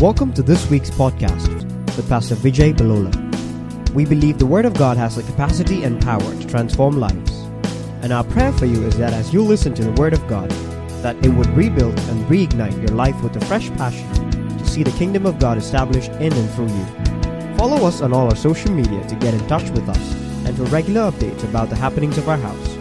Welcome to this week's podcast with Pastor Vijay Belola. We believe the Word of God has the capacity and power to transform lives. And our prayer for you is that as you listen to the Word of God, that it would rebuild and reignite your life with a fresh passion to see the Kingdom of God established in and through you. Follow us on all our social media to get in touch with us and for regular updates about the happenings of our house.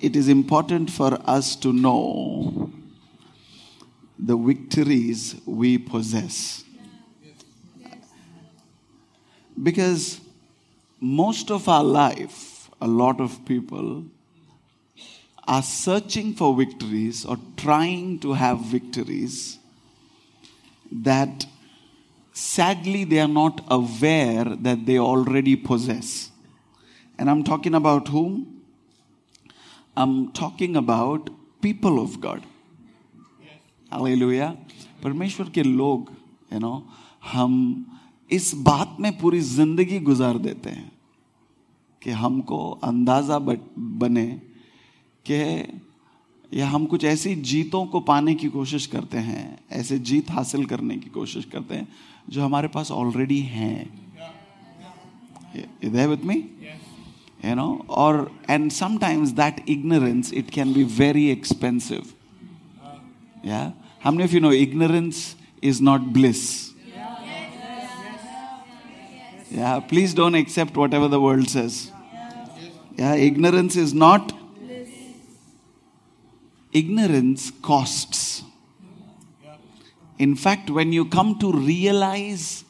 It is important for us to know the victories we possess. Because most of our life, a lot of people are searching for victories or trying to have victories that sadly they are not aware that they already possess. And I'm talking about whom? I'm talking about people of God. Hallelujah परमेश्वर के लोग हम इस बात में पूरी जिंदगी गुजार देते हैं कि हमको अंदाजा बने कि या हम कुछ ऐसी जीतों को पाने की कोशिश करते हैं, ऐसे जीत हासिल करने की कोशिश करते हैं जो हमारे पास ऑलरेडी हैं. Is there with me? And sometimes that ignorance, it can be very expensive. Yeah? How many of you know ignorance is not bliss? Yeah, please don't accept whatever the world says. Yeah, ignorance is not bliss. Ignorance costs. In fact, when you come to realize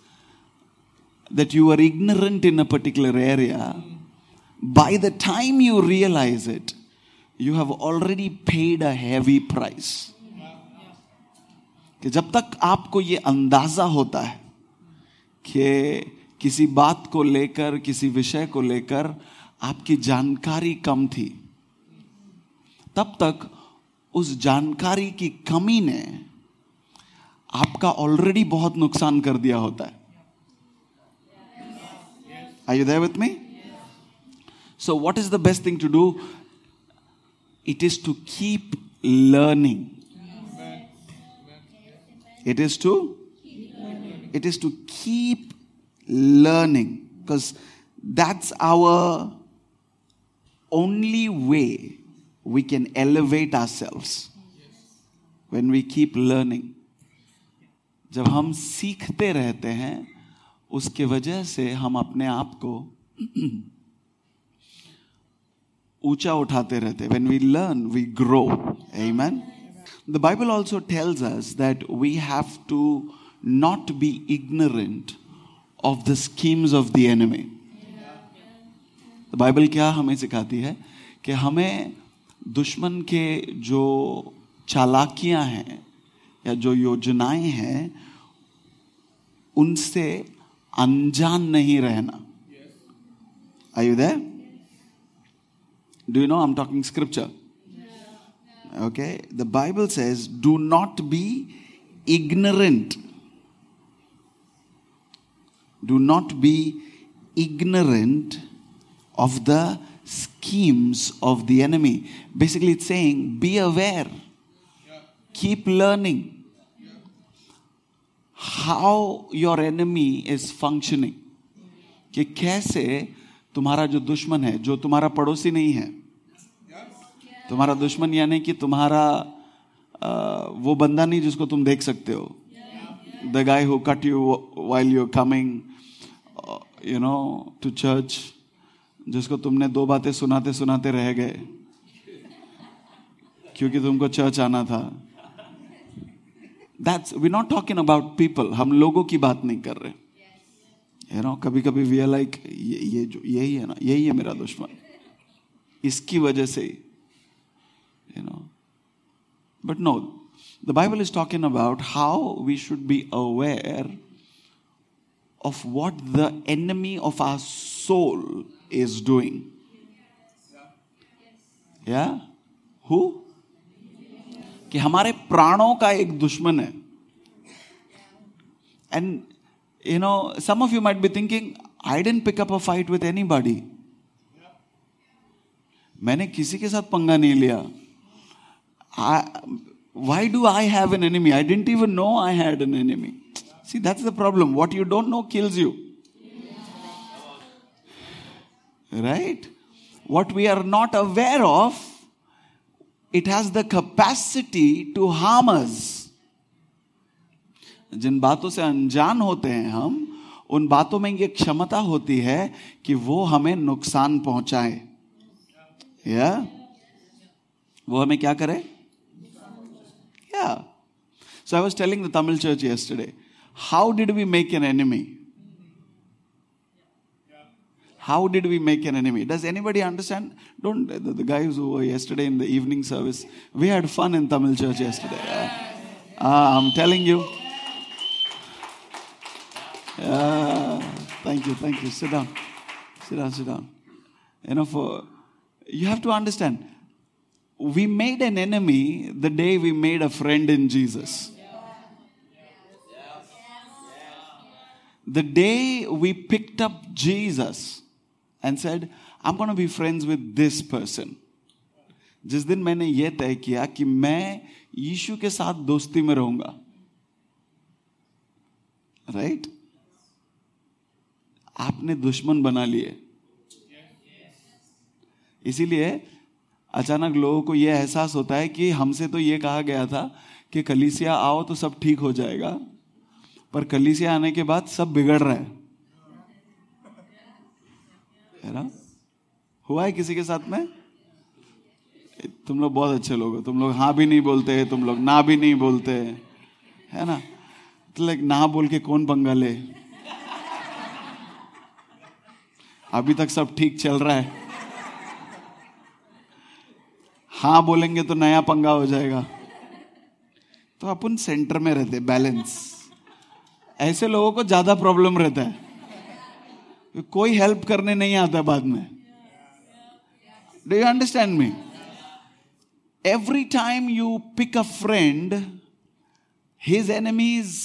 that you are ignorant in a particular area, by the time you realize it, you have already paid a heavy price. कि जब तक आपको ये अंदाजा होता है कि किसी बात को लेकर, किसी विषय को लेकर आपकी जानकारी कम थी, तब तक उस जानकारी की कमी ने आपका ऑलरेडी बहुत नुकसान कर दिया होता है. Are you there with me? So what is the best thing to do? It is to keep learning. It is to keep learning. Because that's our only way we can elevate ourselves. When we keep learning. जब हम सीखते रहते हैं, उसके वजह से हम अपने आप को ऊंचा उठाते रहते. When we learn, we grow. Amen. The Bible also tells us that we have to not be ignorant of the schemes of the enemy. The Bible क्या हमें सिखाती है कि हमें दुश्मन के जो चालाकियां हैं या जो योजनाएं हैं उनसे अनजान नहीं रहना. Are you there? Do you know I'm talking scripture? Okay. The Bible says, do not be ignorant. Do not be ignorant of the schemes of the enemy. Basically, it's saying, be aware. Keep learning how your enemy is functioning. कि कैसे तुम्हारा जो दुश्मन है, जो तुम्हारा पड़ोसी नहीं है, तुम्हारा दुश्मन यानी कि तुम्हारा वो बंदा नहीं जिसको तुम देख सकते हो, the guy who cut you while you're coming, to church, जिसको तुमने दो बातें सुनाते सुनाते रह गए क्योंकि तुमको चर्च आना था. That's, we're not talking about people. हम लोगों की बात नहीं कर रहे. कभी कभी we are like, ये जो यही है ना, यही है मेरा दुश्मन, इसकी वजह से ही. But no, the Bible is talking about how we should be aware of what the enemy of our soul is doing. Yeah? Who? कि हमारे प्राणों का एक दुश्मन है. And some of you might be thinking, I didn't pick up a fight with anybody. मैंने किसी के साथ पंगा नहीं लिया. Why do I have an enemy? I didn't even know I had an enemy. See, that's the problem. What you don't know kills you. Right? What we are not aware of, it has the capacity to harm us. जिन बातों से अनजान होते हैं हम, उन बातों में ये क्षमता होती है कि वो हमें नुकसान पहुंचाए, या वो हमें क्या करे? Yeah. So I was telling the Tamil church yesterday, how did we make an enemy? How did we make an enemy? Does anybody understand? Don't the guys who were yesterday in the evening service, we had fun in Tamil church yesterday. I'm telling you. Thank you. Sit down. You have to understand, we made an enemy the day we made a friend in Jesus. The day we picked up Jesus and said, I'm going to be friends with this person. जिस दिन मैंने ये तय किया कि मैं यीशु के साथ दोस्ती में रहूंगा. Right? आपने दुश्मन बना लिए. इसीलिए अचानक लोगों को यह एहसास होता है कि हमसे तो ये कहा गया था कि कलीसिया आओ तो सब ठीक हो जाएगा, पर कलीसिया आने के बाद सब बिगड़ रहा है ना. हुआ है किसी के साथ में? तुम लोग बहुत अच्छे लोग हो, तुम लोग हाँ भी नहीं बोलते, तुम लोग ना भी नहीं बोलते, है ना. तो लाइक ना बोल के कौन पंगा ले, अभी तक सब ठीक चल रहा है. हाँ बोलेंगे तो नया पंगा हो जाएगा. तो अपन सेंटर में रहते, बैलेंस. ऐसे लोगों को ज्यादा प्रॉब्लम रहता है, कोई हेल्प करने नहीं आता बाद में. Do you understand me? Every time you pick a friend, his enemies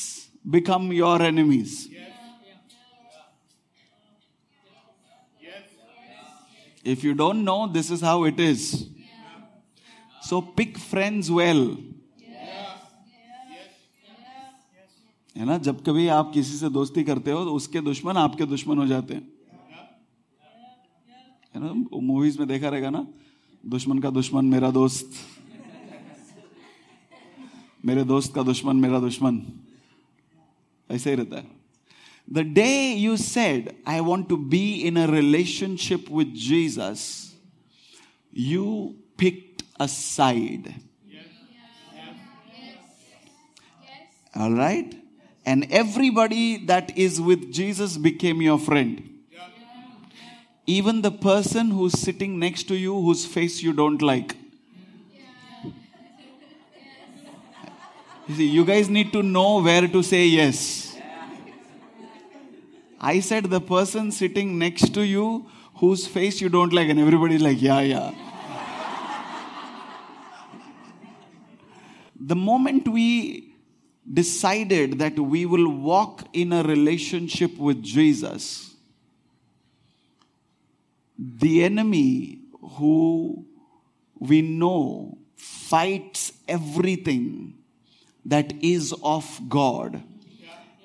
become your enemies. If you don't know, this is how it is. So pick friends well. है ना, जब कभी आप किसी से दोस्ती करते हो तो उसके दुश्मन आपके दुश्मन हो जाते हैं, है ना. मूवीज में देखा रहेगा ना, दुश्मन का दुश्मन मेरा दोस्त, मेरे दोस्त का दुश्मन मेरा दुश्मन, ऐसे ही रहता है. The day you said, I want to be in a relationship with Jesus, you picked aside. All right? And everybody that is with Jesus became your friend. Even the person who's sitting next to you, whose face you don't like. You see, you guys need to know where to say yes. I said the person sitting next to you, whose face you don't like, and everybody's like, yeah. The moment we decided that we will walk in a relationship with Jesus, the enemy who we know fights everything that is of God,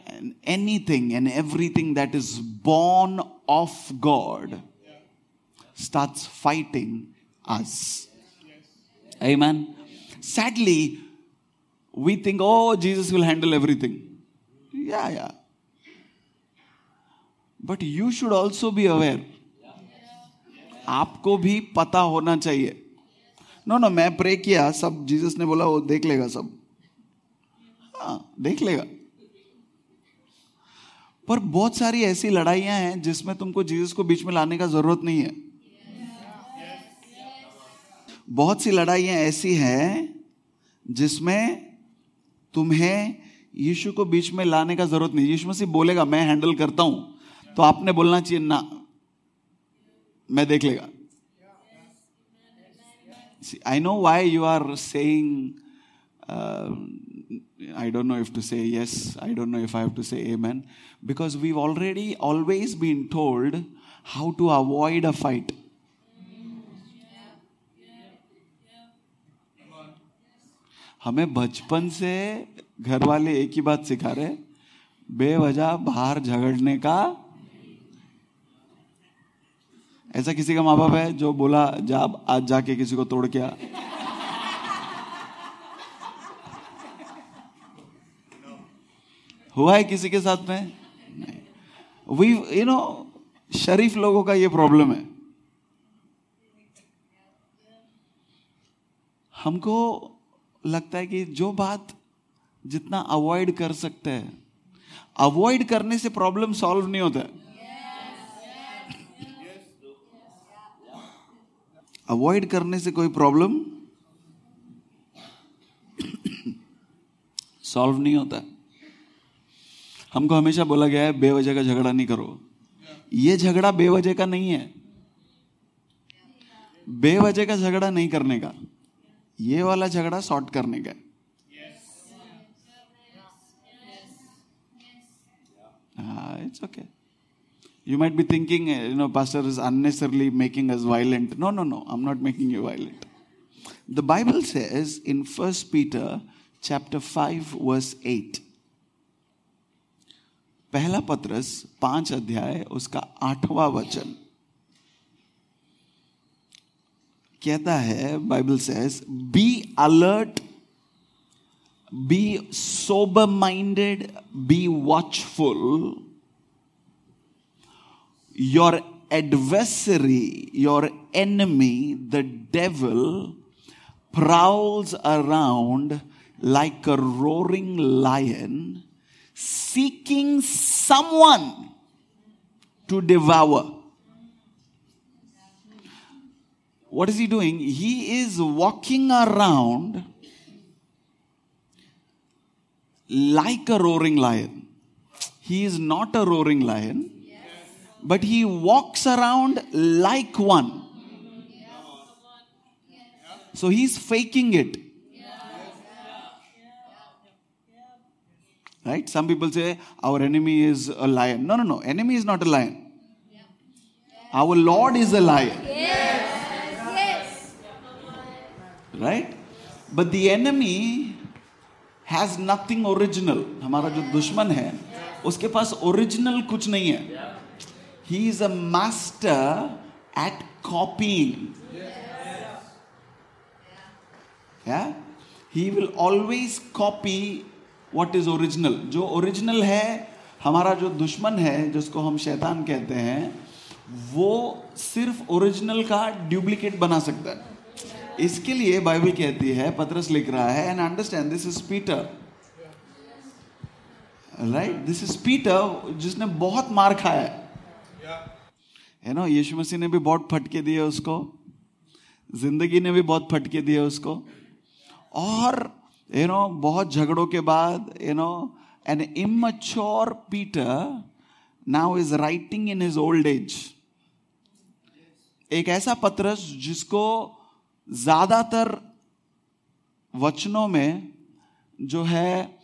and anything and everything that is born of God starts fighting us. Amen. Sadly, we think, oh, Jesus will handle everything. Yeah. But you should also be aware. आपको भी पता होना चाहिए. No, मैं pray किया, सब Jesus ने बोला वो देख लेगा सब. हाँ, देख लेगा. पर बहुत सारी ऐसी लड़ाइयां हैं जिसमें तुमको जीसस को बीच में लाने का जरूरत नहीं है. बहुत सी लड़ाइयां ऐसी हैं जिसमें तुम्हें यीशु को बीच में लाने का जरूरत नहीं. यीशु मसीह बोलेगा मैं हैंडल करता हूं, तो आपने बोलना चाहिए ना, मैं देख लेगा. I know why you are saying I don't know if to say yes, I don't know if I have to say amen, because we've already always been told how to avoid a fight. हमें बचपन से घर वाले एक ही बात सिखा रहे, बेवजह बाहर झगड़ने का. ऐसा किसी का माँ बाप है जो बोला जा आज जाके किसी को तोड़ के आ? हुआ है किसी के साथ में? नहीं. शरीफ लोगों का ये प्रॉब्लम है. हमको लगता है कि जो बात जितना अवॉइड कर सकते हैं, अवॉइड करने से प्रॉब्लम सॉल्व नहीं होता है. अवॉइड करने से कोई प्रॉब्लम सॉल्व नहीं होता. हमको हमेशा बोला गया है बेवजह का झगड़ा नहीं करो. ये झगड़ा बेवजह का नहीं है. बेवजह का झगड़ा नहीं करने का, ये वाला झगड़ा सॉर्ट करने का है. It's okay. You might be thinking, pastor is unnecessarily making us violent. No, I'm not making you violent. The Bible says in 1 Peter chapter 5 verse 8. पहला पत्रस 5 अध्याय उसका 8वां वचन कहता है, Bible says be alert, be sober minded, be watchful. Your adversary, your enemy, the devil, prowls around like a roaring lion, seeking someone to devour. What is he doing? He is walking around like a roaring lion. He is not a roaring lion, yes, but he walks around like one. Yes. So he's faking it. Yes. Right? Some people say, our enemy is a lion. No. Enemy is not a lion. Our Lord is a lion. Yes. Right? But the enemy has nothing original. हमारा जो दुश्मन है उसके पास original कुछ नहीं है. He is a master at copying. Yeah? He will always copy what is original. जो original है, हमारा जो दुश्मन है जिसको हम शैतान कहते हैं, वो सिर्फ original का duplicate बना सकता है. इसके लिए बाइबल कहती है, पतरस लिख रहा है, and understand this is Peter, right? This is Peter जिसने बहुत मार खाया है. यीशु मसीह ने भी बहुत फटके दिए उसको, जिंदगी ने भी बहुत फटके दिए उसको, और बहुत झगड़ों के बाद an immature Peter now is writing in his old age. एक ऐसा पतरस जिसको ज्यादातर वचनों में जो है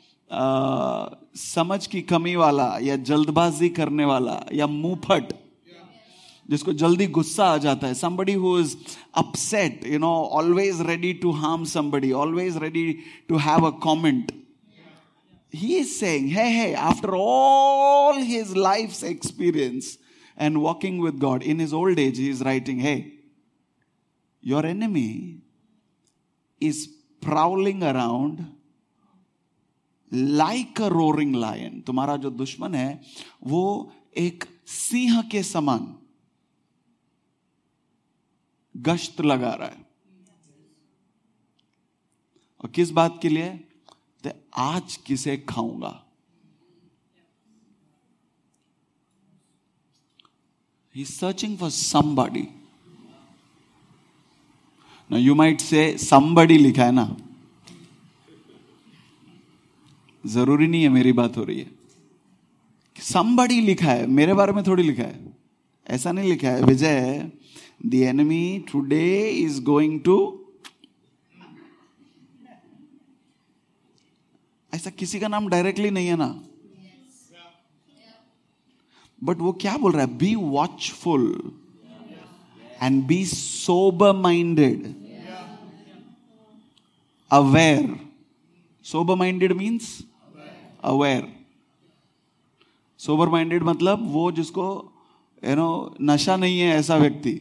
समझ की कमी वाला या जल्दबाजी करने वाला या मुंहफट, जिसको जल्दी गुस्सा आ जाता है, somebody who is upset, always ready to harm somebody, always ready to have a comment. He is saying, hey, after all his life's experience and walking with God, in his old age he is writing, hey, your enemy is prowling around like a roaring lion. तुम्हारा जो दुश्मन है वो एक सिंह के समान गश्त लगा रहा है. और किस बात के लिए? तो आज किसे खाऊंगा. He's searching for somebody. Now you might say, somebody लिखा है ना, जरूरी नहीं है मेरी बात हो रही है. Somebody लिखा है, मेरे बारे में थोड़ी लिखा है. ऐसा नहीं लिखा है विजय, the enemy today is going to. ऐसा किसी का नाम डायरेक्टली नहीं है ना. बट वो क्या बोल रहा है? Be watchful and be sober minded, aware. Sober minded means aware. Sober minded मतलब वो जिसको नशा नहीं है, ऐसा व्यक्ति.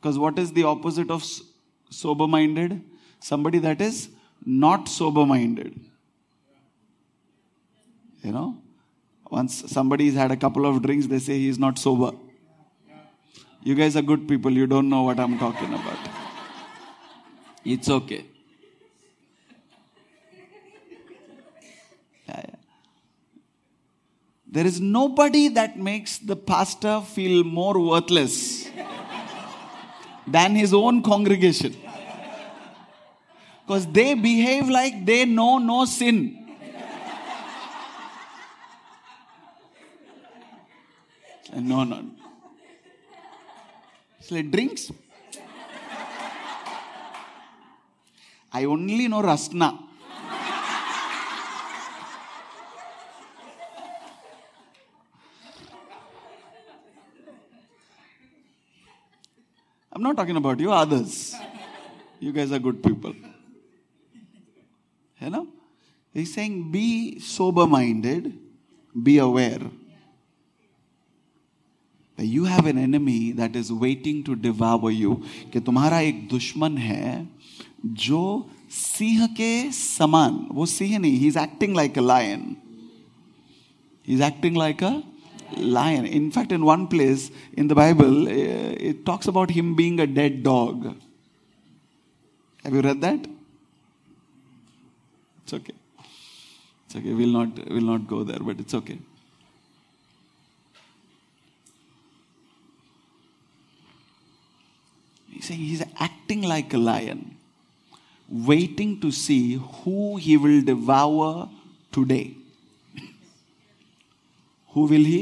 Because what is the opposite of sober minded? somebody that is not sober minded. Once somebody has had a couple of drinks, they say he is not sober. You guys are good people, you don't know what I'm talking about. It's okay. There is nobody that makes the pastor feel more worthless than his own congregation. Because they behave like they know no sin. No. It's like drinks. I only know Rasna. I'm not talking about you, others. You guys are good people. He's saying be sober minded, be aware that you have an enemy that is waiting to devour you. कि तुम्हारा एक दुश्मन है जो सिंह के समान, वो सिंह नहीं, he's acting like a lion. He's acting like a lion. In fact, in one place in the Bible, it talks about him being a dead dog. Have you read that? It's okay. It's okay. We'll not go there, but it's okay. He's saying he's acting like a lion, waiting to see who he will devour today. Who will he?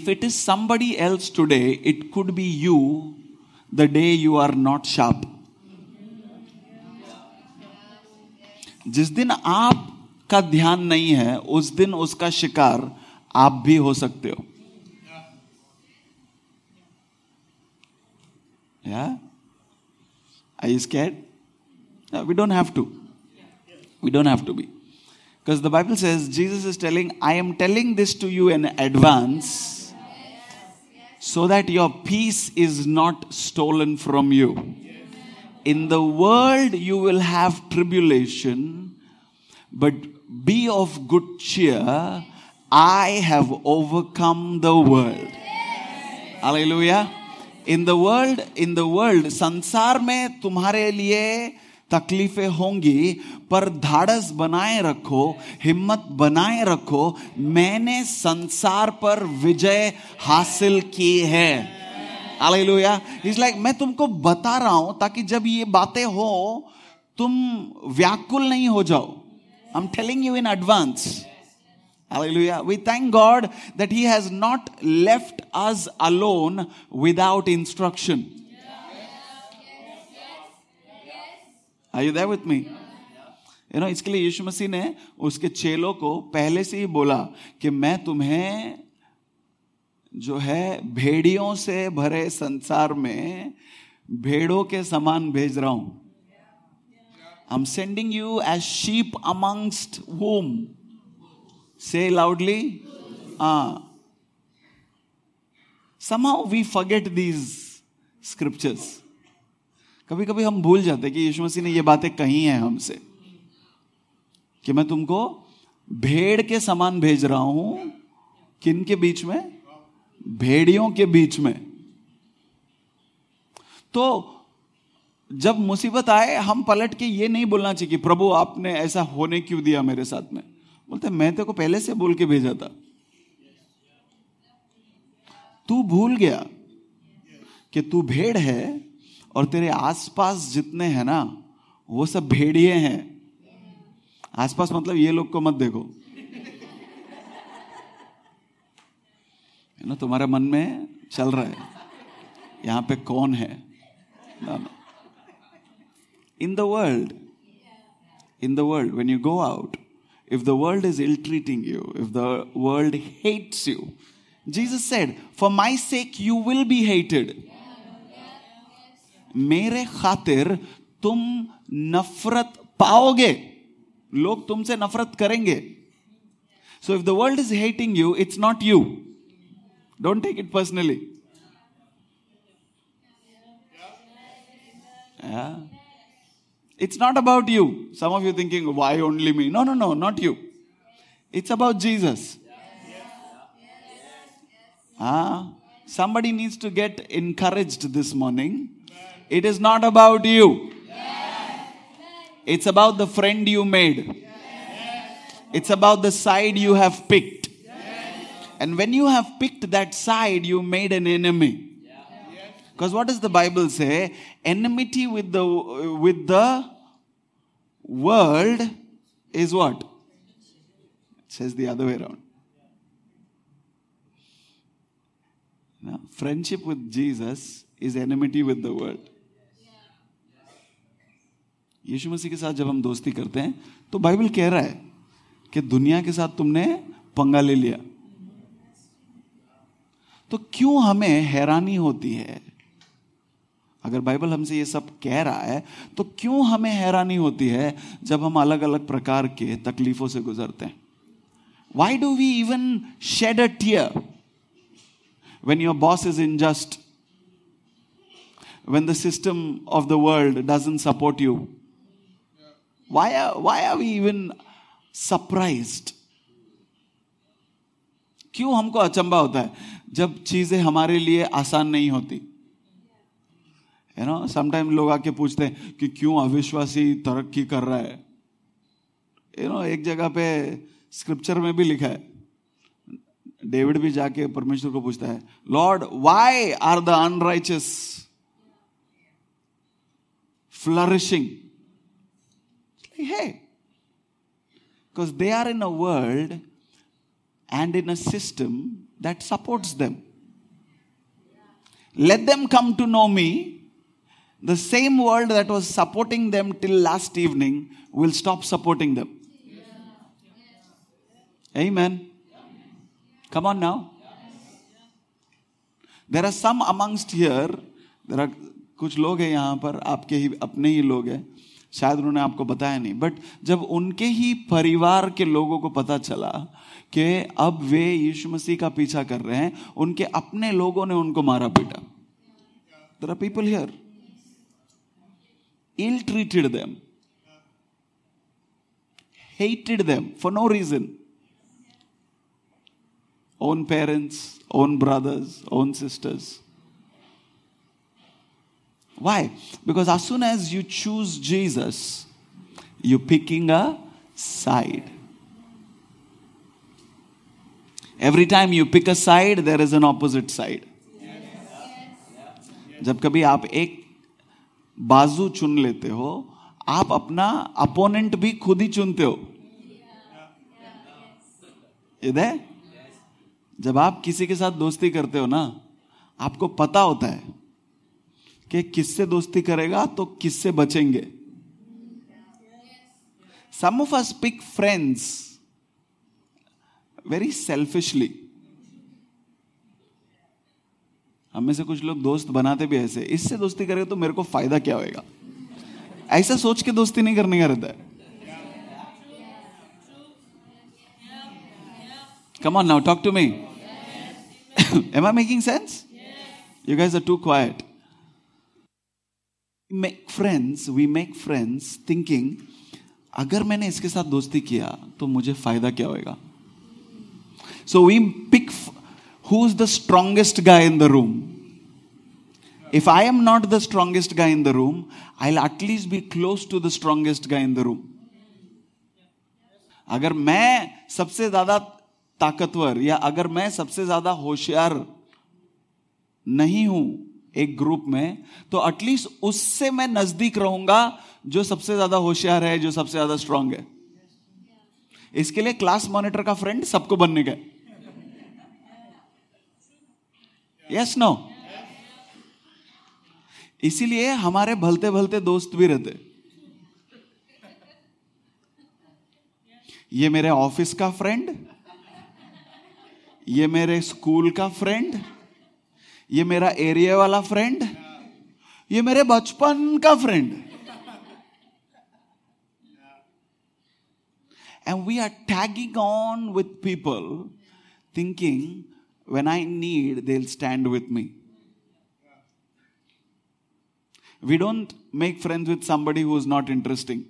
If it is somebody else today, it could be you the day you are not sharp. जिस दिन आपका ध्यान नहीं है उस दिन उसका शिकार आप भी हो सकते हो. Yeah? Are you scared? No, we don't have to. We don't have to be. Because the Bible says, Jesus is telling, I am telling this to you in advance. So that your peace is not stolen from you. In the world you will have tribulation, but be of good cheer. I have overcome the world. Hallelujah. In the world, संसार में तुम्हारे लिए तकलीफें होंगी, पर धाड़स बनाए रखो, हिम्मत बनाए रखो, मैंने संसार पर विजय हासिल की है. हालेलुया. इट्स लाइक मैं तुमको बता रहा हूं ताकि जब ये बातें हो तुम व्याकुल नहीं हो जाओ. I am telling you in advance. Hallelujah. We thank God that he has not left us alone without instruction. Are you there with me? इसके लिए यीशु मसीह ने उसके चेलों को पहले से ही बोला कि मैं तुम्हें जो है भेड़ियों से भरे संसार में भेड़ों के समान भेज रहा हूं. I am sending you as sheep amongst वूम. Say loudly. somehow we forget these scriptures. कभी कभी हम भूल जाते कि यीशु मसीह ने ये बातें कही हैं हमसे कि मैं तुमको भेड़ के समान भेज रहा हूं. किन के बीच में? भेड़ियों के बीच में. तो जब मुसीबत आए हम पलट के ये नहीं बोलना चाहिए कि प्रभु आपने ऐसा होने क्यों दिया मेरे साथ में. बोलते मैं तेरे को पहले से बोल के भेजा था, तू भूल गया कि तू भेड़ है और तेरे आसपास जितने हैं ना वो सब भेड़िए हैं. आसपास मतलब ये लोग को मत देखो. तुम्हारे मन में चल रहा है यहाँ पे कौन है? In the world, when you go out, if the world is ill-treating you, if the world hates you, Jesus said, for my sake you will be hated. मेरे खातिर तुम नफरत पाओगे, लोग तुमसे नफरत करेंगे. So if the world is hating you, it's not you. Don't take it personally. Yeah. It's not about you. Some of you thinking, why only me? No, not you. It's about Jesus. Somebody needs to get encouraged this morning. It is not about you. It's about the friend you made. It's about the side you have picked. And when you have picked that side, you made an enemy. Because what does the Bible say? Enmity with the world is what? It says the other way around. No? Friendship with Jesus is enmity with the world. यीशु मसीह के साथ जब हम दोस्ती करते हैं तो Bible कह रहा है कि दुनिया के साथ तुमने पंगा ले लिया. तो क्यों हमें हैरानी होती है? अगर बाइबल हमसे ये सब कह रहा है तो क्यों हमें हैरानी होती है जब हम अलग अलग प्रकार के तकलीफों से गुजरते हैं? Why do we even shed a tear when your boss is unjust, when the system of the world doesn't support you? Why are we even surprised? क्यों हमको अचंभा होता है जब चीजें हमारे लिए आसान नहीं होती? You know, sometimes लोग आके पूछते हैं कि क्यों अविश्वासी तरक्की कर रहा है? You know, एक जगह पे स्क्रिप्चर में भी लिखा है, डेविड भी जाके परमेश्वर को पूछता है, Lord why are the unrighteous flourishing? Hey, because they are in a world and in a system that supports them. Let them come to know me. The same world that was supporting them till last evening will stop supporting them. Amen. Come on now. There are some amongst here, there are कुछ लोग हैं यहाँ पर, आपके ही अपने ही लोग हैं, शायद उन्होंने आपको बताया नहीं, बट जब उनके ही परिवार के लोगों को पता चला कि अब वे यीशु मसीह का पीछा कर रहे हैं, उनके अपने लोगों ने उनको मारा पीटा. There are people here. Ill-treated them. Hated them for no reason. Own parents, own brothers, own sisters. Why? Because as soon as you choose Jesus, you're picking a side. Every time you pick a side, there is an opposite side. जब कभी आप एक बाजू चुन लेते हो, आप अपना अपोनेंट भी खुद ही चुनते हो. इधर जब आप किसी के साथ दोस्ती करते हो ना, आपको पता होता है कि किससे दोस्ती करेगा तो किससे बचेंगे. Some of us pick friends very selfishly. हम में से कुछ लोग दोस्त बनाते भी ऐसे, इससे दोस्ती करेगा तो मेरे को फायदा क्या होएगा, ऐसा सोच के दोस्ती नहीं करने का रहता है. Come on now, talk to me. Am I making sense? You guys are too quiet. We make friends thinking, अगर मैंने इसके साथ दोस्ती किया तो मुझे फायदा क्या होएगा. So we pick who's the strongest guy in the room. If I am not the strongest guy in the room, I'll at least be close to the strongest guy in the room. अगर मैं सबसे ज्यादा ताकतवर या अगर मैं सबसे ज्यादा होशियार नहीं हूं एक ग्रुप में, तो एटलीस्ट उससे मैं नजदीक रहूंगा जो सबसे ज्यादा होशियार है, जो सबसे ज्यादा स्ट्रांग है. इसके लिए क्लास मॉनिटर का फ्रेंड सबको बनने का. Yes, no? इसीलिए हमारे भलते भलते दोस्त भी रहते। ये मेरे ऑफिस का फ्रेंड, ये मेरे स्कूल का फ्रेंड, ये मेरा एरिया वाला फ्रेंड, ये मेरे बचपन का friend. And we are tagging on with people thinking, when I need, they'll stand with me. We don't make friends with somebody who is not interesting.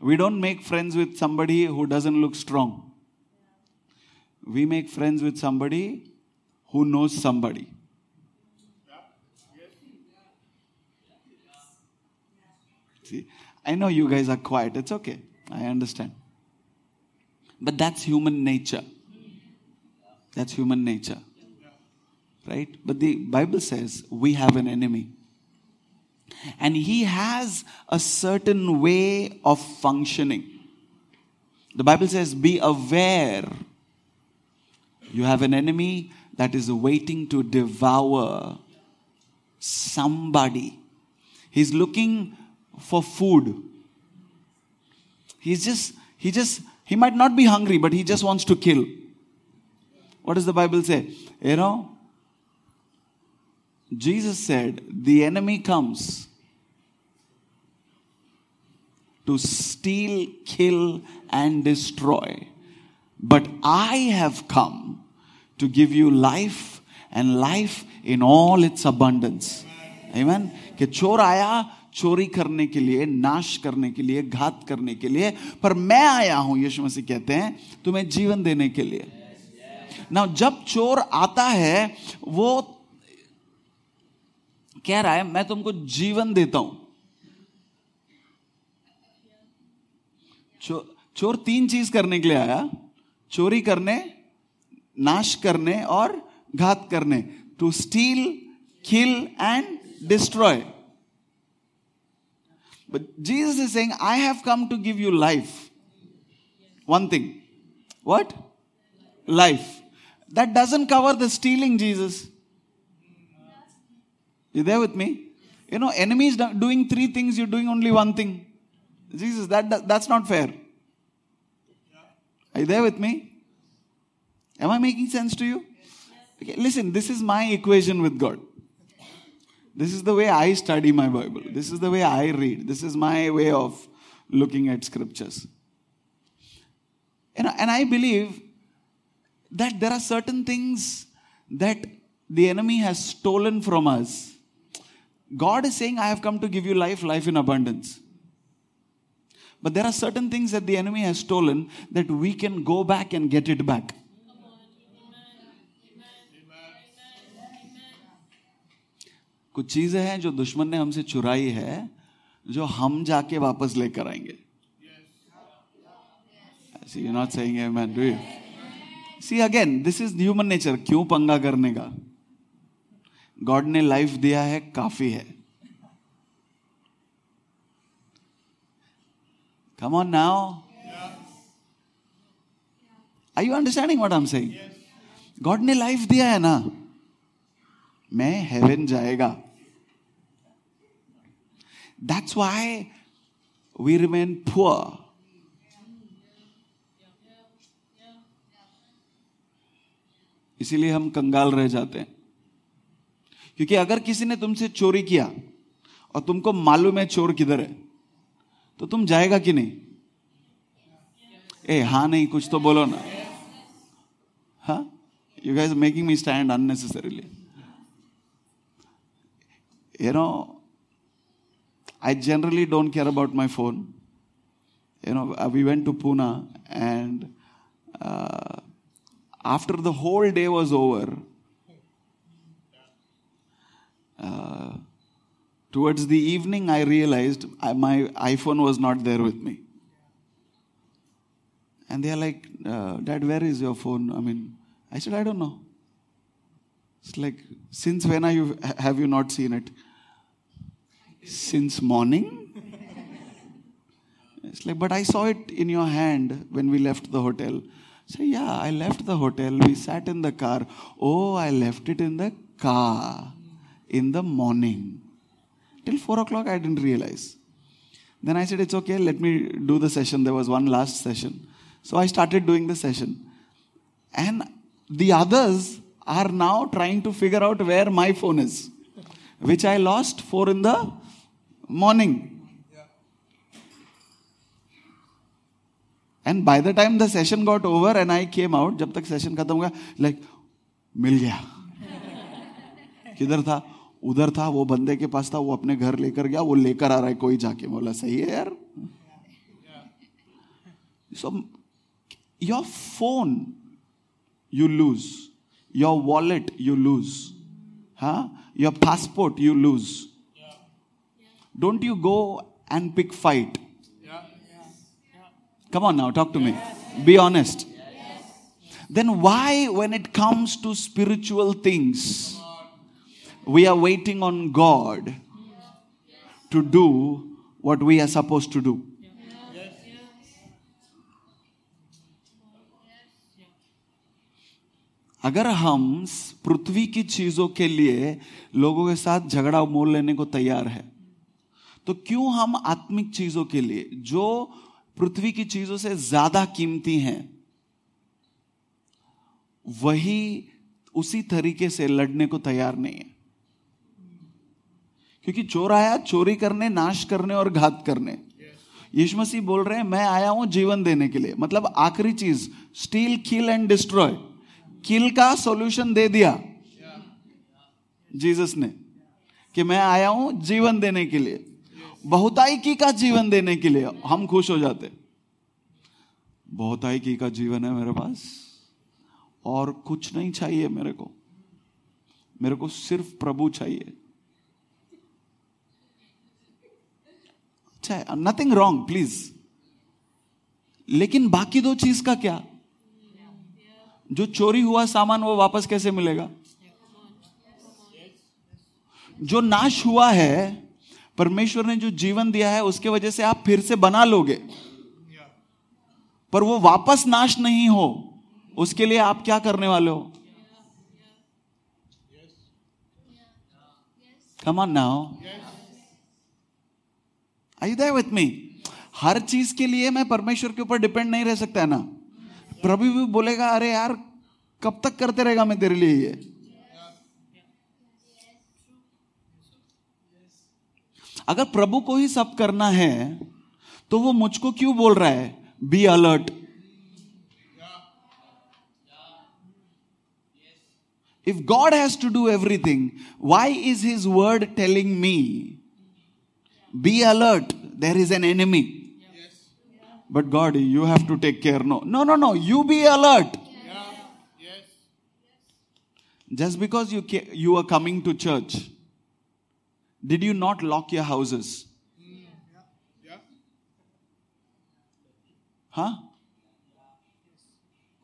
We don't make friends with somebody who doesn't look strong. We make friends with somebody who knows somebody. See? I know you guys are quiet. It's okay. I understand. But that's human nature. That's human nature. Right? But the Bible says we have an enemy. And he has a certain way of functioning. The Bible says be aware. You have an enemy that is waiting to devour somebody. He's looking for food. He might not be hungry, but he just wants to kill. What does the Bible say? You know, Jesus said, the enemy comes to steal, kill, and destroy. But I have come to give you life and life in all its abundance. Amen. कि चोर आया चोरी करने के लिए, नाश करने के लिए, घात करने के लिए, पर मैं आया हूं, यीशु मसीह कहते हैं, तुम्हें जीवन देने के लिए। Now, जब चोर आता है, वो कह रहा है, मैं तुमको जीवन देता हूं। चोर तीन चीज करने के लिए आया, चोरी करने, नाश करने और घात करने। To steal, kill and destroy. But Jesus is saying, I have come to give you life. One thing. What? Life. That doesn't cover the stealing, Jesus. You there with me? You know, enemies doing three things, you're doing only one thing. Jesus, that's not fair. Are you there with me? Am I making sense to you? Okay, listen, this is my equation with God. This is the way I study my Bible. This is the way I read. This is my way of looking at scriptures. And I believe that there are certain things that the enemy has stolen from us. God is saying, I have come to give you life, life in abundance. But there are certain things that the enemy has stolen that we can go back and get it back. कुछ चीजें हैं जो दुश्मन ने हमसे चुराई है जो हम जाके वापस लेकर आएंगे। See, you're not saying amen, do you? See, again, this is human nature. क्यों पंगा करने का? God ने life दिया है, काफी है। Come on now. Are you understanding what I'm saying? God ने life दिया है ना? मैं heaven जाएगा. That's why we remain poor. इसीलिए हम कंगाल रह जाते हैं. क्योंकि अगर किसी ने तुमसे चोरी किया और तुमको मालूम है चोर किधर है, तो तुम जाएगा कि नहीं? ए हाँ नहीं कुछ तो बोलो ना. हाँ? You guys are making me stand unnecessarily. You know, I generally don't care about my phone. You know, we went to Pune and after the whole day was over, towards the evening I realized my iPhone was not there with me. And they are like, Dad, where is your phone? I said, I don't know. It's like, since when have you not seen it? Since morning? It's like, but I saw it in your hand when we left the hotel. So yeah, I left the hotel. We sat in the car. Oh, I left it in the car. in the morning. Till 4 o'clock, I didn't realize. Then I said, it's okay, let me do the session. There was one last session. So I started doing the session. And the others are now trying to figure out where my phone is, which I lost 4 in the morning. Yeah. And by the time the session got over and I came out, jab tak session khatam hua, like, mil gaya. Kidhar tha? उधर था वो बंदे के पास था वो अपने घर लेकर गया वो लेकर आ रहा है कोई जाके बोला सही है यार so your phone you lose your wallet you lose हाँ your passport you lose don't you go and pick fight come on now talk to me be honest then why when it comes to spiritual things we are waiting on God to do what we are supposed to do. अगर हम पृथ्वी की चीजों के लिए लोगों के साथ झगड़ा मोल लेने को तैयार है, तो क्यों हम आत्मिक चीजों के लिए, जो पृथ्वी की चीजों से ज्यादा कीमती हैं, वही उसी तरीके से लड़ने को तैयार नहीं है? क्योंकि चोर आया चोरी करने, नाश करने और घात करने. यीशु मसीह बोल रहे हैं, मैं आया हूं जीवन देने के लिए. मतलब आखिरी चीज, steal, kill and destroy. Kill का सॉल्यूशन दे दिया जीसस ने कि मैं आया हूं जीवन देने के लिए, बहुतायकी का जीवन देने के लिए. हम खुश हो जाते, बहुतायकी का जीवन है मेरे पास और कुछ नहीं चाहिए मेरे को सिर्फ प्रभु चाहिए. अच्छा, नथिंग रॉन्ग प्लीज, लेकिन बाकी दो चीज का क्या? जो चोरी हुआ सामान वो वापस कैसे मिलेगा? जो नाश हुआ है, परमेश्वर ने जो जीवन दिया है उसके वजह से आप फिर से बना लोगे, पर वो वापस नाश नहीं हो, उसके लिए आप क्या करने वाले हो? Come on now. Are you there with me? हर चीज के लिए मैं परमेश्वर के ऊपर डिपेंड नहीं रह सकता है ना. प्रभु भी बोलेगा, अरे यार कब तक करते रहेगा मैं तेरे लिए ये. अगर प्रभु को ही सब करना है तो वो मुझको क्यों बोल रहा है be alert? If God has to do everything, why is His word telling me, be alert, there is an enemy? Yes. But God, you have to take care. No, you be alert. Yeah. Yes. Just because you are coming to church, did you not lock your houses? Yeah. Huh?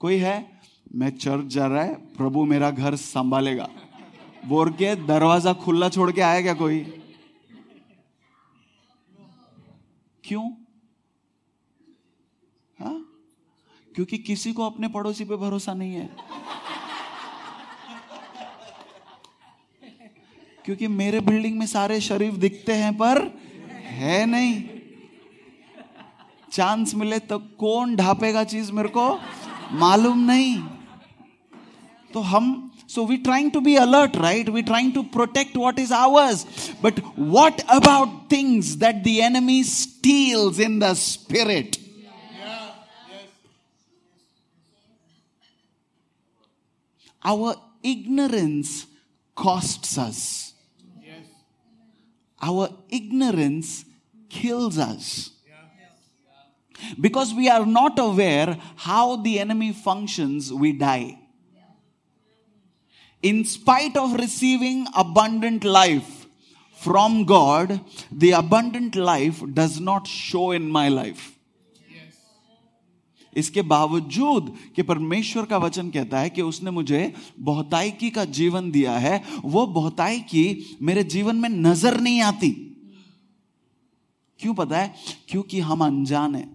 कोई है? मैं church जा रहा है, प्रभु मेरा घर संभालेगा बोल के दरवाजा खुला छोड़ के आया क्या कोई? क्यों? हाँ, क्योंकि किसी को अपने पड़ोसी पे भरोसा नहीं है. क्योंकि मेरे बिल्डिंग में सारे शरीफ दिखते हैं पर है नहीं. चांस मिले तो कौन ढापेगा चीज मेरे को मालूम नहीं. तो हम so we trying to be alert, right? We trying to protect what is ours. But what about things that the enemy steals in the spirit? Our ignorance costs us, our ignorance kills us, because we are not aware how the enemy functions. We die in spite of receiving abundant life from God. The abundant life does not show in my life. इसके बावजूद कि परमेश्वर का वचन कहता है कि उसने मुझे बहुतायकी का जीवन दिया है, वो बहुतायकी मेरे जीवन में नजर नहीं आती. क्यों पता है? क्योंकि हम अनजान हैं.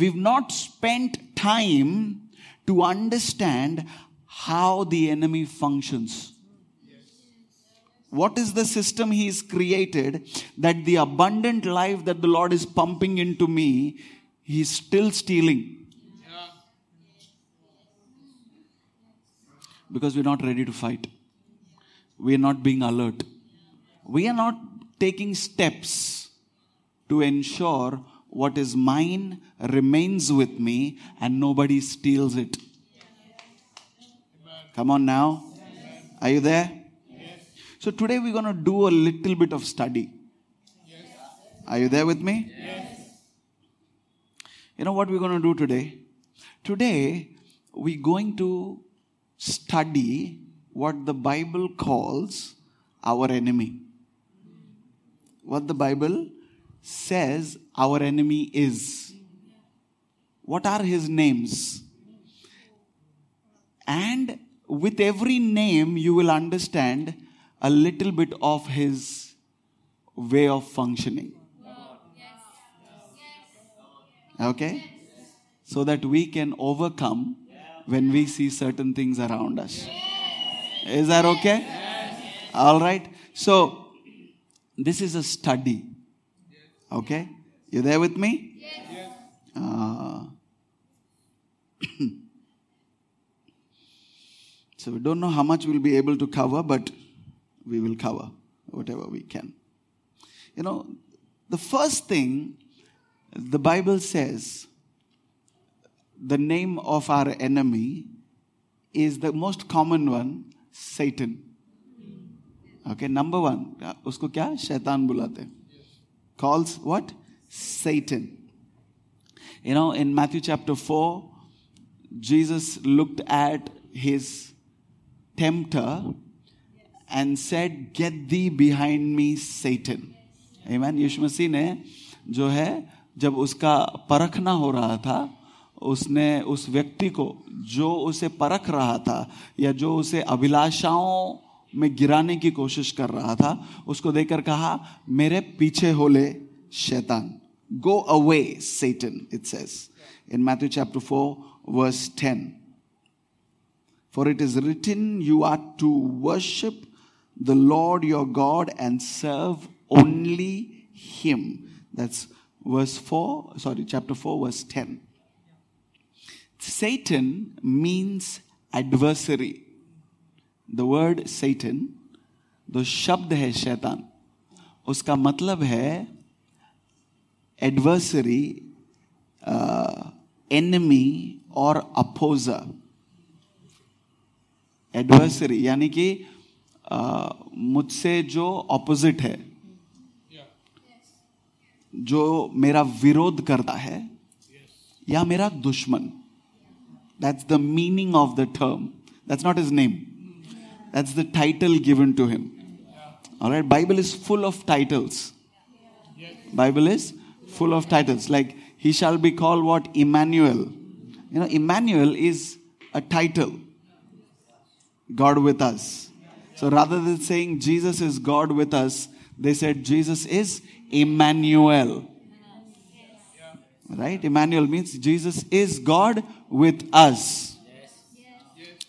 We've not spent time to understand how the enemy functions. Yes. What is the system he has created that the abundant life that the Lord is pumping into me, he's still stealing? Yeah. Because we're not ready to fight. We're not being alert. We are not taking steps to ensure what is mine remains with me and nobody steals it. Come on now. Are you there? So today we're going to do a little bit of study. Yes. Are you there with me? Yes. You know what we're going to do today? Today we're going to study what the Bible calls our enemy. What the Bible says our enemy is. What are his names? And with every name you will understand a little bit of his way of functioning. Okay? So that we can overcome when we see certain things around us. Is that okay? All right. So, this is a study. Okay? You there with me? So, we don't know how much we'll be able to cover, but we will cover whatever we can. You know, the first thing the Bible says, the name of our enemy is the most common one, Satan. Okay, number one. Usko kya? Shaitan bulate. Calls what? Satan. You know, in Matthew chapter 4, Jesus looked at his tempter and said, "Get thee behind me, Satan." Amen. यीशु मसीह ने जो है जब उसका परखना हो रहा था, उसने उस व्यक्ति को जो उसे परख रहा था या जो उसे अभिलाषाओं में गिराने की कोशिश कर रहा था, उसको देखकर कहा, "मेरे पीछे हो ले शैतान." Go away, Satan, it says in Matthew chapter 4, verse 10. "For it is written, you are to worship the Lord your God and serve only him." That's chapter 4, verse 10. Satan means adversary. The word Satan, the shabd hai shaitan, uska matlab hai adversary, enemy or opposer. Adversary, यानी कि मुझसे जो opposite है, जो मेरा विरोध करता है, या मेरा दुश्मन. That's the meaning of the term. That's not his name. That's the title given to him. All right, Bible is full of titles. Bible is full of titles. Like, he shall be called what? Emmanuel. You know, Emmanuel is a title. God with us. So rather than saying Jesus is God with us, they said Jesus is Emmanuel. Right? Emmanuel means Jesus is God with us.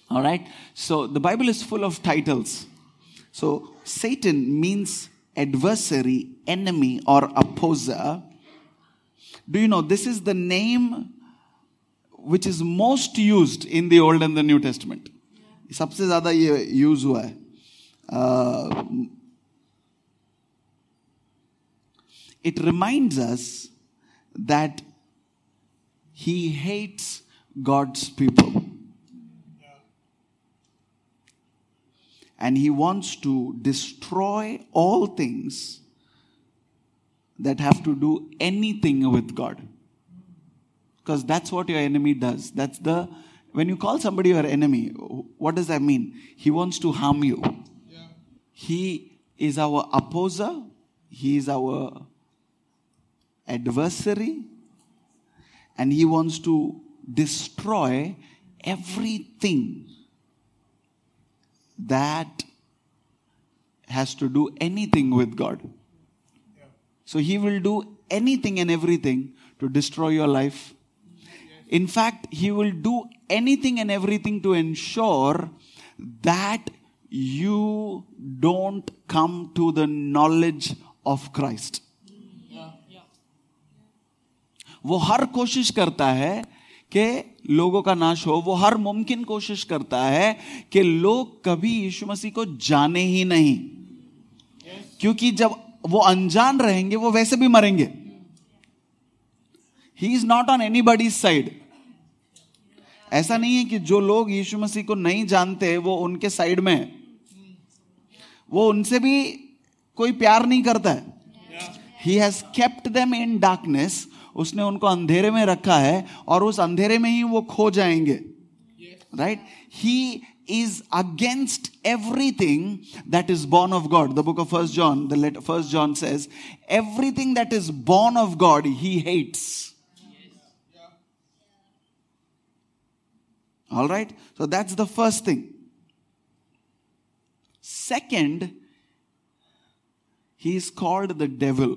All right? So the Bible is full of titles. So Satan means adversary, enemy or opposer. Do you know this is the name which is most used in the Old and the New Testament? सबसे ज़्यादा ये use हुआ है. It reminds us that he hates God's people. And he wants to destroy all things that have to do anything with God. Because that's what your enemy does. When you call somebody your enemy, what does that mean? He wants to harm you. Yeah. He is our opposer. He is our adversary. And he wants to destroy everything that has to do anything with God. Yeah. So he will do anything and everything to destroy your life. In fact, he will do anything and everything to ensure that you don't come to the knowledge of Christ. वो हर कोशिश करता है कि लोगों का नाश हो, वो हर मुमकिन कोशिश करता है कि लोग कभी यीशु मसीह को जाने ही नहीं, क्योंकि जब वो अनजान रहेंगे वो वैसे भी मरेंगे. He is not on anybody's side. ऐसा नहीं है कि जो लोग यीशु मसीह को नहीं जानते वो उनके साइड में है, वो उनसे भी कोई प्यार नहीं करता है. He has kept them in darkness. उसने उनको अंधेरे में रखा है और उस अंधेरे में ही वो खो जाएंगे. Right. He is against everything that is born of God. The book of First John says, everything that is born of God, he hates. Yes. Yeah. All right. So that's the first thing. Second, he is called the devil.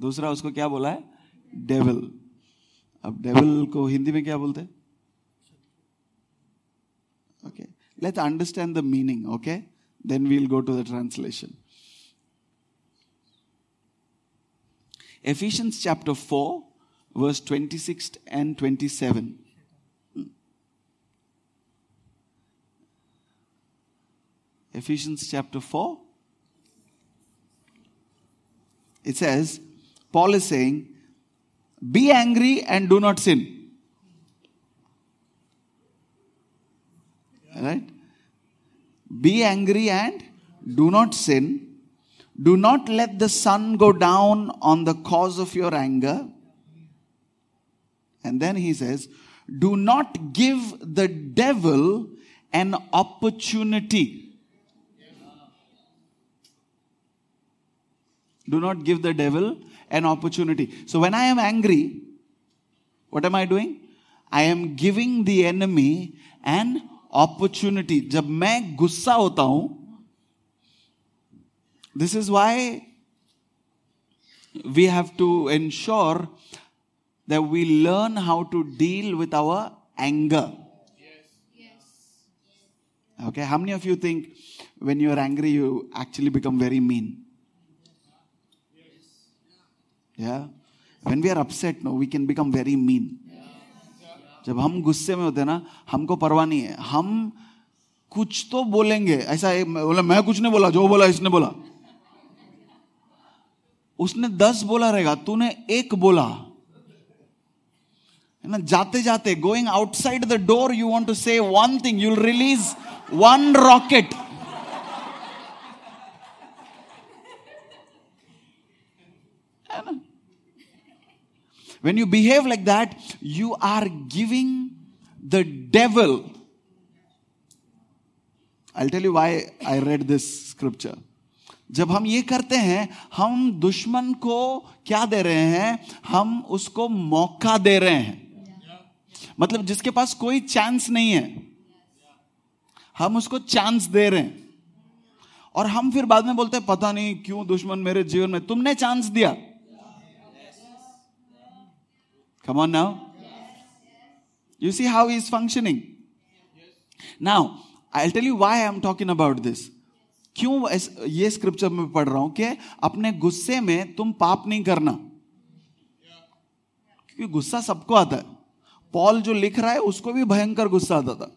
दूसरा उसको क्या बोला है? Devil. अब devil को हिंदी में क्या बोलते हैं? Okay, let's understand the meaning, okay? Then we'll go to the translation. Ephesians chapter 4, verse 26 and 27. Ephesians chapter 4. It says, Paul is saying, be angry and do not sin. Right? Be angry and do not sin. Do not let the sun go down on the cause of your anger. And then he says, do not give the devil an opportunity. Do not give the devil an opportunity. So when I am angry, what am I doing? I am giving the enemy an opportunity. जब मैं गुस्सा होता हूं, this is why we have to ensure that we learn how to deal with our anger. Yes. Okay, how many of you think when you are angry you actually become very mean? Yes. Yeah. When we are upset, no, we can become very mean. जब हम गुस्से में होते हैं ना, हमको परवाह नहीं है, हम कुछ तो बोलेंगे. ऐसा बोला, मैं कुछ नहीं बोला, जो बोला इसने बोला. उसने 10 बोला रहेगा, तूने 1 बोला है ना. जाते जाते, going outside the door, you want to say one thing, you release one rocket. When you behave like that, you are giving the devil. I'll tell you why I read this scripture. जब हम ये करते हैं, हम दुश्मन को क्या दे रहे हैं? हम उसको मौका दे रहे हैं. मतलब जिसके पास कोई चांस नहीं है, हम उसको चांस दे रहे हैं. और हम फिर बाद में बोलते हैं, पता नहीं क्यों दुश्मन मेरे जीवन में, तुमने चांस दिया. Come on now. Yes. You see how he is functioning. Yes. Now, I'll tell you why I'm talking about this. क्यों ये स्क्रिप्चर में पढ़ रहा हूं कि अपने गुस्से में तुम पाप नहीं करना, क्योंकि गुस्सा सबको आता है. पॉल जो लिख रहा है उसको भी भयंकर गुस्सा आता था,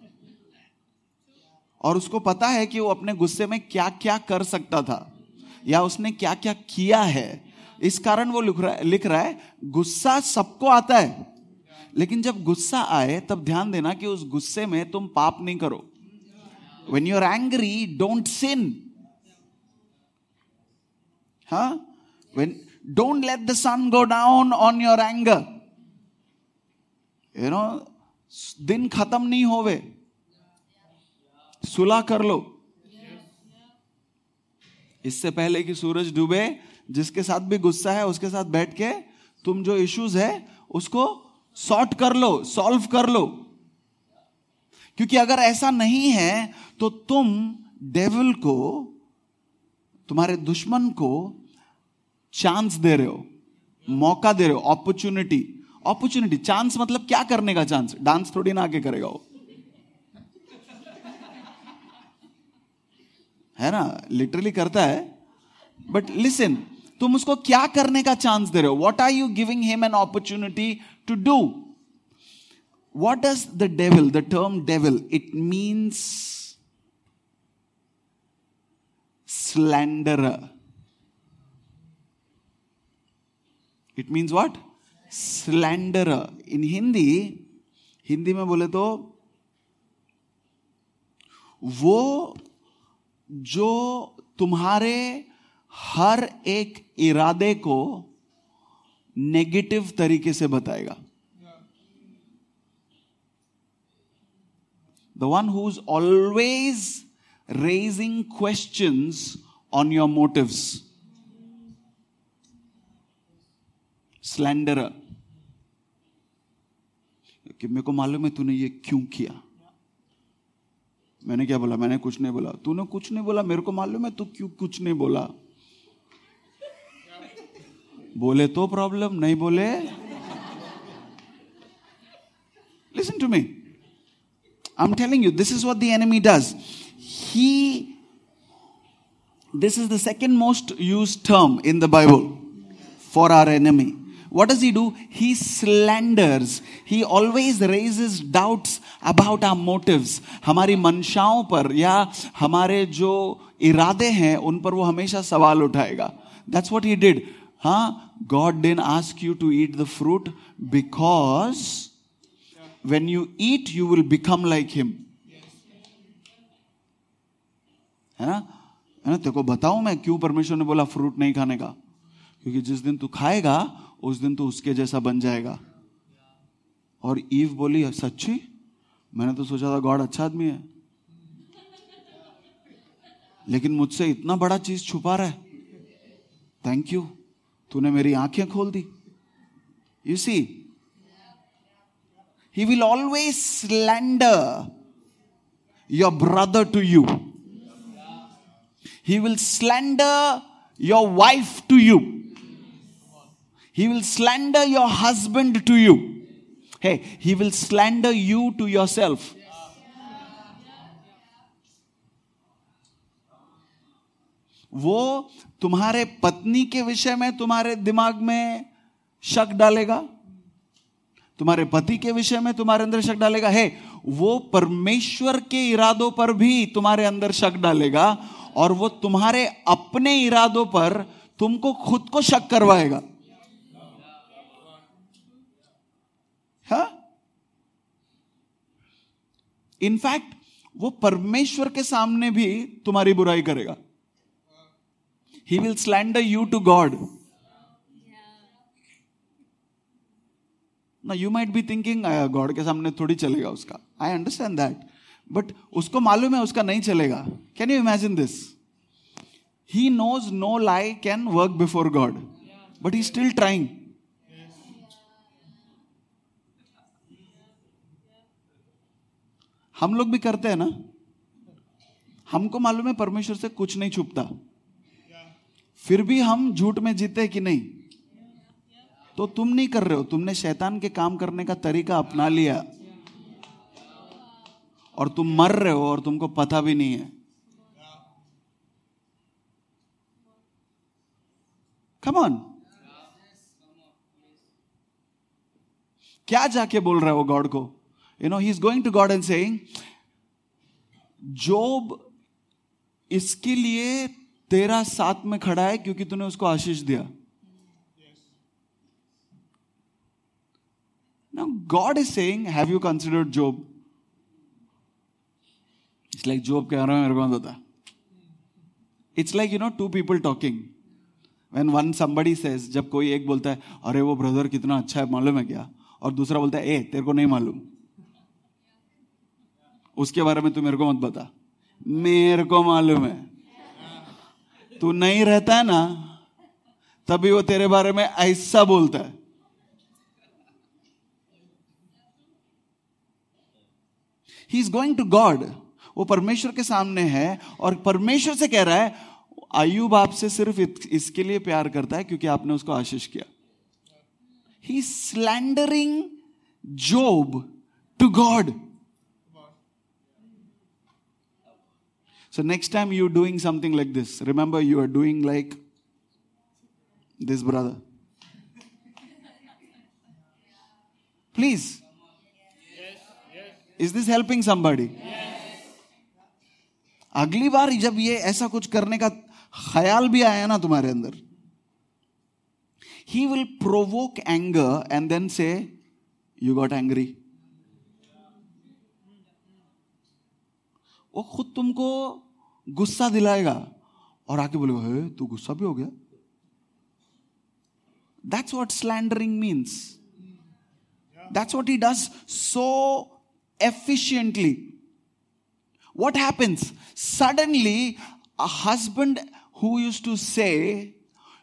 और उसको पता है कि वो अपने गुस्से में क्या क्या कर सकता था, या उसने क्या क्या किया है. इस कारण वो लिख रहा है गुस्सा सबको आता है, लेकिन जब गुस्सा आए तब ध्यान देना कि उस गुस्से में तुम पाप नहीं करो. When you're angry, don't sin. Huh? Don't let the sun go down on your anger. You know, दिन खत्म नहीं होवे, सुलह कर लो इससे पहले कि सूरज डूबे. जिसके साथ भी गुस्सा है उसके साथ बैठ के तुम जो इश्यूज है उसको सॉल्व कर लो, क्योंकि अगर ऐसा नहीं है तो तुम डेविल को, तुम्हारे दुश्मन को चांस दे रहे हो, मौका दे रहे हो. अपॉर्चुनिटी, चांस मतलब क्या करने का चांस? डांस थोड़ी ना आके करेगा वो. है ना, लिटरली करता है. बट लिसन, तुम उसको क्या करने का चांस दे रहे हो? What are you giving him an opportunity to do? What does the devil, the term devil, it means slanderer. It means what? Slanderer. In Hindi में बोले तो वो जो तुम्हारे हर एक इरादे को नेगेटिव तरीके से बताएगा. The one who's always raising questions on your motives. Slanderer. कि मेरे को मालूम है तूने ये क्यों किया. मैंने क्या बोला? मैंने कुछ नहीं बोला. तूने कुछ नहीं बोला. मेरे को मालूम है तू क्यों कुछ नहीं बोला. बोले तो प्रॉब्लम, नहीं बोले. Listen to me. I'm telling you, this is what the enemy does. This is the second most used term in the Bible for our enemy. What does he do? He slanders. He always raises doubts about our motives. हमारी मंशाओं पर या हमारे जो इरादे हैं उन पर वो हमेशा सवाल उठाएगा. That's what he did. God didn't ask you to eat the fruit because when you eat, you will become like him. है ना तेरे को बताऊं मैं क्यों परमेश्वर ने बोला फ्रूट नहीं खाने का? क्योंकि जिस दिन तू खाएगा उस दिन तू उसके जैसा बन जाएगा. और ईव बोली, सच्ची? मैंने तो सोचा था गॉड अच्छा आदमी है, लेकिन मुझसे इतना बड़ा चीज छुपा रहा है. थैंक यू, तूने मेरी आंखें खोल दी. You see, he will always slander your brother to you. He will slander your wife to you. He will slander your husband to you. Hey, he will slander you to yourself. वो तुम्हारे पत्नी के विषय में तुम्हारे दिमाग में शक डालेगा, तुम्हारे पति के विषय में तुम्हारे अंदर शक डालेगा. है वो परमेश्वर के इरादों पर भी तुम्हारे अंदर शक डालेगा, और वो तुम्हारे अपने इरादों पर तुमको खुद को शक करवाएगा. हाँ, इनफैक्ट वो परमेश्वर के सामने भी तुम्हारी बुराई करेगा. He will slander you to God. Now you might be thinking, God के सामने थोड़ी चलेगा उसका. I understand that. But उसको मालूम है उसका नहीं चलेगा. Can you imagine this? He knows no lie can work before God. But he's still trying. हम लोग भी करते हैं ना. हमको मालूम है परमेश्वर से कुछ नहीं छुपता, फिर भी हम झूठ में जीते हैं कि नहीं. तो तुम नहीं कर रहे हो, तुमने शैतान के काम करने का तरीका अपना लिया, और तुम मर रहे हो और तुमको पता भी नहीं है. Come on. क्या जाके बोल रहे हो गॉड को? You know, he is going to God and saying, जोब इसके लिए तेरा साथ में खड़ा है क्योंकि तूने उसको आशीष दिया. Now God is saying, have you considered Job? It's like Job कह रहा है मेरे को मत बता. It's like, you know, two people talking. When one somebody says, जब कोई एक बोलता है अरे वो ब्रदर कितना अच्छा है मालूम है क्या, और दूसरा बोलता है ए तेरे को नहीं मालूम, उसके बारे में तू मेरे को मत बता. मेरे को मालूम है, तू नहीं रहता है ना तभी वो तेरे बारे में ऐसा बोलता है. He is going to God. वो परमेश्वर के सामने है और परमेश्वर से कह रहा है, आयुब आपसे सिर्फ इसके लिए प्यार करता है क्योंकि आपने उसको आशीष किया. He is slandering Job to God. So next time you're doing something like this, remember you are doing like this brother. Please. Is this helping somebody? अगली बार जब ये ऐसा कुछ करने का ख्याल भी आया ना तुम्हारे अंदर, he will provoke anger and then say, you got angry. वो खुद तुमको गुस्सा दिलाएगा और आके बोलेगा, हे तू गुस्सा भी हो गया. That's what slandering means. That's what he does so efficiently. What happens? Suddenly, a husband who used to say,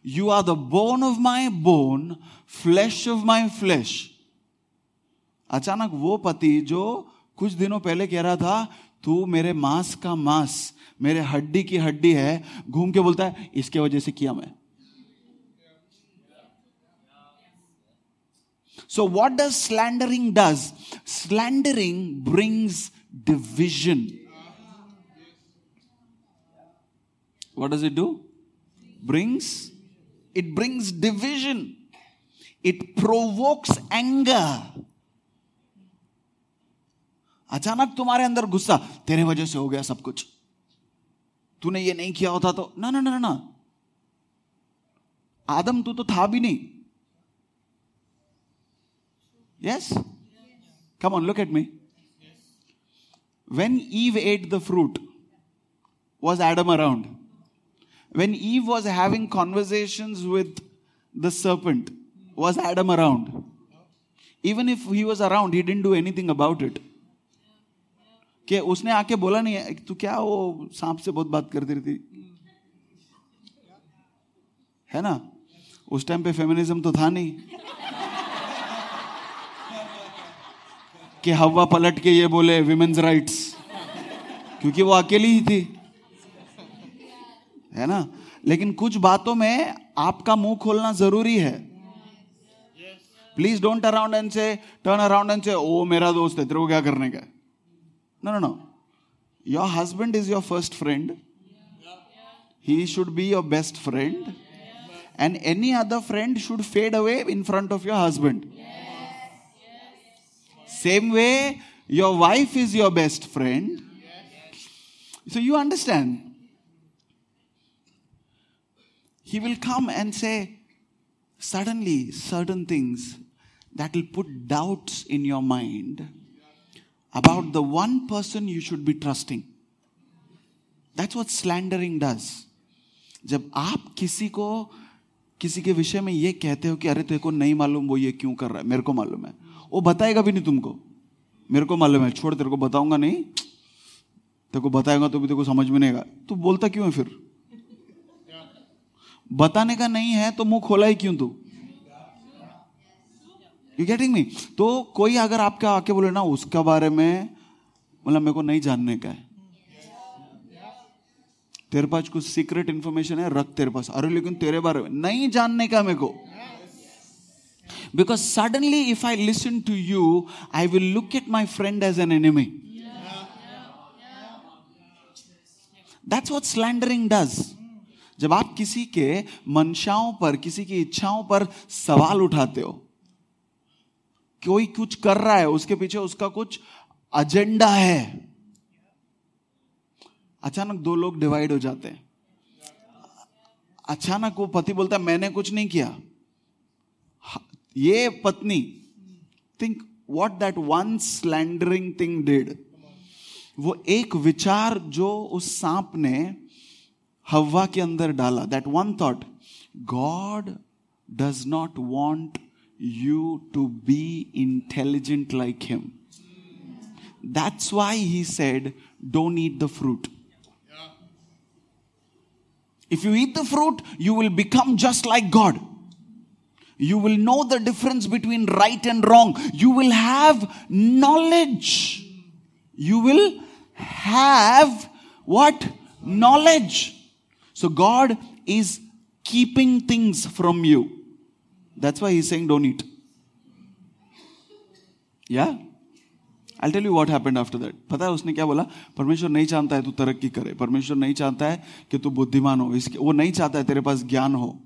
you are the bone of my bone, flesh of my flesh. अचानक वो पति जो कुछ दिनों पहले कह रहा था, तू मेरे मांस का मांस, मेरे हड्डी की हड्डी है, घूम के बोलता है, इसके वजह से किया मैं. So what does slandering does? Slandering brings division. What does it do? It brings division. It provokes anger. अचानक तुम्हारे अंदर गुस्सा, तेरे वजह से हो गया सब कुछ, तूने ये नहीं किया होता तो. ना ना ना ना, आदम तू तो था भी नहीं. Yes? Come on, look at me. When Eve ate the fruit, was Adam around? When Eve was having conversations with the serpent, was Adam around? Even if he was around, he didn't do anything about it. कि उसने आके बोला नहीं, तू क्या वो सांप से बहुत बात करती रहती है ना. उस टाइम पे फेमिनिज्म तो था नहीं कि हवा पलट के ये बोले विमेन्स राइट्स, क्योंकि वो अकेली ही थी, है ना. लेकिन कुछ बातों में आपका मुंह खोलना जरूरी है. Please don't around and say, turn around and say, ओ मेरा दोस्त है, तेरे को क्या करने का. No no no, your husband is your first friend, he should be your best friend, and any other friend should fade away in front of your husband. Same way, your wife is your best friend. So you understand. He will come and say, suddenly, certain things that will put doubts in your mind about the one person you should be trusting. That's what slandering does. जब आप किसी को किसी के विषय में ये कहते हो कि अरे तेरे को नहीं मालूम वो ये क्यों कर रहा है, मेरे को मालूम है. वो बताएगा भी नहीं तुमको, मेरे को मालूम है, छोड़ तेरे को बताऊंगा नहीं, तेरे को बताएगा तो भी तेरे को समझ में नहीं आएगा. तू बोलता क्यों है फिर? बताने का नहीं है तो मुंह खोला ही क्यों तू? You getting me? तो कोई अगर आपका आके बोले ना उसका बारे में, मतलब मेरे को नहीं जानने का है, तेरे पास कुछ सीक्रेट इंफॉर्मेशन है रख तेरे पास, अरे लेकिन तेरे बारे में नहीं जानने का मेरे को. Because suddenly if I listen to you, I will look at my friend as an enemy. That's what slandering does. जब आप किसी के मंशाओं पर, किसी की इच्छाओं पर सवाल उठाते हो, कोई कुछ कर रहा है, उसके पीछे उसका कुछ एजेंडा है, अचानक दो लोग डिवाइड हो जाते हैं. अचानक वो पति बोलता है मैंने कुछ नहीं किया, ये पत्नी. Think what that one slandering thing did. वो एक विचार जो उस सांप ने हवा के अंदर डाला, that one thought, God does not want you to be intelligent like him. That's why he said don't eat the fruit. If you eat the fruit you will become just like God. You will know the difference between right and wrong. You will have knowledge. You will have what? Knowledge. So God is keeping things from you. That's why he's saying don't eat. Yeah? I'll tell you what happened after that. पता है उसने क्या बोला? परमेश्वर नहीं चाहता है तू तरक्की करे, परमेश्वर नहीं चाहता है कि तू बुद्धिमान हो, वो नहीं चाहता है तेरे पास ज्ञान हो,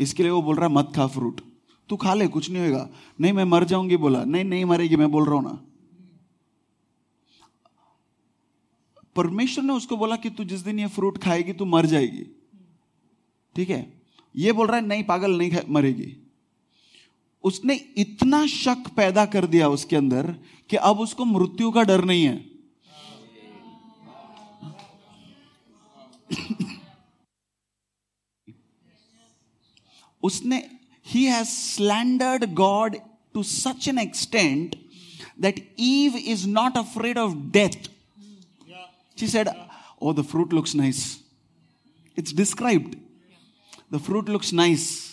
इसके लिए वो बोल रहा है मत खा फ्रूट, तू खा ले कुछ नहीं होगा। नहीं मैं मर जाऊंगी बोला, नहीं नहीं मरेगी, मैं बोल रहा हूं ना। परमेश्वर ने उसको बोला कि तू जिस दिन ये फ्रूट खाएगी तू मर जाएगी, ठीक है। ये बोल रहा है नहीं पागल नहीं मरेगी। उसने इतना शक पैदा कर दिया उसके अंदर कि अब उसको मृत्यु का डर नहीं है। उसने he has slandered God to such an extent that Eve is not afraid of death. She said, oh, the fruit looks nice. It's described. The fruit looks nice.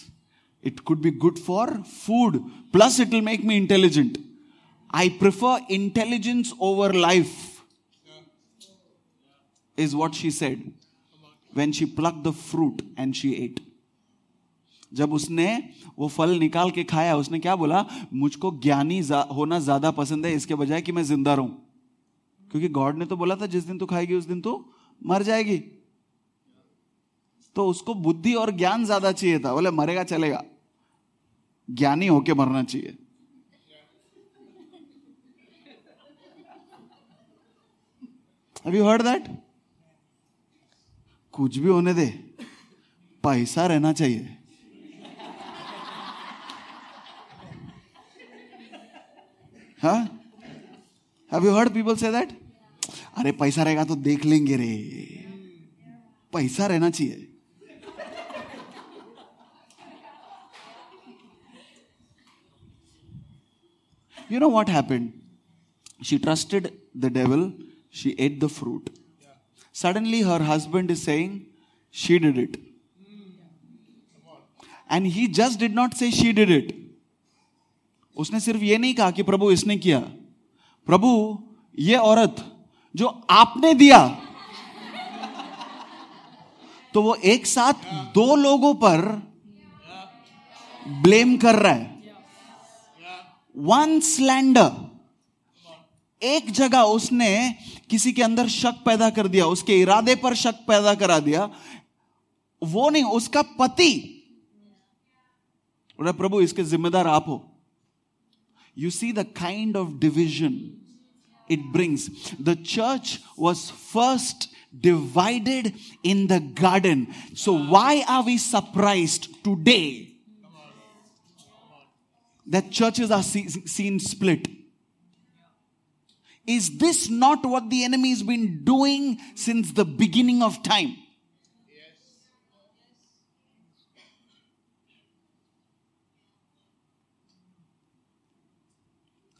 It could be good for food. Plus, it will make me intelligent. I prefer intelligence over life, is what she said when she plucked the fruit and she ate. जब उसने वो फल निकाल के खाया, उसने क्या बोला? मुझको ज्ञानी होना ज्यादा पसंद है इसके बजाय कि मैं जिंदा रहूं, क्योंकि गॉड ने तो बोला था जिस दिन तू खाएगी उस दिन तू मर जाएगी। तो उसको बुद्धि और ज्ञान ज्यादा चाहिए था। बोले मरेगा चलेगा, ज्ञानी होके मरना चाहिए। Have you heard that? कुछ भी होने दे, पैसा रहना चाहिए। हाँ, have you heard people say that? अरे पैसा रहेगा तो देख लेंगे रे, पैसा रहना चाहिए। You know what happened? She trusted the devil, she ate the fruit. Suddenly her husband is saying she did it, and he just did not say she did it. उसने सिर्फ ये नहीं कहा कि प्रभु इसने किया, प्रभु ये औरत जो आपने दिया। तो वो एक साथ दो लोगों पर ब्लेम कर रहा है। वन स्लैंडर, एक जगह उसने किसी के अंदर शक पैदा कर दिया, उसके इरादे पर शक पैदा करा दिया। वो नहीं, उसका पति। और प्रभु इसके जिम्मेदार आप हो। You see the kind of division it brings. The church was first divided in the garden. So why are we surprised today that churches are seen split? Is this not what the enemy has been doing since the beginning of time?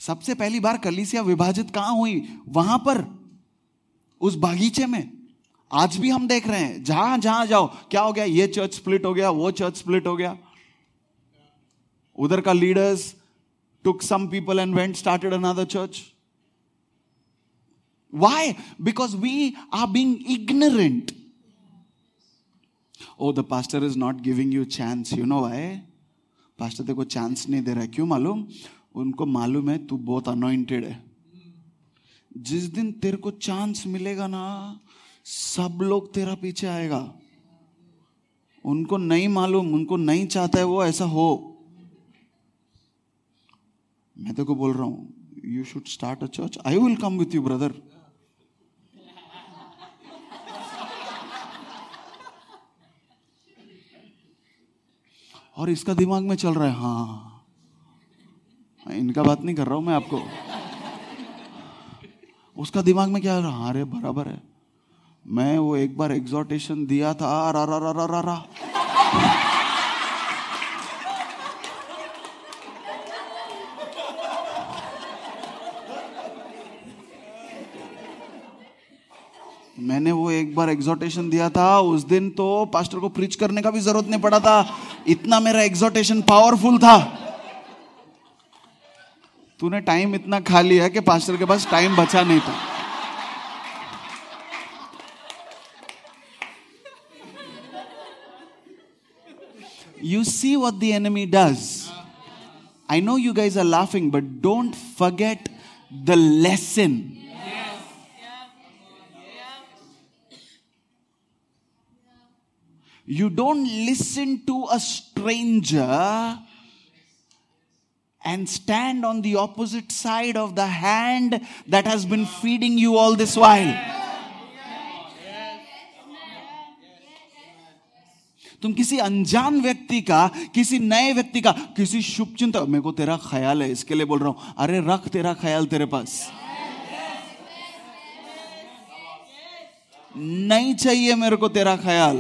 सबसे पहली बार कलीसिया विभाजित कहां हुई? वहां पर, उस बागीचे में। आज भी हम देख रहे हैं, जहां जहां जाओ क्या हो गया, ये चर्च स्प्लिट हो गया, वो चर्च स्प्लिट हो गया। उधर का leaders took some people and went started another church. Why? Because we are being ignorant. Oh the pastor is not giving you chance. You know why? Pastor तेरे को chance नहीं दे रहा है, क्यों मालूम? उनको मालूम है तू बहुत अनॉइंटेड है। जिस दिन तेरे को चांस मिलेगा ना, सब लोग तेरा पीछे आएगा। उनको नहीं मालूम, उनको नहीं चाहता है वो ऐसा हो। मैं तेरे को बोल रहा हूं, you should start a church. I will come with you brother. और इसका दिमाग में चल रहा है, हाँ इनका बात नहीं कर रहा हूं मैं आपको। उसका दिमाग में क्या है? हाँ रे बराबर है, मैं वो एक बार एग्जॉर्टेशन दिया था। रा रा रा रा रा। मैंने वो एक बार एग्जॉर्टेशन दिया था, उस दिन तो पास्टर को प्रीच करने का भी जरूरत नहीं पड़ा था, इतना मेरा एग्जॉर्टेशन पावरफुल था। तूने टाइम इतना खा लिया कि पास्टर के पास टाइम बचा नहीं था। You see what the enemy does. I know you guys are laughing, but don't forget the lesson. Yes. You don't listen to a stranger and stand on the opposite side of the hand that has been feeding you all this while. तुम किसी अनजान व्यक्ति का, किसी नए व्यक्ति का, किसी शुभचिंतक, मेरे को तेरा ख्याल है इसके लिए बोल रहा हूं, अरे रख तेरा ख्याल तेरे पास, नहीं चाहिए मेरे को तेरा ख्याल,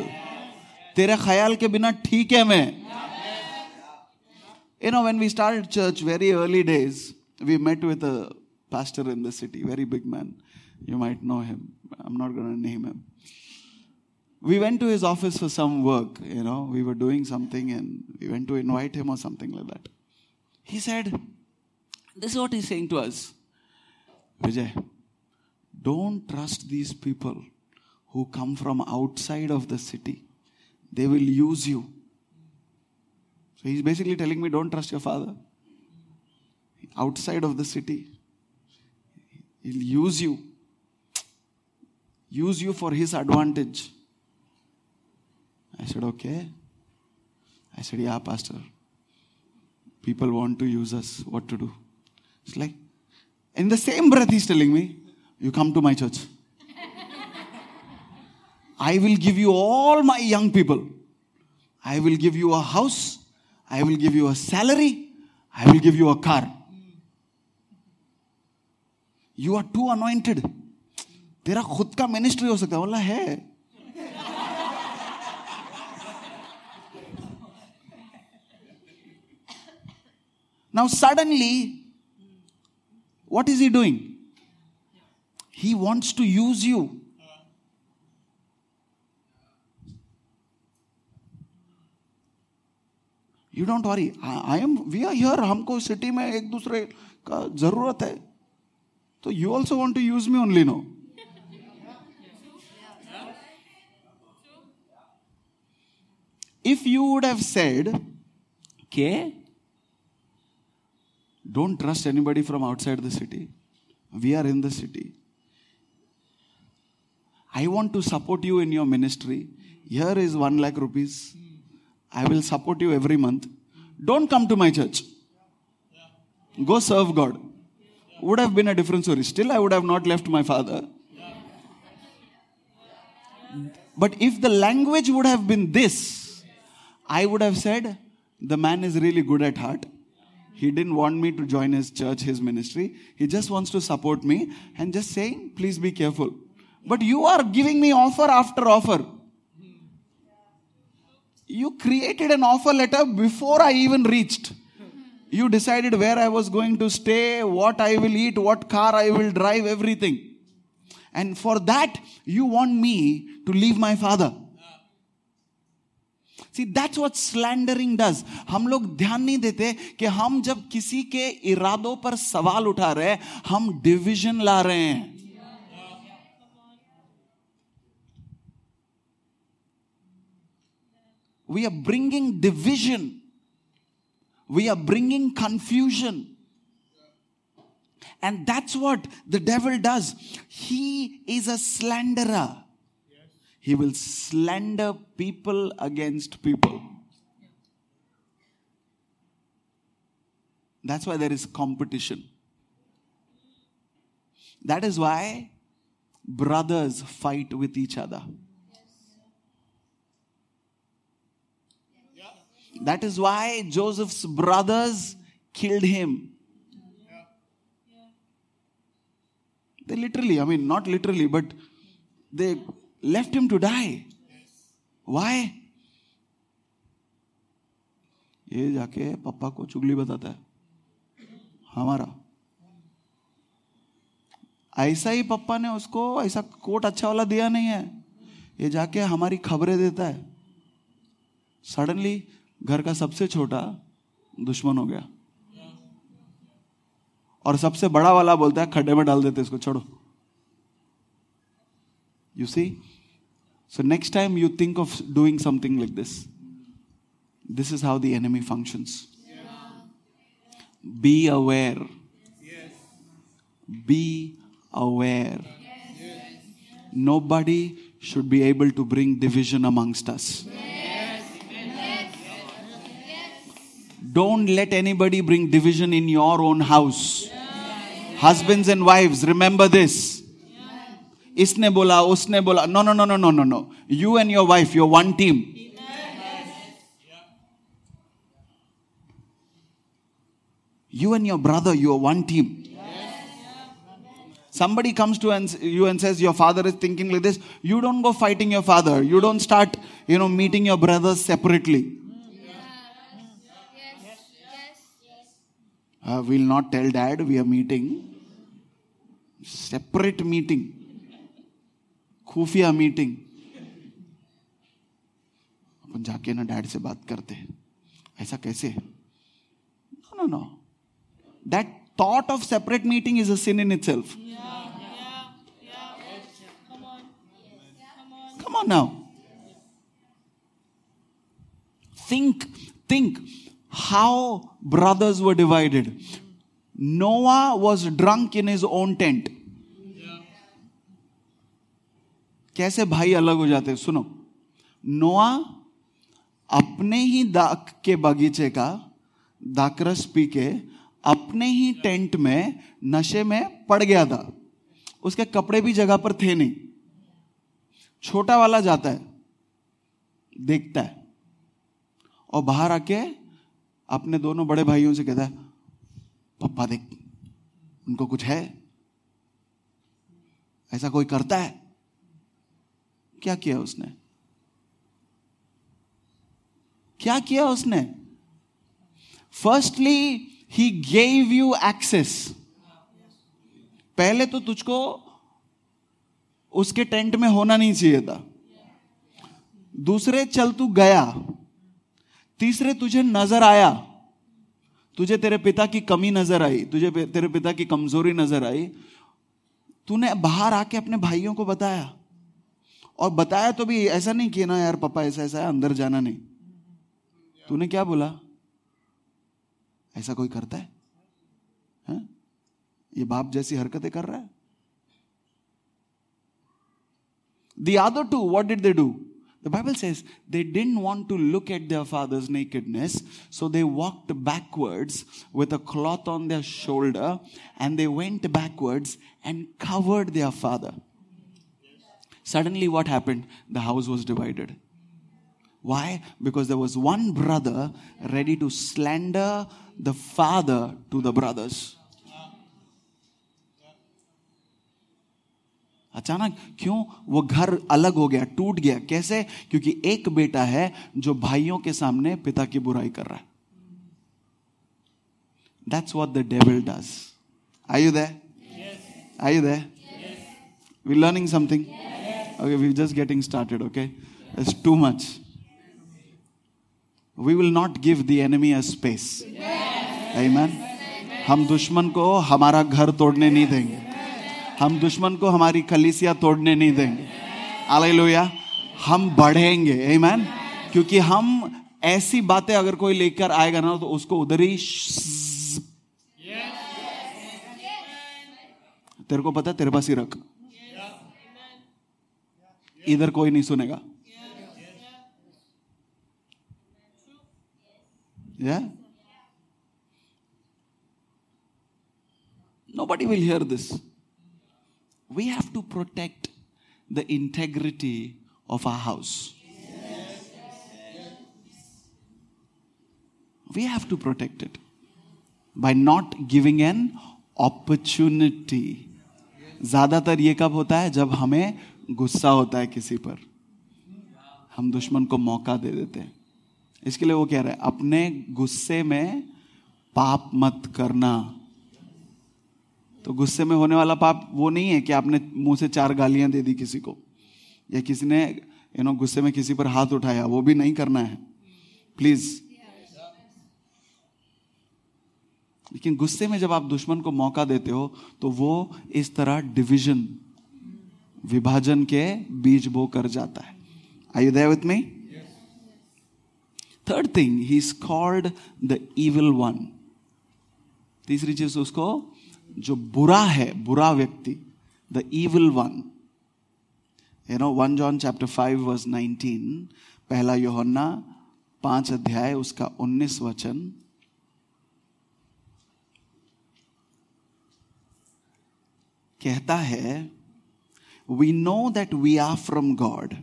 तेरे ख्याल के बिना ठीक है मैं. You know, when we started church very early days, we met with a pastor in the city, very big man. You might know him. I'm not going to name him. We went to his office for some work, you know. We were doing something and we went to invite him or something like that. He said, this is what he's saying to us. Vijay, don't trust these people who come from outside of the city. They will use you. So he's basically telling me, don't trust your father. Outside of the city, he'll use you. Use you for his advantage. I said, okay. I said, yeah, pastor. People want to use us. What to do? It's like, in the same breath, he's telling me, you come to my church. I will give you all my young people. I will give you a house. I will give you a salary. I will give you a car. You are too anointed. तेरा खुद का ministry हो सकता है. बोला है. Now suddenly, what is he doing? He wants to use you. You don't worry. We are here. हमको city में एक दूसरे का जरूरत है. So you also want to use me only, no? If you would have said, okay, don't trust anybody from outside the city. We are in the city. I want to support you in your ministry. Here is 1 lakh rupees. I will support you every month. Don't come to my church. Go serve God. Would have been a different story. Still, I would have not left my father. But if the language would have been this, I would have said, the man is really good at heart. He didn't want me to join his church, his ministry. He just wants to support me and just saying, please be careful. But you are giving me offer after offer. You created an offer letter before I even reached. You decided where I was going to stay, what I will eat, what car I will drive, everything. And for that, you want me to leave my father. See, that's what slandering does. हम लोग ध्यान नहीं देते कि हम जब किसी के इरादों पर सवाल उठा रहे हैं, हम डिवीजन ला रहे हैं. We are bringing division. We are bringing confusion. And that's what the devil does. He is a slanderer. He will slander people against people. That's why there is competition. That is why brothers fight with each other. That is why Joseph's brothers killed him. They literally, I mean, not literally, but they left him to die. Why? ये जाके पापा को चुगली बताता है हमारा. ऐसा ही पापा ने उसको ऐसा कोट अच्छा वाला दिया नहीं है. ये जाके हमारी खबरें देता है. Suddenly घर का सबसे छोटा दुश्मन हो गया और सबसे बड़ा वाला बोलता है खड्डे में डाल देते इसको छोड़ो. You see? So next time you think of doing something like this, this is how the enemy functions. Be aware. Be aware. Yes. Nobody should be able to bring division amongst us. Yes. Yes. Don't let anybody bring division in your own house. Yes. Husbands and wives, remember this. Yes. Isne bola, usne bola. No. You and your wife, you're one team. You and your brother, you are one team. Yes. Somebody comes to you and says, your father is thinking like this. You don't go fighting your father. You don't start, meeting your brothers separately. Yes. Yes. Yes. We'll not tell dad we are meeting. Separate meeting. Khufia meeting. अपन जाके ना dad से बात करते हैं. ऐसा कैसे? No. That thought of separate meeting is a sin in itself. Yeah. Yeah. Yeah. Come on. Yeah. Come on now. Think how brothers were divided. Noah was drunk in his own tent. कैसे भाई अलग हो जाते हैं सुनो. Noah अपने ही दाख के बगीचे का दाखरस पी के अपने ही टेंट में नशे में पड़ गया था. उसके कपड़े भी जगह पर थे नहीं. छोटा वाला जाता है, देखता है और बाहर आके अपने दोनों बड़े भाइयों से कहता है, पप्पा देख उनको कुछ है. ऐसा कोई करता है? क्या किया उसने? Firstly, he gave you access. पहले तो तुझको उसके टेंट में होना नहीं चाहिए था. दूसरे चल तू गया. तीसरे तुझे नजर आया. तुझे तेरे पिता की कमी नजर आई. तुझे तेरे पिता की कमजोरी नजर आई. तूने बाहर आके अपने भाइयों को बताया. और बताया तो भी ऐसा नहीं किया ना यार पापा ऐसा ऐसा है अंदर जाना नहीं. तूने क्या बोला? ऐसा कोई करता है? ये बाप जैसी हरकतें कर रहा है? The other two, what did they do? The Bible says they didn't want to look at their father's nakedness, so they walked backwards with a cloth on their shoulder, and they went backwards and covered their father. Suddenly what happened? The house was divided. Why? Because there was one brother ready to slander the father to the brothers. अचानक क्यों वो घर अलग हो गया, टूट गया? कैसे? क्योंकि एक बेटा है जो भाइयों के सामने पिता की बुराई कर रहा है. That's what the devil does. Are you there? Yes. Are you there? Yes. We're learning something? Yes. Okay, we're just getting started, okay? It's too much. We will not give the enemy a space. Yes. Amen. हम दुश्मन को हमारा घर तोड़ने नहीं देंगे. हम दुश्मन को हमारी कलीसिया तोड़ने नहीं देंगे. हालेलुया. हम बढ़ेंगे. Amen. क्योंकि हम ऐसी बातें अगर कोई लेकर आएगा ना तो उसको उधर ही. तेरे को पता है तेरे पास ही रख. इधर कोई नहीं सुनेगा. Yeah? Nobody will hear this. We have to protect the integrity of our house. Yes. We have to protect it by not giving an opportunity. ज़्यादातर ये कब होता है? जब हमें गुस्सा होता है किसी पर, हम दुश्मन को मौका दे देते हैं. इसके लिए वो कह रहा है अपने गुस्से में पाप मत करना. तो गुस्से में होने वाला पाप वो नहीं है कि आपने मुंह से 4 गालियां दे दी किसी को या किसी ने गुस्से में किसी पर हाथ उठाया. वो भी नहीं करना है प्लीज. लेकिन गुस्से में जब आप दुश्मन को मौका देते हो तो वो इस तरह डिविजन, विभाजन के बीज बो कर जाता है. Are you there with me? Third thing, he's called the evil one. तीसरी चीज उसको जो बुरा है, बुरा व्यक्ति, the evil one, you know 1 John chapter 5 verse 19, पहला यूहन्ना 5 अध्याय उसका 19 वचन, कहता है, we know that we are from God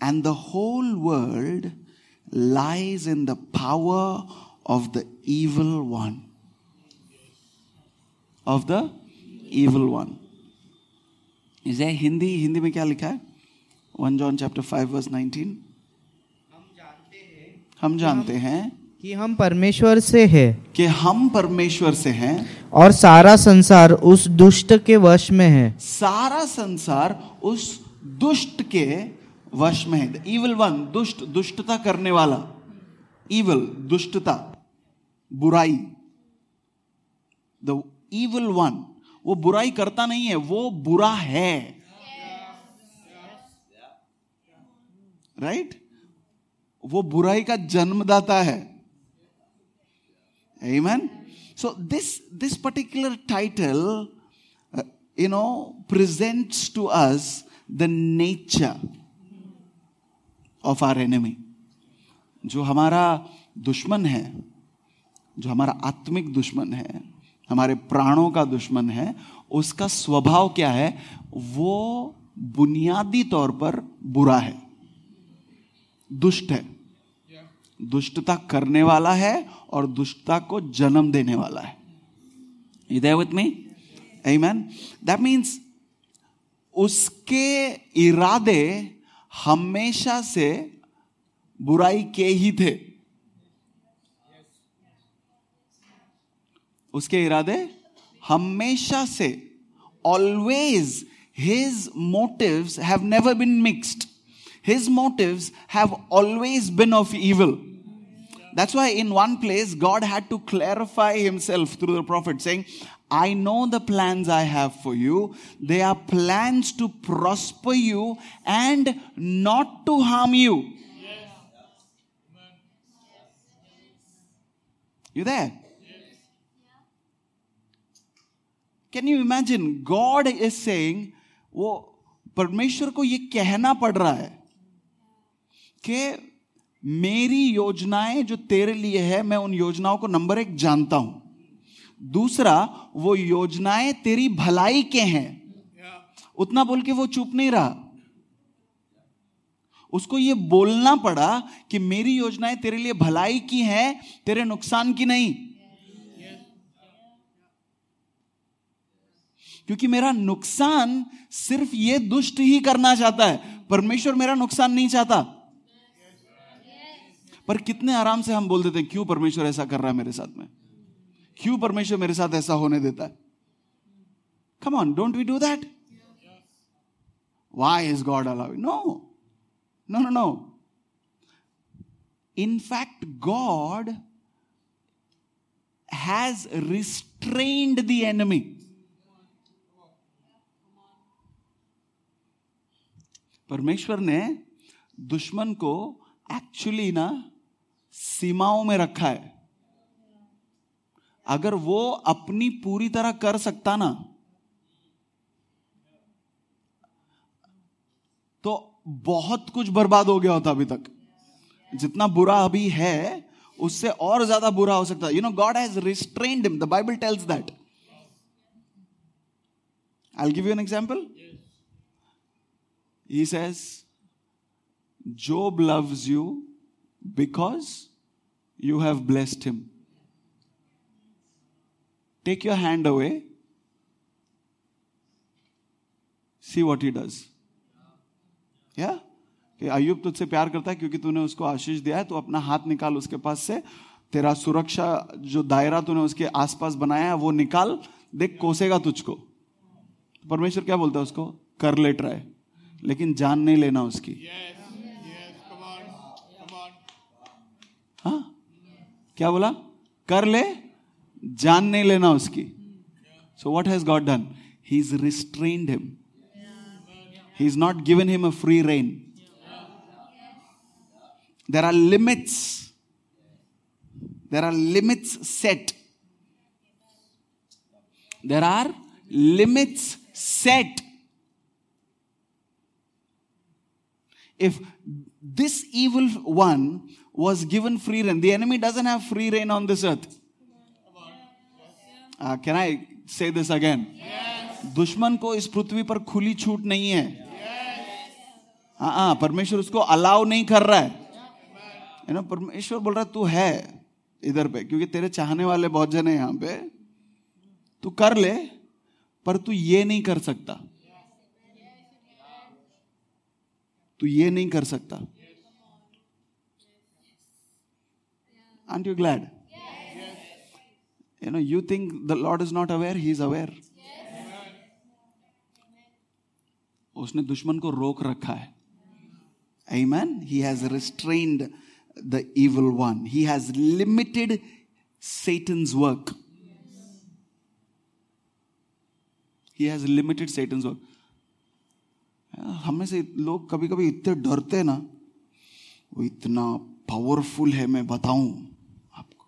and the whole world lies in the power of the evil one. Of the evil one. Is there Hindi में क्या लिखा है? 1 John chapter 5 verse 19. हम जानते हैं कि हम परमेश्वर से हैं और सारा संसार उस दुष्ट के वश में है. सारा संसार उस दुष्ट के वश में है. इविल वन, दुष्टता करने वाला, इविल दुष्टता, बुराई, द इविल वन. वो बुराई करता नहीं है, वो बुरा है, राइट? वो बुराई का जन्मदाता है. Amen. So this particular title, presents to us the nature of our enemy. जो हमारा दुश्मन है, जो हमारा आत्मिक दुश्मन है, हमारे प्राणों का दुश्मन है, उसका स्वभाव क्या है? वो बुनियादी तौर पर बुरा है, दुष्ट है, दुष्टता करने वाला है और दुष्टता को जन्म देने वाला है. You there with me? Amen. That means उसके इरादे हमेशा से बुराई के ही थे. उसके इरादे हमेशा से, always, his motives have never been mixed. His motives have always been of evil. That's why in one place God had to clarify himself through the prophet, saying, I know the plans I have for you. They are plans to prosper you and not to harm you. Yes. You there? Yes. Can you imagine? God is saying, वो परमेश्वर को ये कहना पड़ रहा है कि मेरी योजनाएं जो तेरे लिए है, मैं उन योजनाओं को नंबर 1 जानता हूं. दूसरा, वो योजनाएं तेरी भलाई के हैं. उतना बोल के वो चुप नहीं रहा. उसको ये बोलना पड़ा कि मेरी योजनाएं तेरे लिए भलाई की हैं, तेरे नुकसान की नहीं. क्योंकि मेरा नुकसान सिर्फ ये दुष्ट ही करना चाहता है, परमेश्वर मेरा नुकसान नहीं चाहता. पर कितने आराम से हम बोल देते हैं, क्यों परमेश्वर ऐसा कर रहा है मेरे साथ में, क्यों परमेश्वर मेरे साथ ऐसा होने देता है. Come on, don't we do that? Why is God allowing? No no no no. In fact God has restrained the enemy. परमेश्वर ने दुश्मन को एक्चुअली ना सीमाओं में रखा है. अगर वो अपनी पूरी तरह कर सकता ना, तो बहुत कुछ बर्बाद हो गया होता अभी तक. जितना बुरा अभी है, उससे और ज्यादा बुरा हो सकता. You know, God has restrained him. The Bible tells that. I will give you an example. He says, Job loves you because you have blessed him. Take your hand away. See what he does. Yeah? अय्यूब तुझसे प्यार करता है क्योंकि तूने उसको आशीष दिया है, तो अपना हाथ निकाल उसके पास से. तेरा सुरक्षा जो दायरा तूने उसके आसपास बनाया है, वो निकाल, देख कोसेगा तुझको. परमेश्वर क्या बोलता है उसको? कर ले ट्राई, लेकिन जान नहीं लेना उसकी. हाँ, क्या बोला? कर ले, जान नहीं लेना उसकी. So what has God done? He is restrained him. He is not given him a free rein. There are limits. There are limits set. There are limits set. If this evil one was given free reign, the enemy doesn't have free reign on this earth. Can I say this again? Yes. दुश्मन को इस पृथ्वी पर खुली छूट नहीं है. परमेश्वर उसको अलाउ नहीं कर रहा है. परमेश्वर बोल रहा है तू है इधर पे, क्योंकि तेरे चाहने वाले बहुत जने यहाँ पे. तू कर ले, पर तू ये नहीं कर सकता. तू ये नहीं कर सकता. Aren't you glad? Yes. You know, you think the Lord is not aware, He is aware. Yes. उसने दुश्मन को रोक रखा है. Amen. He has restrained the evil one. He has limited Satan's work. Yes. He has limited Satan's work. हम में से लोग कभी कभी इतने डरते हैं ना, वो इतना पावरफुल है, मैं बताऊं आपको.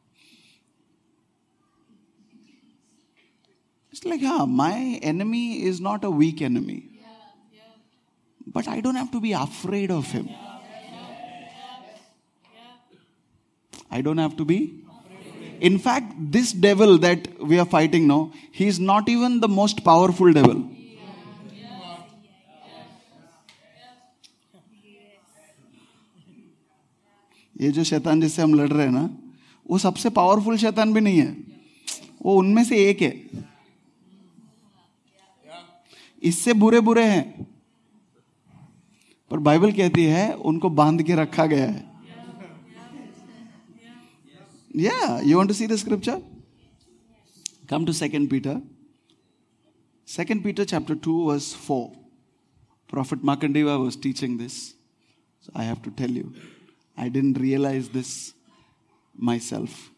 It's like, yeah, my enemy is not a weak enemy. But I don't have to be afraid of him. I don't have to be. In fact, this devil that we are fighting now, he is not even the most powerful devil. ये जो शैतान जिससे हम लड़ रहे हैं ना, वो सबसे पावरफुल शैतान भी नहीं है. वो उनमें से एक है. इससे बुरे बुरे हैं, पर बाइबल कहती है उनको बांध के रखा गया है. Yeah, you want to see the scripture? Come to 2 Peter. 2 Peter chapter 2 verse 4. Prophet Markandeva was teaching this. So I have to tell you. I didn't realize this myself.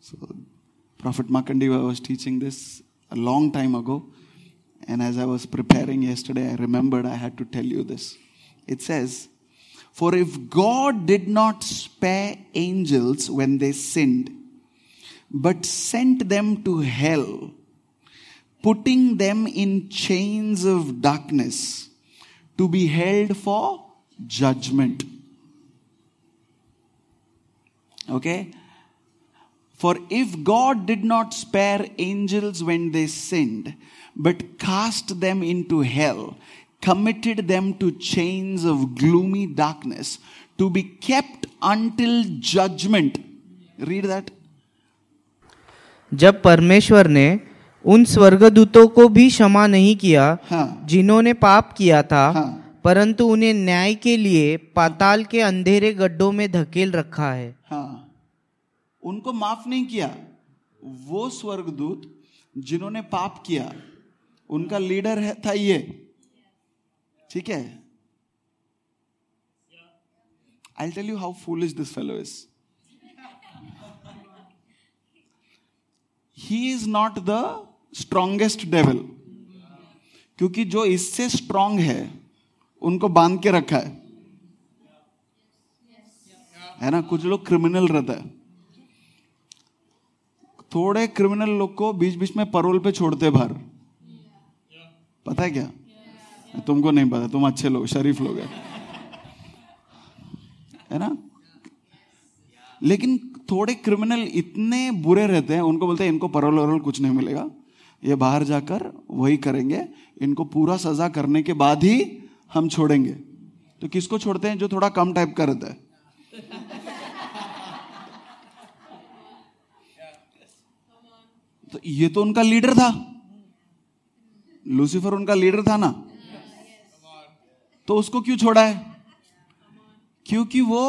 So, Prophet Markandeva was teaching this a long time ago. And as I was preparing yesterday, I remembered I had to tell you this. It says, "For if God did not spare angels when they sinned, but sent them to hell, putting them in chains of darkness to be held for judgment." Okay? "For if God did not spare angels when they sinned, but cast them into hell, committed them to chains of gloomy darkness, to be kept until judgment." Read that. जब परमेश्वर ने उन स्वर्गदूतों को भी क्षमा नहीं किया, जिन्होंने पाप किया था, परंतु उन्हें न्याय के लिए पाताल के अंधेरे गड्ढों में धकेल रखा है. उनको माफ नहीं किया. वो स्वर्गदूत जिन्होंने पाप किया, उनका लीडर था ये. ठीक है. I'll tell you how foolish this fellow is. He is not the strongest devil, क्योंकि जो इससे स्ट्रांग है उनको बांध के रखा है ना. कुछ लोग क्रिमिनल रहता है, थोड़े क्रिमिनल लोग को बीच बीच में पैरोल पे छोड़ते बाहर. पता है क्या? तुमको नहीं पता, तुम अच्छे लोग, शरीफ लोग है ना. लेकिन थोड़े क्रिमिनल इतने बुरे रहते हैं, उनको बोलते हैं इनको पैरोल वरोल कुछ नहीं मिलेगा, ये बाहर जाकर वही करेंगे, इनको पूरा सजा करने के बाद ही हम छोड़ेंगे. तो किसको छोड़ते हैं? जो थोड़ा कम टाइप का रहता है. तो ये तो उनका लीडर था, लूसीफर उनका लीडर था ना. तो उसको क्यों छोड़ा है? क्योंकि वो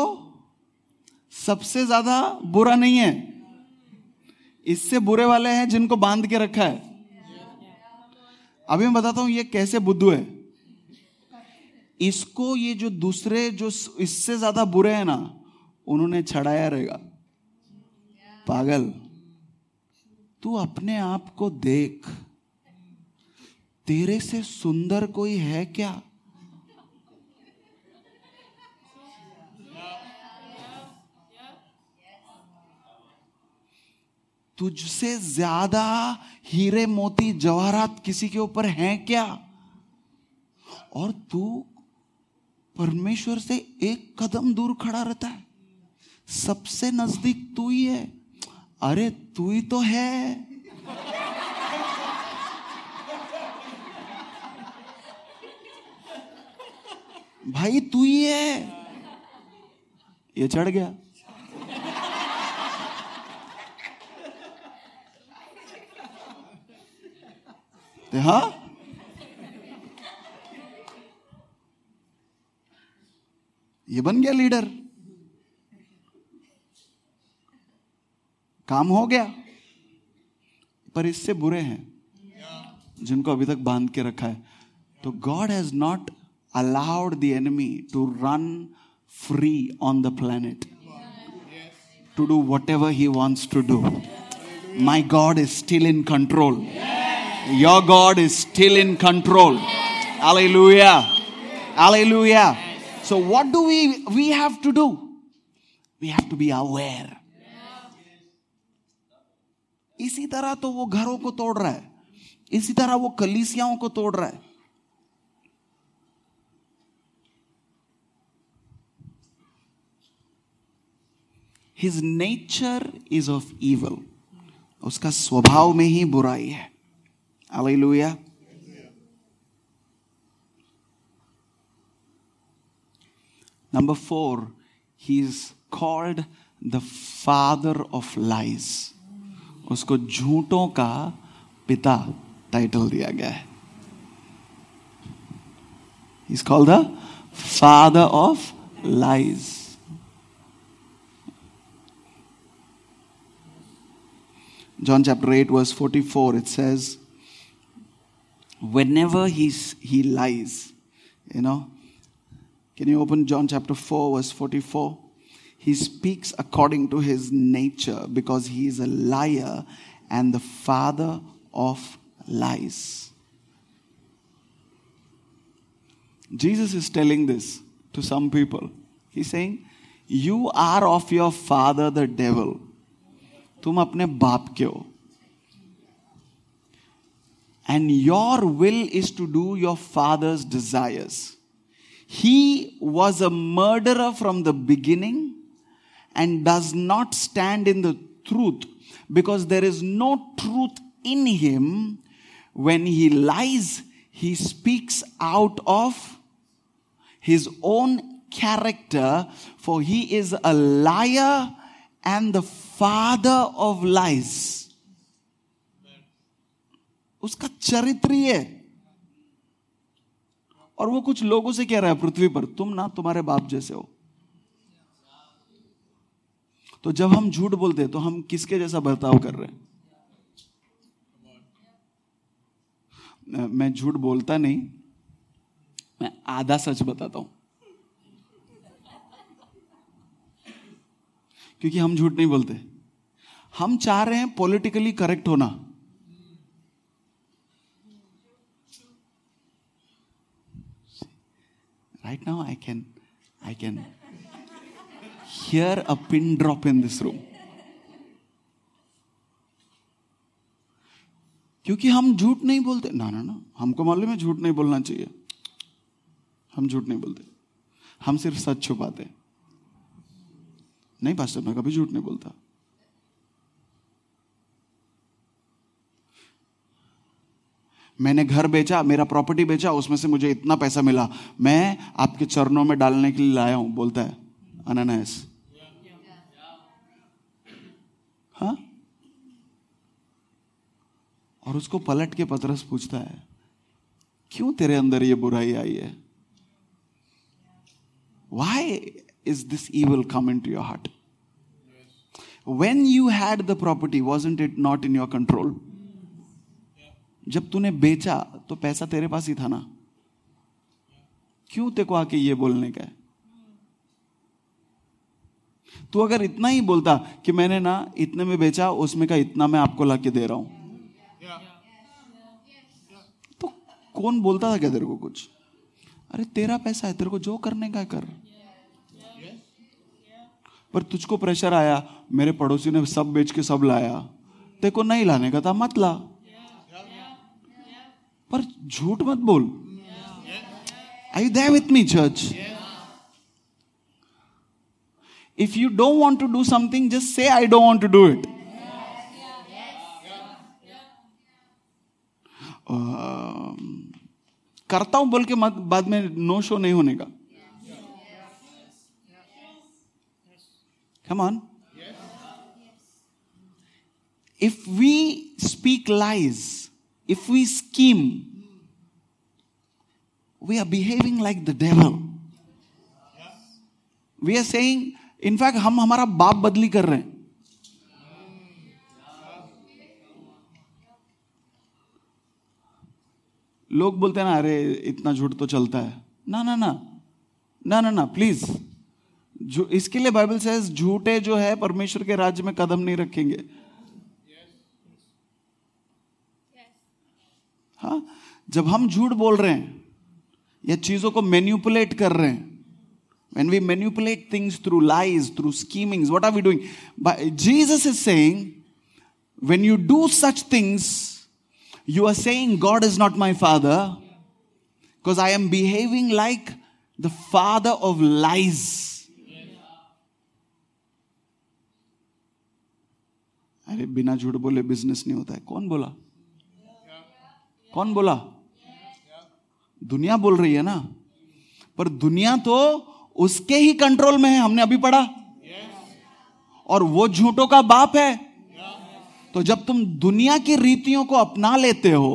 सबसे ज्यादा बुरा नहीं है. इससे बुरे वाले हैं जिनको बांध के रखा है. अभी मैं बताता हूं ये कैसे बुद्धू है. इसको ये जो दूसरे जो इससे ज्यादा बुरे हैं ना, उन्होंने छड़ाया रहेगा. पागल, तू अपने आप को देख, तेरे से सुंदर कोई है क्या? तुझसे ज्यादा हीरे मोती जवाहरात किसी के ऊपर हैं क्या? और तू परमेश्वर से एक कदम दूर खड़ा रहता है, सबसे नजदीक तू ही है। अरे तू ही तो है। भाई तू ही है। ये चढ़ गया। हाँ, ये बन गया लीडर। काम हो गया। पर इससे बुरे हैं जिनको अभी तक बांध के रखा है। तो God has not allowed the enemy to run free on the planet, to do whatever he wants to do. My God is still in control. Your God is still in control. Hallelujah. Hallelujah. So what do we have to do? We have to be aware. इसी तरह तो वो घरों को तोड़ रहा है, इसी तरह वो कलीसियाओं को तोड़ रहा है। His nature is of evil. उसका स्वभाव में ही बुराई है। Hallelujah. Number 4, he is called the father of lies. उसको झूठों का पिता टाइटल दिया गया है। He is called the father of lies. John chapter 8 verse 44, it says, whenever he lies, you know, can you open John chapter 4 verse 44? He speaks according to his nature because he is a liar and the father of lies. Jesus is telling this to some people. He's saying, you are of your father the devil. तुम अपने बाप के हो, and your will is to do your father's desires. He was a murderer from the beginning and does not stand in the truth because there is no truth in him. When he lies he speaks out of his own character, for he is a liar and the father of lies. उसका चरित्र ही है। और वो कुछ लोगों से कह रहा है पृथ्वी पर, तुम ना तुम्हारे बाप जैसे हो। तो जब हम झूठ बोलते हैं तो हम किसके जैसा बर्ताव कर रहे हैं? मैं झूठ बोलता नहीं, मैं आधा सच बताता हूं, क्योंकि हम झूठ नहीं बोलते। हम चाह रहे हैं पॉलिटिकली करेक्ट होना। Right now I can hear a pin drop in this room, क्योंकि हम झूठ नहीं बोलते। ना ना ना, हमको मालूम है झूठ नहीं बोलना चाहिए। हम झूठ नहीं बोलते, हम सिर्फ सच छुपाते हैं। नहीं पास्टर, मैं कभी झूठ नहीं बोलता। मैंने घर बेचा, मेरा प्रॉपर्टी बेचा, उसमें से मुझे इतना पैसा मिला, मैं आपके चरणों में डालने के लिए लाया हूं, बोलता है अनानास। हाँ, और उसको पलट के पतरस पूछता है, क्यों तेरे अंदर ये बुराई आई है? Why is this evil come into your heart? Yes. When you had the property, wasn't it not in your control? Yeah. जब तूने बेचा तो पैसा तेरे पास ही था ना। Yeah. क्यों तेको आके ये बोलने का है? Yeah. तू अगर इतना ही बोलता कि मैंने ना इतने में बेचा, उसमें का इतना मैं आपको लाके दे रहा हूं। Yeah. Yeah. तो कौन बोलता था क्या तेरे को कुछ? अरे तेरा पैसा है, तेरे को जो करने का कर। पर तुझको प्रेशर आया, मेरे पड़ोसी ने सब बेच के सब लाया, तेरे को नहीं लाने का था मत ला, पर झूठ मत बोल. Are you there with me, church? If you don't want to do something, just say, I don't want to do it. करता हूं बोल के मत बाद में नो शो नहीं होने का. Come on. If we speak lies, if we scheme, we are behaving like the devil. We are saying, in fact, हम हमारा बाप बदली कर रहे हैं. लोग बोलते हैं ना, अरे इतना झूठ तो चलता है. ना ना ना ना ना ना, प्लीज. इसके लिए बाइबल सेज झूठे जो है परमेश्वर के राज्य में कदम नहीं रखेंगे. हाँ, जब हम झूठ बोल रहे हैं या चीजों को मैन्युपुलेट कर रहे हैं, when we manipulate things through lies, through schemings, what are we doing? But Jesus is saying, when you do such things, you are saying, God is not my father, because I am behaving like the father of lies. अरे बिना झूठ बोले business नहीं होता है. कौन बोला? कौन बोला? दुनिया बोल रही है ना, पर दुनिया तो उसके ही कंट्रोल में है. हमने अभी पढ़ा. और वो झूठों का बाप है. तो जब तुम दुनिया की रीतियों को अपना लेते हो,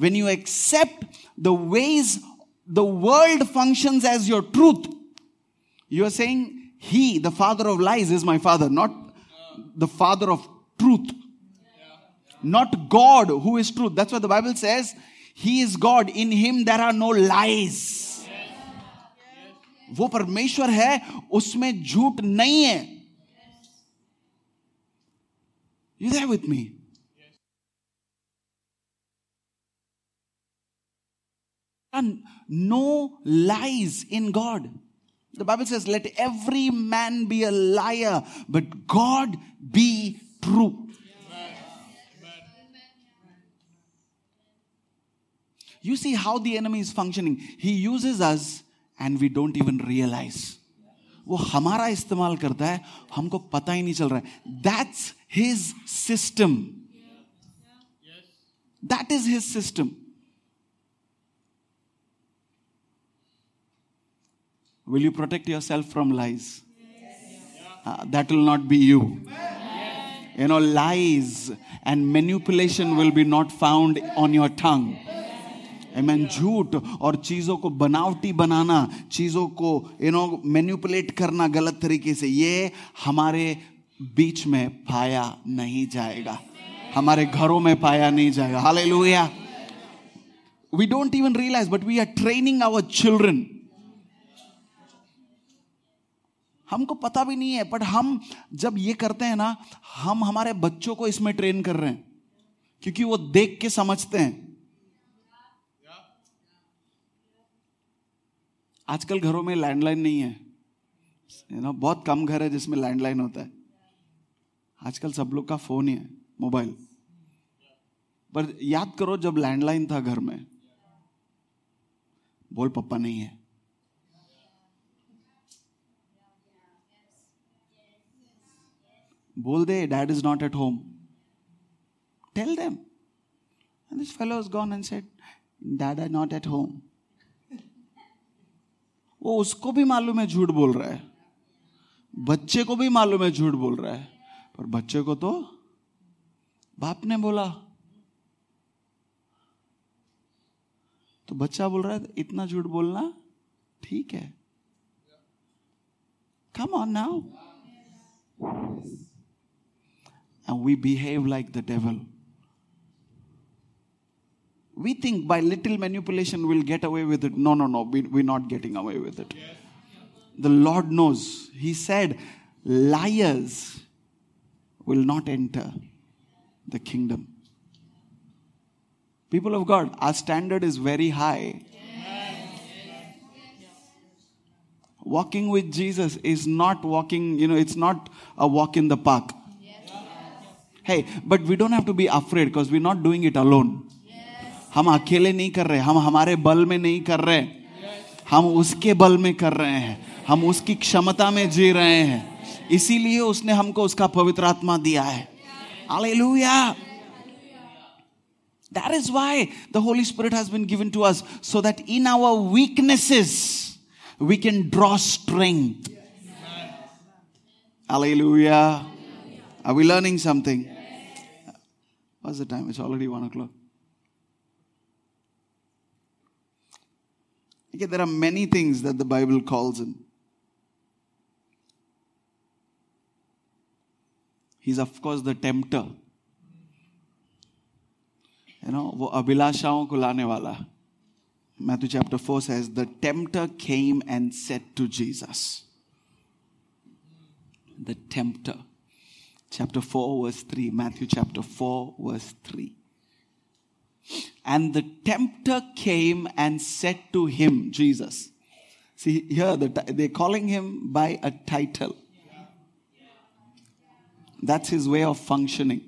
when you accept the ways the world functions as your truth, you are saying, he, the father of lies, is my father, not the father of truth, not God who is truth. That's what the Bible says, he is God, in him there are no lies. वो परमेश्वर है, उसमें झूठ नहीं है. You there with me? And no lies in God. The Bible says, let every man be a liar, but God be true. You see how the enemy is functioning. He uses us and we don't even realize. वो हमारा इस्तेमाल करता है, हमको पता ही नहीं चल रहा है. That's his system. That is his system. Will you protect yourself from lies? That will not be you. You know, lies and manipulation will be not found on your tongue. Amen. झूठ और चीजों को बनावटी बनाना, चीजों को manipulate करना गलत तरीके से, ये हमारे बीच में पाया नहीं जाएगा, हमारे घरों में पाया नहीं जाएगा. Hallelujah. We don't even realize, but we are training our children. हमको पता भी नहीं है, बट हम जब ये करते हैं ना, हम हमारे बच्चों को इसमें ट्रेन कर रहे हैं, क्योंकि वो देख के समझते हैं. आजकल घरों में लैंडलाइन नहीं है. बहुत कम घर है जिसमें लैंडलाइन होता है. आजकल सब लोग का फोन ही है, मोबाइल. पर याद करो जब लैंडलाइन था घर में, बोल पप्पा नहीं है, बोल दे dad is not at home, tell them. And this fellow has gone and said dad is not at home. वो उसको भी मालूम है झूठ बोल रहा है, बच्चे को भी मालूम है झूठ बोल रहा है, पर बच्चे को तो बाप ने बोला, तो बच्चा बोल रहा है इतना झूठ बोलना ठीक है. Come on now. And we behave like the devil. We think by little manipulation we'll get away with it. No. We're not getting away with it. The Lord knows. He said, liars will not enter the kingdom. People of God, our standard is very high. Walking with Jesus is not walking, it's not a walk in the park. Hey, but we don't have to be afraid because we're not doing it alone. हम अकेले नहीं कर रहे, हम हमारे बल में नहीं कर रहे, हम उसके बल में कर रहे हैं, हम उसकी क्षमता में जी रहे हैं, इसीलिए उसने हमको उसका पवित्र आत्मा दिया है. Hallelujah. That is why the Holy Spirit has been given to us, so that in our weaknesses we can draw strength. Hallelujah. Are we learning something? What's the time? It's already 1 o'clock. Okay, there are many things that the Bible calls him. He's of course the tempter. You know, वो अभिलाषाओं को लाने वाला. Matthew chapter 4 says, the tempter came and said to Jesus. The tempter. Chapter 4 verse 3. Matthew chapter 4 verse 3. And the tempter came and said to him, Jesus. See, here they're calling him by a title. That's his way of functioning.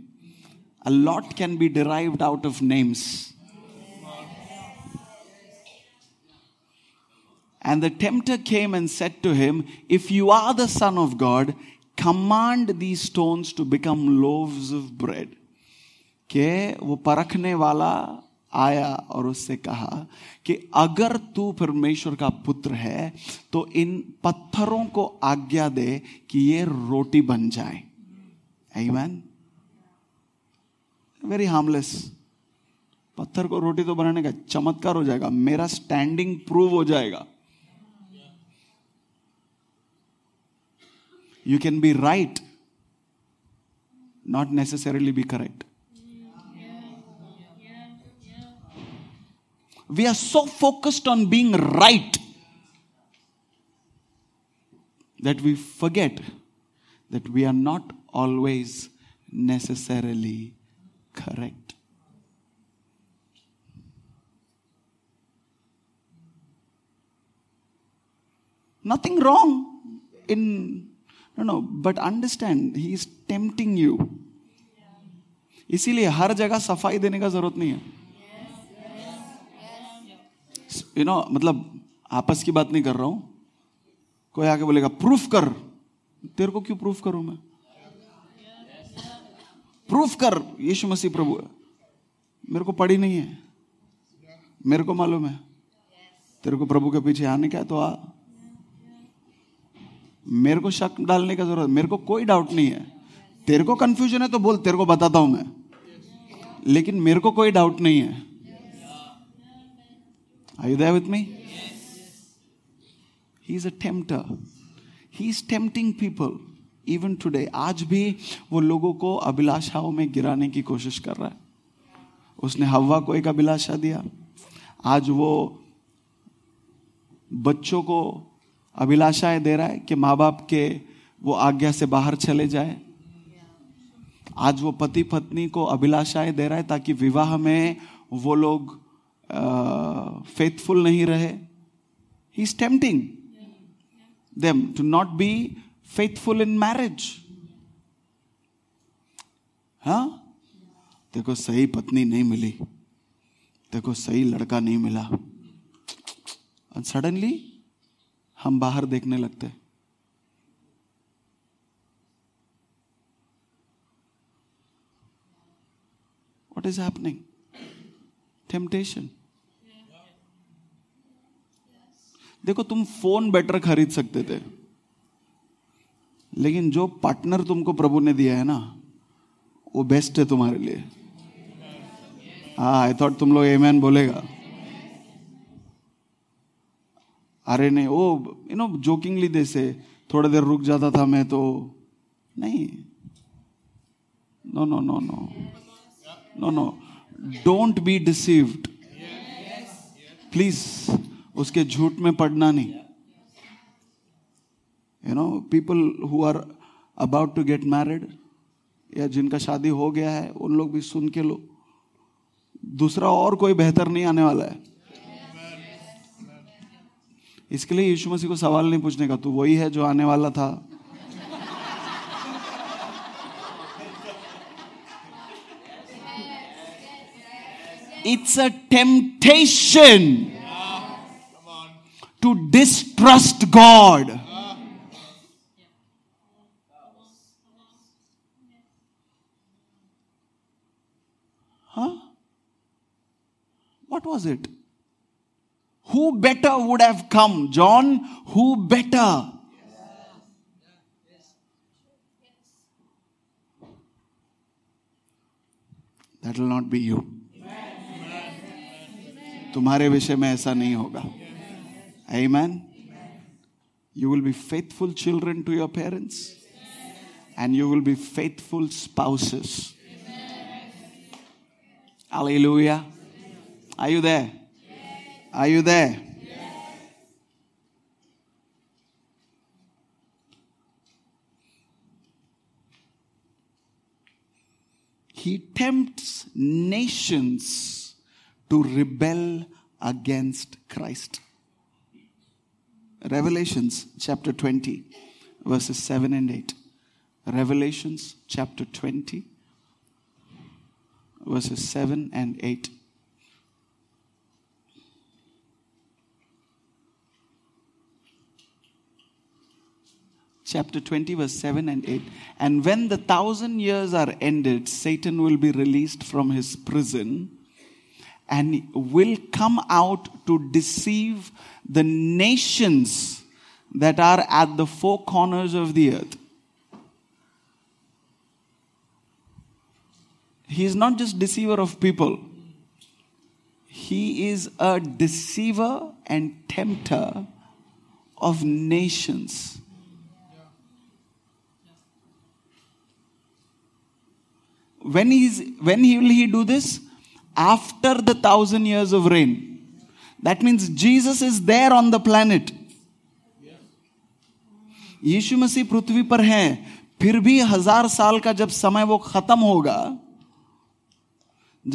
A lot can be derived out of names. And the tempter came and said to him, if you are the Son of God, command these stones to become loaves of bread. के वो परखने वाला आया और उससे कहा कि अगर तू परमेश्वर का पुत्र है तो इन पत्थरों को आज्ञा दे कि ये रोटी बन जाए. आमीन. Very harmless. पत्थर को रोटी तो बनाने का चमत्कार हो जाएगा. मेरा स्टैंडिंग प्रूव हो जाएगा. You can be right, not necessarily be correct. We are so focused on being right that we forget that we are not always necessarily correct. Nothing wrong in, no, but understand, he is tempting you. इसीलिए हर जगह सफाई देने का जरूरत नहीं है. You know, मतलब आपस की बात नहीं कर रहा हूं. कोई आके बोलेगा प्रूफ कर, तेरे को क्यों प्रूफ करूं मैं? प्रूफ कर, यीशु मसीह प्रभु है. मेरे को पड़ी नहीं है, मेरे को मालूम है. तेरे को प्रभु के पीछे आने का है तो आ. मेरे को शक डालने का जरूरत, मेरे को कोई डाउट नहीं है. तेरे को कंफ्यूजन है तो बोल, तेरे को बताता हूं मैं, लेकिन मेरे को कोई डाउट नहीं है. Are you there with me? Yes. He's a tempter. He's tempting people even today. आज भी वो लोगों को अभिलाषाओं में गिराने की कोशिश कर रहा है. उसने हव्वा को एक अभिलाषा दिया. आज वो बच्चों को अभिलाषाएं दे रहा है कि माँ बाप के वो आज्ञा से बाहर चले जाए. आज वो पति पत्नी को अभिलाषाएं दे रहा है ताकि विवाह में वो लोग faithful nahi rahe. He's tempting them to not be faithful in marriage. हाँ, तेको सही पत्नी नहीं मिली, तेको सही लड़का नहीं मिला, and suddenly हम बाहर देखने लगते. What is happening? Temptation. देखो, तुम फोन बेटर खरीद सकते थे, लेकिन जो पार्टनर तुमको प्रभु ने दिया है ना, वो बेस्ट है तुम्हारे लिए. हाँ, आई थॉट तुम लोग एमेन बोलेगा. अरे नहीं, वो यू नो जोकिंगली जैसे थोड़ा देर रुक जाता था मैं तो नहीं. No no no no no no. Don't be deceived. Please, उसके झूठ में पड़ना नहीं. You know, people who are about to get married, या जिनका शादी हो गया है, उन लोग भी सुन के लो. दूसरा और कोई बेहतर नहीं आने वाला है. इसके लिए यीशु मसीह को सवाल नहीं पूछने का, तू वही है जो आने वाला था. it's a temptation to distrust God. What was it? Who better would have come? John, who better? That will not be you. तुम्हारे विषय में ऐसा नहीं होगा. Amen. You will be faithful children to your parents. And you will be faithful spouses. Hallelujah. Are you there? Are you there? He tempts nations to rebel against Christ. Revelations chapter 20, verses 7 and 8. Revelations chapter 20, verses 7 and 8. Chapter 20, verse 7 and 8. And when the 1,000 years are ended, Satan will be released from his prison and will come out to deceive the nations that are at the four corners of the earth. He is not just deceiver of people. He is a deceiver and tempter of nations. When will he do this? After the 1,000 years of reign. That means Jesus is there on the planet. यीशु मसीह पृथ्वी पर हैं, फिर भी 1,000 साल का जब समय वो खत्म होगा,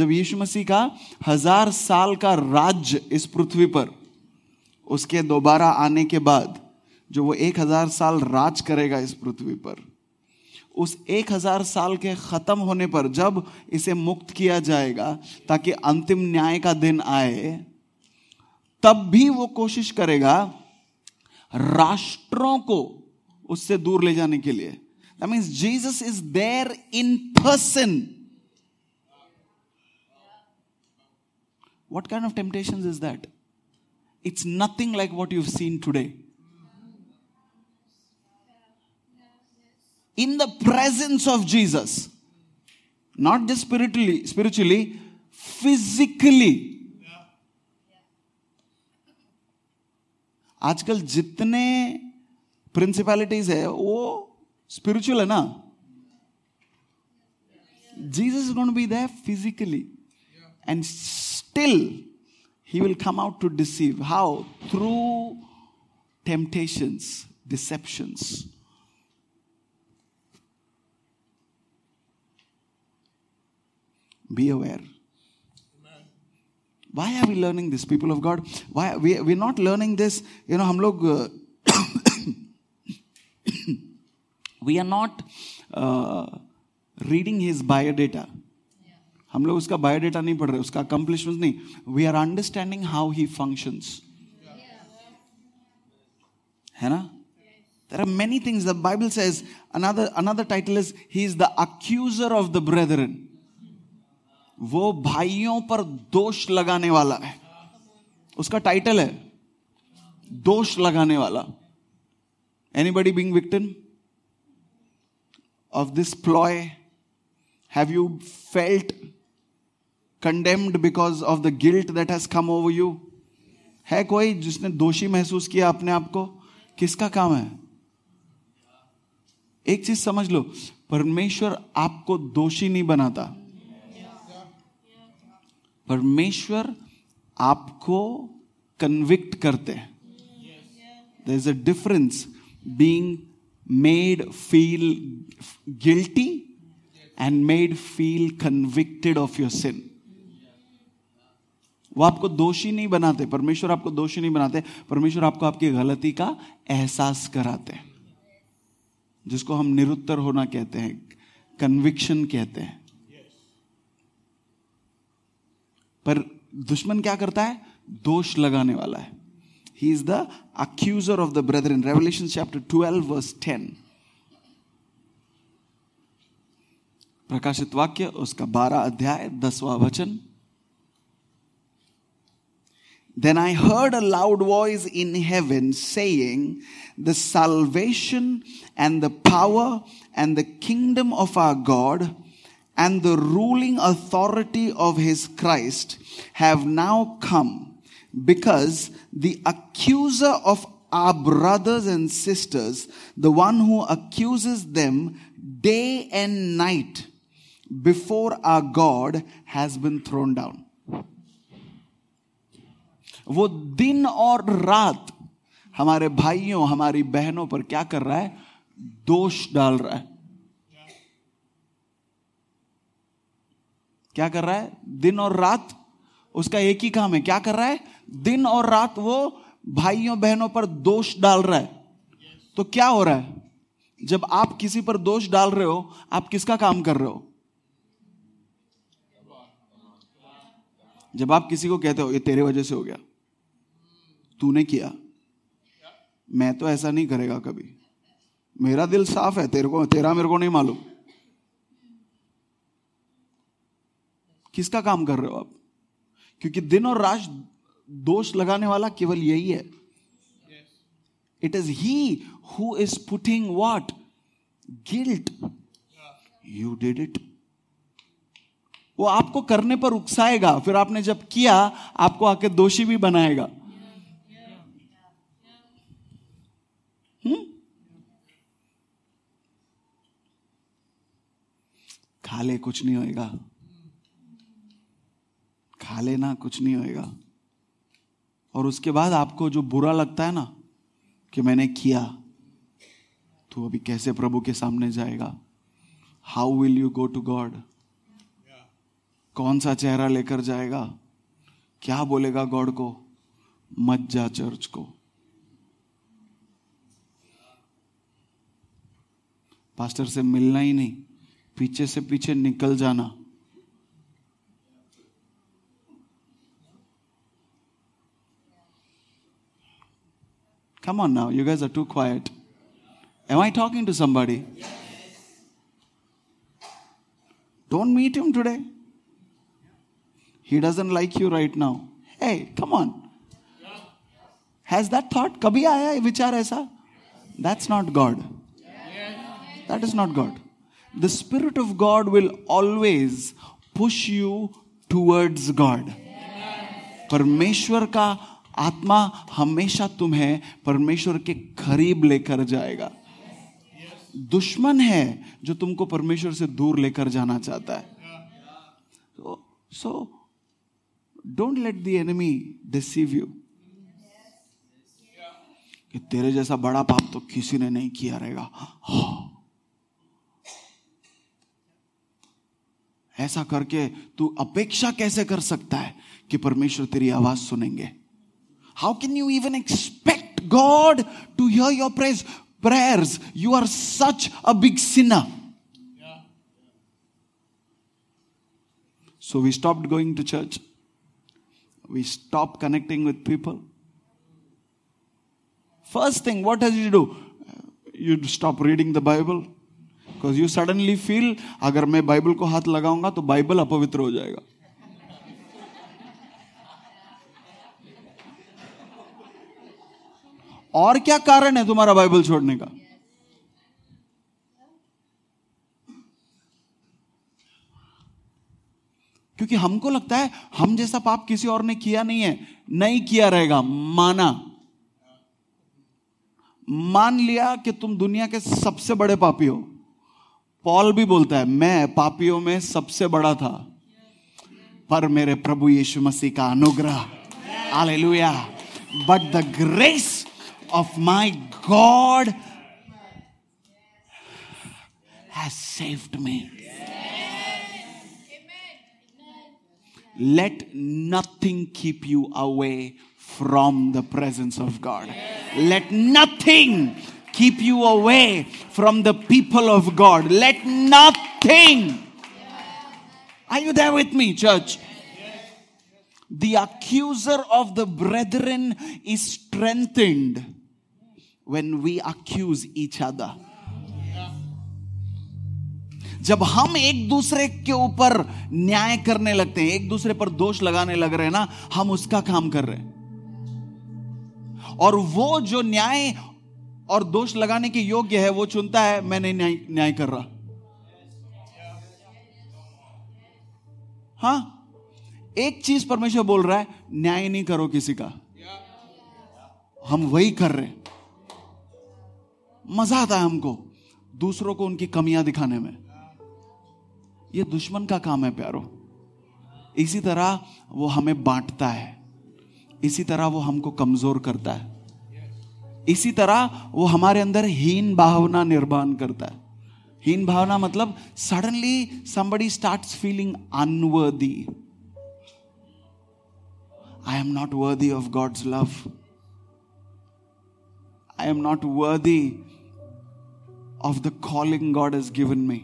जब यीशु मसीह का 1,000 साल का राज्य इस पृथ्वी पर, उसके दोबारा आने के बाद, जो वो 1,000 साल राज करेगा इस पृथ्वी पर, उस 1,000 साल के खत्म होने पर जब इसे मुक्त किया जाएगा ताकि अंतिम न्याय का दिन आए, तब भी वो कोशिश करेगा राष्ट्रों को उससे दूर ले जाने के लिए. That means Jesus is there in person. What kind of temptations is that? It's nothing like what you've seen today. In the presence of Jesus, not just spiritually, physically. आजकल जितने principalities है, वो spiritual है ना? Jesus is going to be there physically, and still he will come out to deceive. How? Through temptations, deceptions. Be aware. Amen. Why are we learning this, people of God? Why we're not learning this? You know, we are not reading his biodata. हम लोग उसका biodata नहीं पढ़ रहे, उसका accomplishments नहीं. We are understanding how he functions. है ना? There are many things. The Bible says another title is he is the accuser of the brethren. वो भाइयों पर दोष लगाने वाला है. उसका टाइटल है दोष लगाने वाला. Anybody being victim of this ploy? Have you felt condemned because of the guilt that has come over you? है कोई जिसने दोषी महसूस किया अपने आप को? किसका काम है? एक चीज समझ लो, परमेश्वर आपको दोषी नहीं बनाता. परमेश्वर आपको कन्विक्ट करते हैं. There is a difference being made feel guilty and made feel convicted of your sin. वो आपको दोषी नहीं बनाते, परमेश्वर आपको दोषी नहीं बनाते, परमेश्वर आपको आपकी गलती का एहसास कराते हैं, जिसको हम निरुत्तर होना कहते हैं, कन्विक्शन कहते हैं. पर दुश्मन क्या करता है? दोष लगाने वाला है. He is the accuser of the brethren. Revelation chapter 12 verse 10. प्रकाशित वाक्य उसका 12 अध्याय 10वां वचन. Then I heard a loud voice in heaven saying, the salvation and the power and the kingdom of our God and the ruling authority of his Christ have now come, because the accuser of our brothers and sisters, the one who accuses them day and night before our God, has been thrown down. वो दिन और रात हमारे भाइयों हमारी बहनों पर क्या कर रहा है? दोष डाल रहा है. क्या कर रहा है? दिन और रात उसका एक ही काम है. क्या कर रहा है? दिन और रात वो भाइयों बहनों पर दोष डाल रहा है. तो क्या हो रहा है? जब आप किसी पर दोष डाल रहे हो, आप किसका काम कर रहे हो? जब आप किसी को कहते हो ये तेरे वजह से हो गया, तूने किया, मैं तो ऐसा नहीं करेगा कभी, मेरा दिल साफ है, तेरा मेरे को नहीं मालूम. किसका काम कर रहे हो आप? क्योंकि दिन और रात दोष लगाने वाला केवल यही है. It is he who is putting what? Guilt. You did it. वो आपको करने पर उकसाएगा, फिर आपने जब किया आपको आके दोषी भी बनाएगा. खा ले कुछ नहीं होएगा, खा लेना कुछ नहीं होएगा. और उसके बाद आपको जो बुरा लगता है ना कि मैंने किया, तो अभी कैसे प्रभु के सामने जाएगा? How will you go to God? कौन सा चेहरा लेकर जाएगा? क्या बोलेगा गॉड को? मत जा चर्च को. पास्टर से मिलना ही नहीं, पीछे से पीछे निकल जाना. Come on now, you guys are too quiet. Am I talking to somebody? Yes. Don't meet him today. He doesn't like you right now. Hey, come on. Yeah. Has that thought kabhi aaya hai vichar aisa? That's not God. Yeah. That is not God. The Spirit of God will always push you towards God. Yeah. परमेश्वर का आत्मा हमेशा तुम्हें परमेश्वर के करीब लेकर जाएगा. दुश्मन है जो तुमको परमेश्वर से दूर लेकर जाना चाहता है. So don't let the enemy deceive you कि तेरे जैसा बड़ा पाप तो किसी ने नहीं किया रहेगा. ऐसा करके तू अपेक्षा कैसे कर सकता है कि परमेश्वर तेरी आवाज सुनेंगे? How can you even expect God to hear your prayers? You are such a big sinner. Yeah. So we stopped going to church. We stopped connecting with people. First thing, what does you do? You stop reading the Bible. Because you suddenly feel, agar main Bible ko haath lagaunga, to Bible apavitra ho jayega. और क्या कारण है तुम्हारा Bible छोड़ने का? क्योंकि हमको लगता है हम जैसा पाप किसी और ने किया नहीं है, नहीं किया रहेगा. माना, मान लिया कि तुम दुनिया के सबसे बड़े पापी हो. पॉल भी बोलता है मैं पापियों में सबसे बड़ा था, पर मेरे प्रभु यीशु मसीह का अनुग्रह, hallelujah, but the grace of my God has saved me. Yes. Let nothing keep you away from the presence of God. Yes. Let nothing keep you away from the people of God. Let nothing. Are you there with me, church? The accuser of the brethren is strengthened when we accuse each other. जब हम एक दूसरे के ऊपर न्याय करने लगते हैं, एक दूसरे पर दोष लगाने लग रहे हैं ना, हम उसका काम कर रहे हैं. और वो जो न्याय और दोष लगाने के योग्य है वो चुनता है मैं नहीं न्याय कर रहा. हाँ, एक चीज परमेश्वर बोल रहा है, न्याय नहीं करो किसी का. हम वही कर रहे हैं. मजा आता है हमको दूसरों को उनकी कमियां दिखाने में. ये दुश्मन का काम है प्यारो. इसी तरह वो हमें बांटता है, इसी तरह वो हमको कमजोर करता है, इसी तरह वो हमारे अंदर हीन भावना निर्माण करता है. हीन भावना मतलब suddenly somebody starts feeling unworthy. I am not worthy of God's love. I am not worthy of the calling God has given me.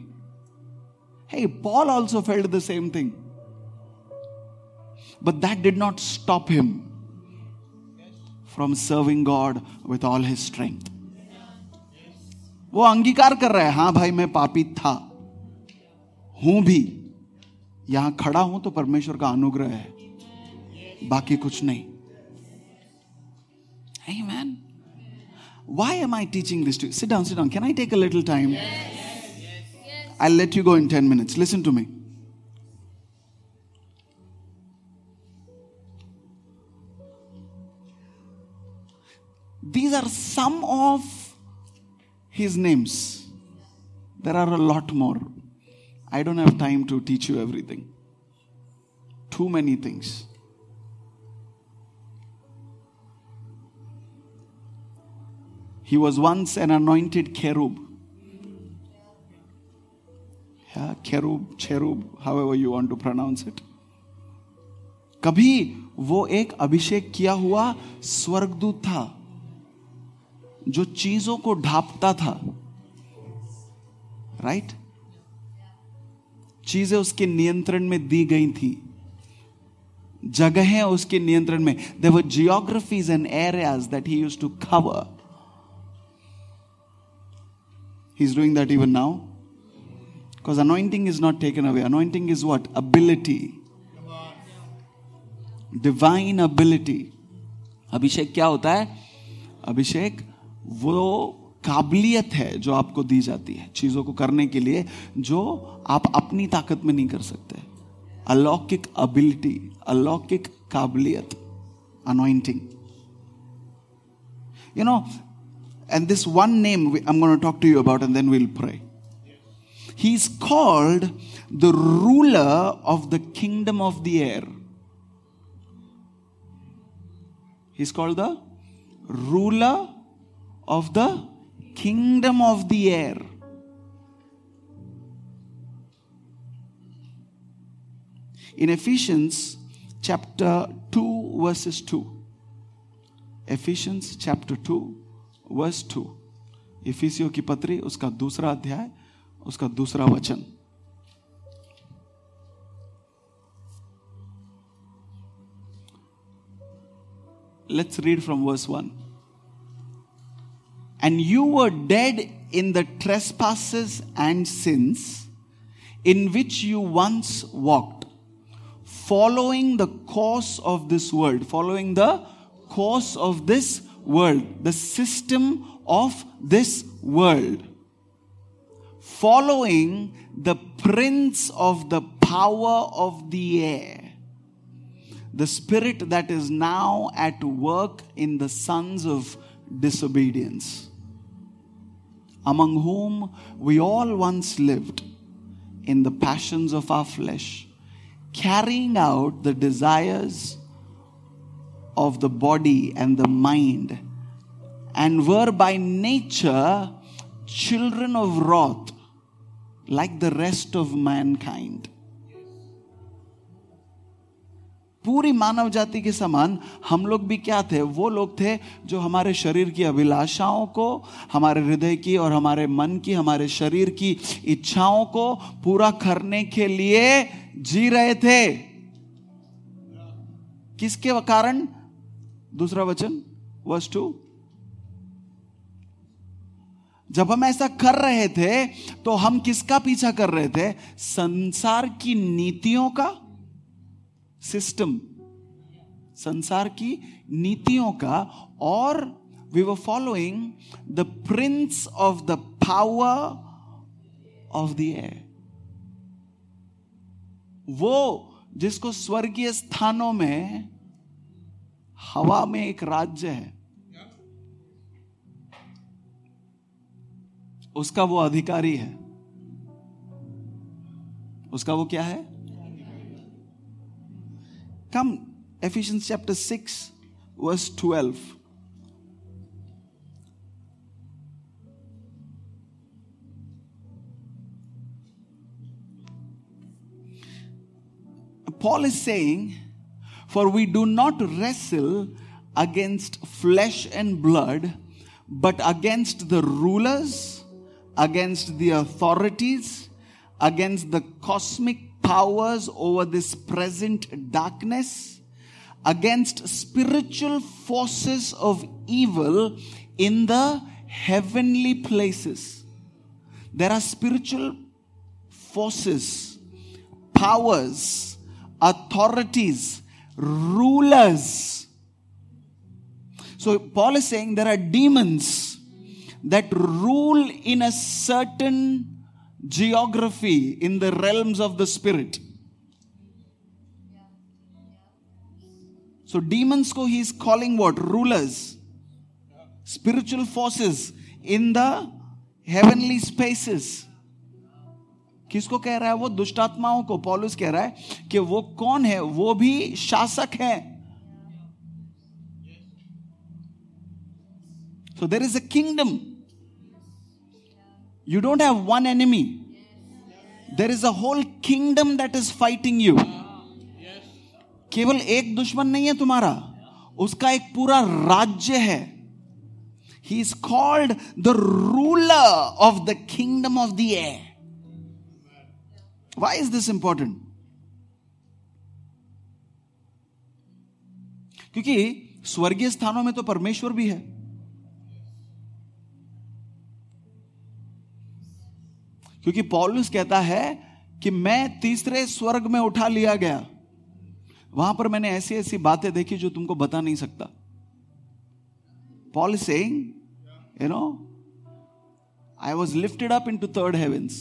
Hey, Paul also felt the same thing. But that did not stop him from serving God with all his strength. वो अंगीकार कर रहा है, हाँ भाई मैं पापी था, हूं भी, यहां खड़ा हूं तो परमेश्वर का अनुग्रह है, बाकी कुछ नहीं. Amen. Why am I teaching this to you? Sit down, sit down. Can I take a little time? Yes. I'll let you go in 10 minutes. Listen to me. These are some of his names. There are a lot more. I don't have time to teach you everything. Too many things. He was once an anointed cherub. Yeah, cherub, cherub, however you want to pronounce it. कभी वो एक अभिषेक किया हुआ स्वर्गदूत था जो चीजों को ढांपता था. राइट? चीजें उसके नियंत्रण में दी गई थी, जगहें उसके नियंत्रण में. There were geographies and areas that he used to cover. He's doing that even now. Because anointing is not taken away. Anointing is what? Ability. Divine ability. अभिषेक क्या होता है? अभिषेक वो काबिलियत है जो आपको दी जाती है चीजों को करने के लिए जो आप अपनी ताकत में नहीं कर सकते. अलौकिक एबिलिटी, अलौकिक काबिलियत, anointing. You know, and this one name I am gonna talk to you about and then we will pray. He is called the ruler of the kingdom of the air. He is called the ruler of the kingdom of the air. In Ephesians chapter 2 verses 2. Ephesians chapter 2 verse 2. Ephesios की पत्री उसका दूसरा अध्याय, उसका दूसरा वचन. Let's read from verse 1. And you were dead in the trespasses and sins in which you once walked, following the course of this world, following the course of this world, the system of this world, following the prince of the power of the air, the spirit that is now at work in the sons of disobedience, among whom we all once lived in the passions of our flesh, carrying out the desires of the body and the mind, and were by nature children of wrath, like the rest of mankind. पूरी मानव जाति के समान हम लोग भी क्या थे? वो लोग थे जो हमारे शरीर की अभिलाषाओं को, हमारे हृदय की और हमारे मन की, हमारे शरीर की इच्छाओं को पूरा करने के लिए जी रहे थे. किसके कारण? दूसरा वचन वर्स 2, जब हम ऐसा कर रहे थे तो हम किसका पीछा कर रहे थे? संसार की नीतियों का, सिस्टम, संसार की नीतियों का, और we were following the prince of the power of the air. वो जिसको स्वर्गीय स्थानों में, हवा में एक राज्य है, उसका वो अधिकारी है, उसका वो क्या है? Come, Ephesians chapter 6 verse 12. Paul is saying, for we do not wrestle against flesh and blood, but against the rulers, against the authorities, against the cosmic powers over this present darkness, against spiritual forces of evil in the heavenly places. There are spiritual forces, powers, authorities, rulers. So Paul is saying there are demons that rule in a certain geography in the realms of the spirit. So demons ko he is calling what? Rulers. Spiritual forces in the heavenly spaces. किसको कह रहा है वो? दुष्टात्माओं को पॉलुस कह रहा है कि वो कौन है? वो भी शासक है. So there is a kingdom. You don't have one enemy. There is a whole kingdom that is fighting you. केवल एक दुश्मन नहीं है तुम्हारा, उसका एक पूरा राज्य है. He is called the ruler of the kingdom of the air. Why is this important? क्योंकि स्वर्गीय स्थानों में तो परमेश्वर भी है. क्योंकि पौलुस कहता है कि मैं तीसरे स्वर्ग में उठा लिया गया, वहां पर मैंने ऐसी ऐसी बातें देखी जो तुमको बता नहीं सकता. Paul is saying, you know, I was lifted up into third heavens.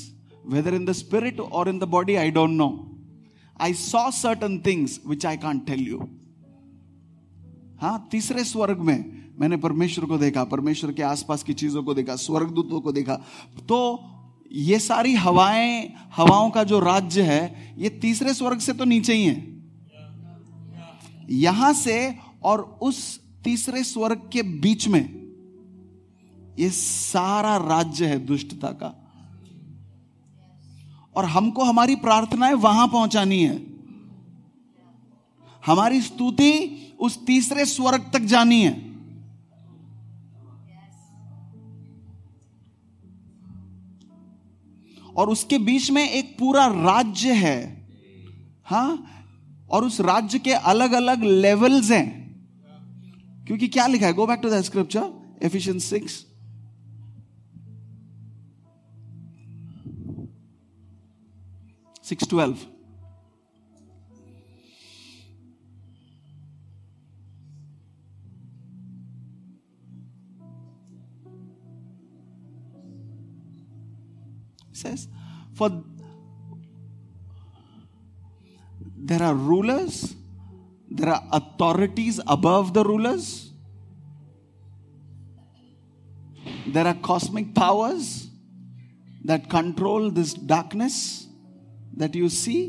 Whether in the spirit or in the body, I don't know. I saw certain things which I can't tell you. हाँ, तीसरे स्वर्ग में मैंने परमेश्वर को देखा, परमेश्वर के आसपास की चीजों को देखा, स्वर्गदूतों को देखा. तो ये सारी हवाएं, हवाओं का जो राज्य है, ये तीसरे स्वर्ग से तो नीचे ही है. यहां से और उस तीसरे स्वर्ग के बीच में ये सारा राज्य है दुष्टता का, और हमको हमारी प्रार्थनाएं वहां पहुंचानी है, हमारी स्तुति उस तीसरे स्वर्ग तक जानी है. और उसके बीच में एक पूरा राज्य है, हाँ, और उस राज्य के अलग अलग लेवल्स हैं. क्योंकि क्या लिखा है? Go back to the scripture, Ephesians 6. Says, for there are rulers, there are authorities above the rulers, there are cosmic powers that control this darkness that you see,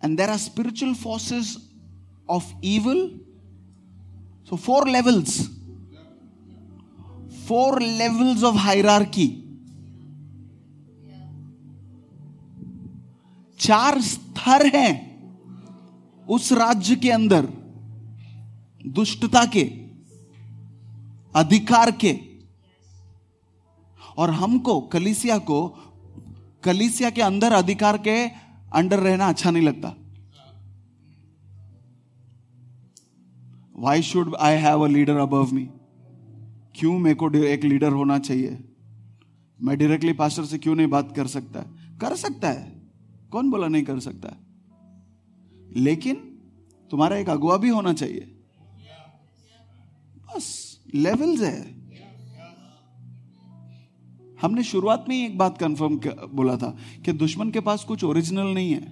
and there are spiritual forces of evil. So 4 levels, 4 levels of hierarchy, 4 स्तर हैं उस राज्य के अंदर दुष्टता के, अधिकार के. और हमको कलीसिया को, कलीसिया के अंदर अधिकार के अंडर रहना अच्छा नहीं लगता. Why should I have a leader above me? क्यों मेरे को एक लीडर होना चाहिए? मैं डायरेक्टली पास्टर से क्यों नहीं बात कर सकता? कर सकता है, कौन बोला नहीं कर सकता है? लेकिन तुम्हारा एक अगुआ भी होना चाहिए। बस लेवल्स है। हमने शुरुआत में ही एक बात कंफर्म बोला था कि दुश्मन के पास कुछ ओरिजिनल नहीं है।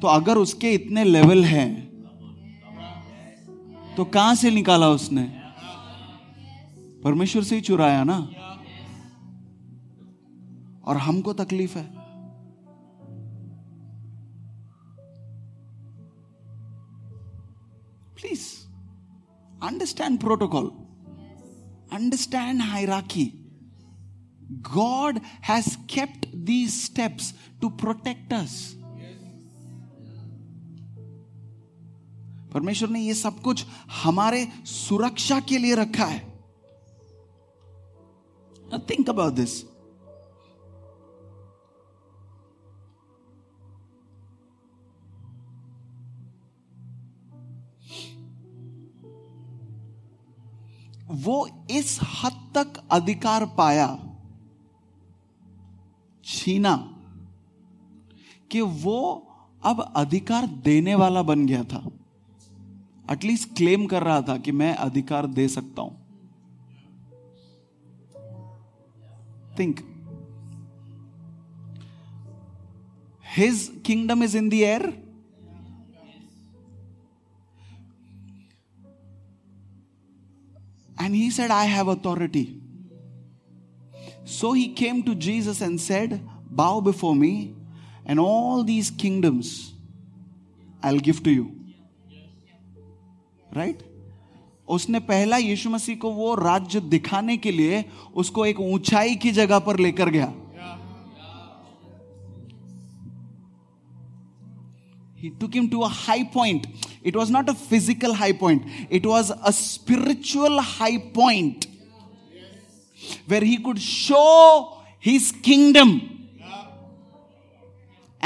तो अगर उसके इतने लेवल हैं तो कहां से निकाला उसने? परमेश्वर से ही चुराया ना। और हमको तकलीफ है, please understand protocol, understand hierarchy. God has kept these steps to protect us. परमेश्वर ने ये सब कुछ हमारे सुरक्षा के लिए रखा है। Now think about this. वो इस हद तक अधिकार पाया, छीना, कि वो अब अधिकार देने वाला बन गया था। एटलीस्ट क्लेम कर रहा था कि मैं अधिकार दे सकता हूं। Think, his kingdom is in the air. And he said, I have authority. So he came to Jesus and said, bow before me, and all these kingdoms I'll give to you. Right? उसने पहला यीशु मसीह को वो राज्य दिखाने के लिए उसको एक ऊंचाई की जगह पर लेकर गया। He took him to a high point. It was not a physical high point. It was a spiritual high point. Yes. Where he could show his kingdom. Yeah.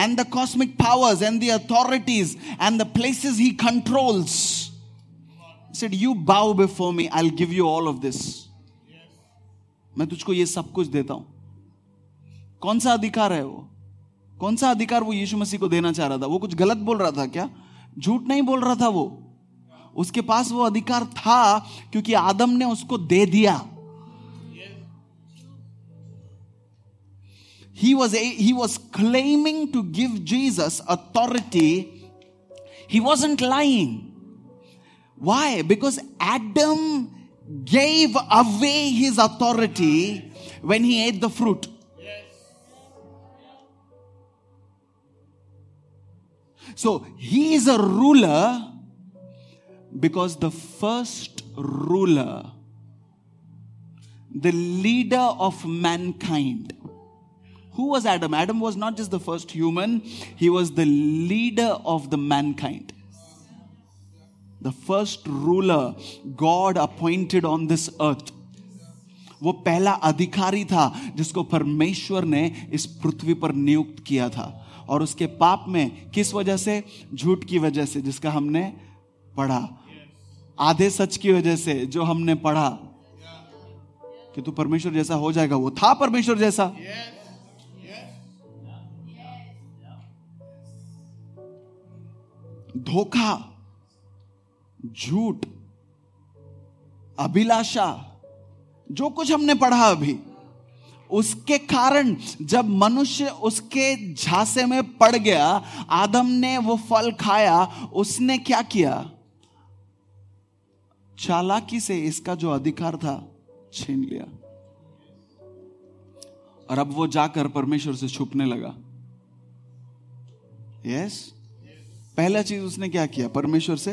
And the cosmic powers and the authorities and the places he controls. He said, you bow before me. I'll give you all of this. मैं तुझको ये सब कुछ देता हूँ। कौन सा अधिकार है वो? कौन सा अधिकार वो यीशु मसीह को देना चाह रहा था? वो कुछ गलत बोल रहा था क्या? झूठ नहीं बोल रहा था वो। उसके पास वो अधिकार था क्योंकि आदम ने उसको दे दिया। He was claiming to give Jesus authority. He wasn't lying. Why? Because Adam gave away his authority when he ate the fruit. So, he is a ruler because the first ruler, the leader of mankind. Who was Adam? Adam was not just the first human. He was the leader of the mankind. The first ruler God appointed on this earth. वो पहला अधिकारी था जिसको परमेश्वर ने इस पृथ्वी पर नियुक्त किया था। और उसके पाप में किस वजह से? झूठ की वजह से, जिसका हमने पढ़ा। आधे सच की वजह से, जो हमने पढ़ा कि तू परमेश्वर जैसा हो जाएगा। वो था परमेश्वर जैसा। धोखा, झूठ, अभिलाषा, जो कुछ हमने पढ़ा अभी, उसके कारण जब मनुष्य उसके झांसे में पड़ गया, आदम ने वो फल खाया, उसने क्या किया? चालाकी से इसका जो अधिकार था छीन लिया। और अब वो जाकर परमेश्वर से छुपने लगा। यस, पहला चीज उसने क्या किया? परमेश्वर से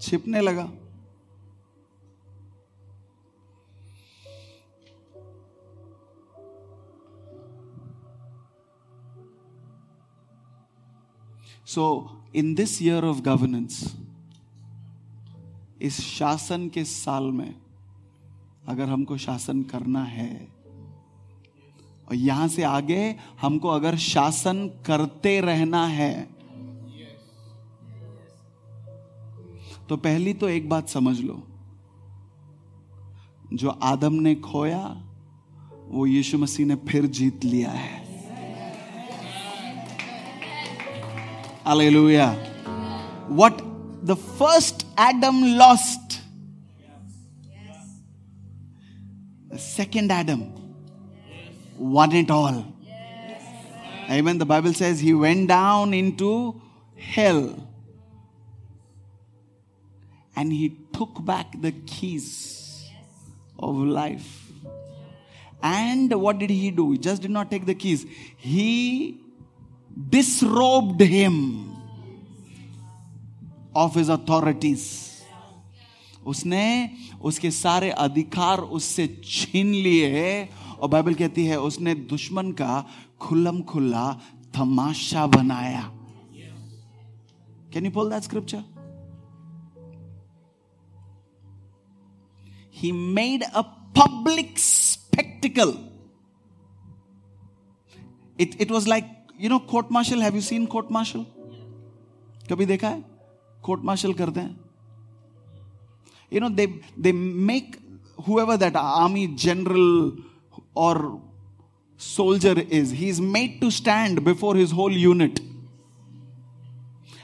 छिपने लगा। So, in this year of governance, इस शासन के साल में, अगर हमको शासन करना है, और यहां से आगे हमको अगर शासन करते रहना है, तो पहली तो एक बात समझ लो, जो आदम ने खोया वो यीशु मसीह ने फिर जीत लिया है। Hallelujah. What the first Adam lost, the second Adam won it all. Amen. The Bible says he went down into hell and he took back the keys of life. And what did he do? He just did not take the keys. He disrobed him of his authorities. उसने उसके सारे अधिकार उससे छीन लिए और Bible कहती है उसने दुश्मन का खुल्लम खुल्ला तमाशा बनाया। Can you pull that scripture? He made a public spectacle. It was like, you know, court martial. Have you seen court martial? कभी देखा है? Court martial करते हैं. You know, they make whoever that army general or soldier is, he is made to stand before his whole unit.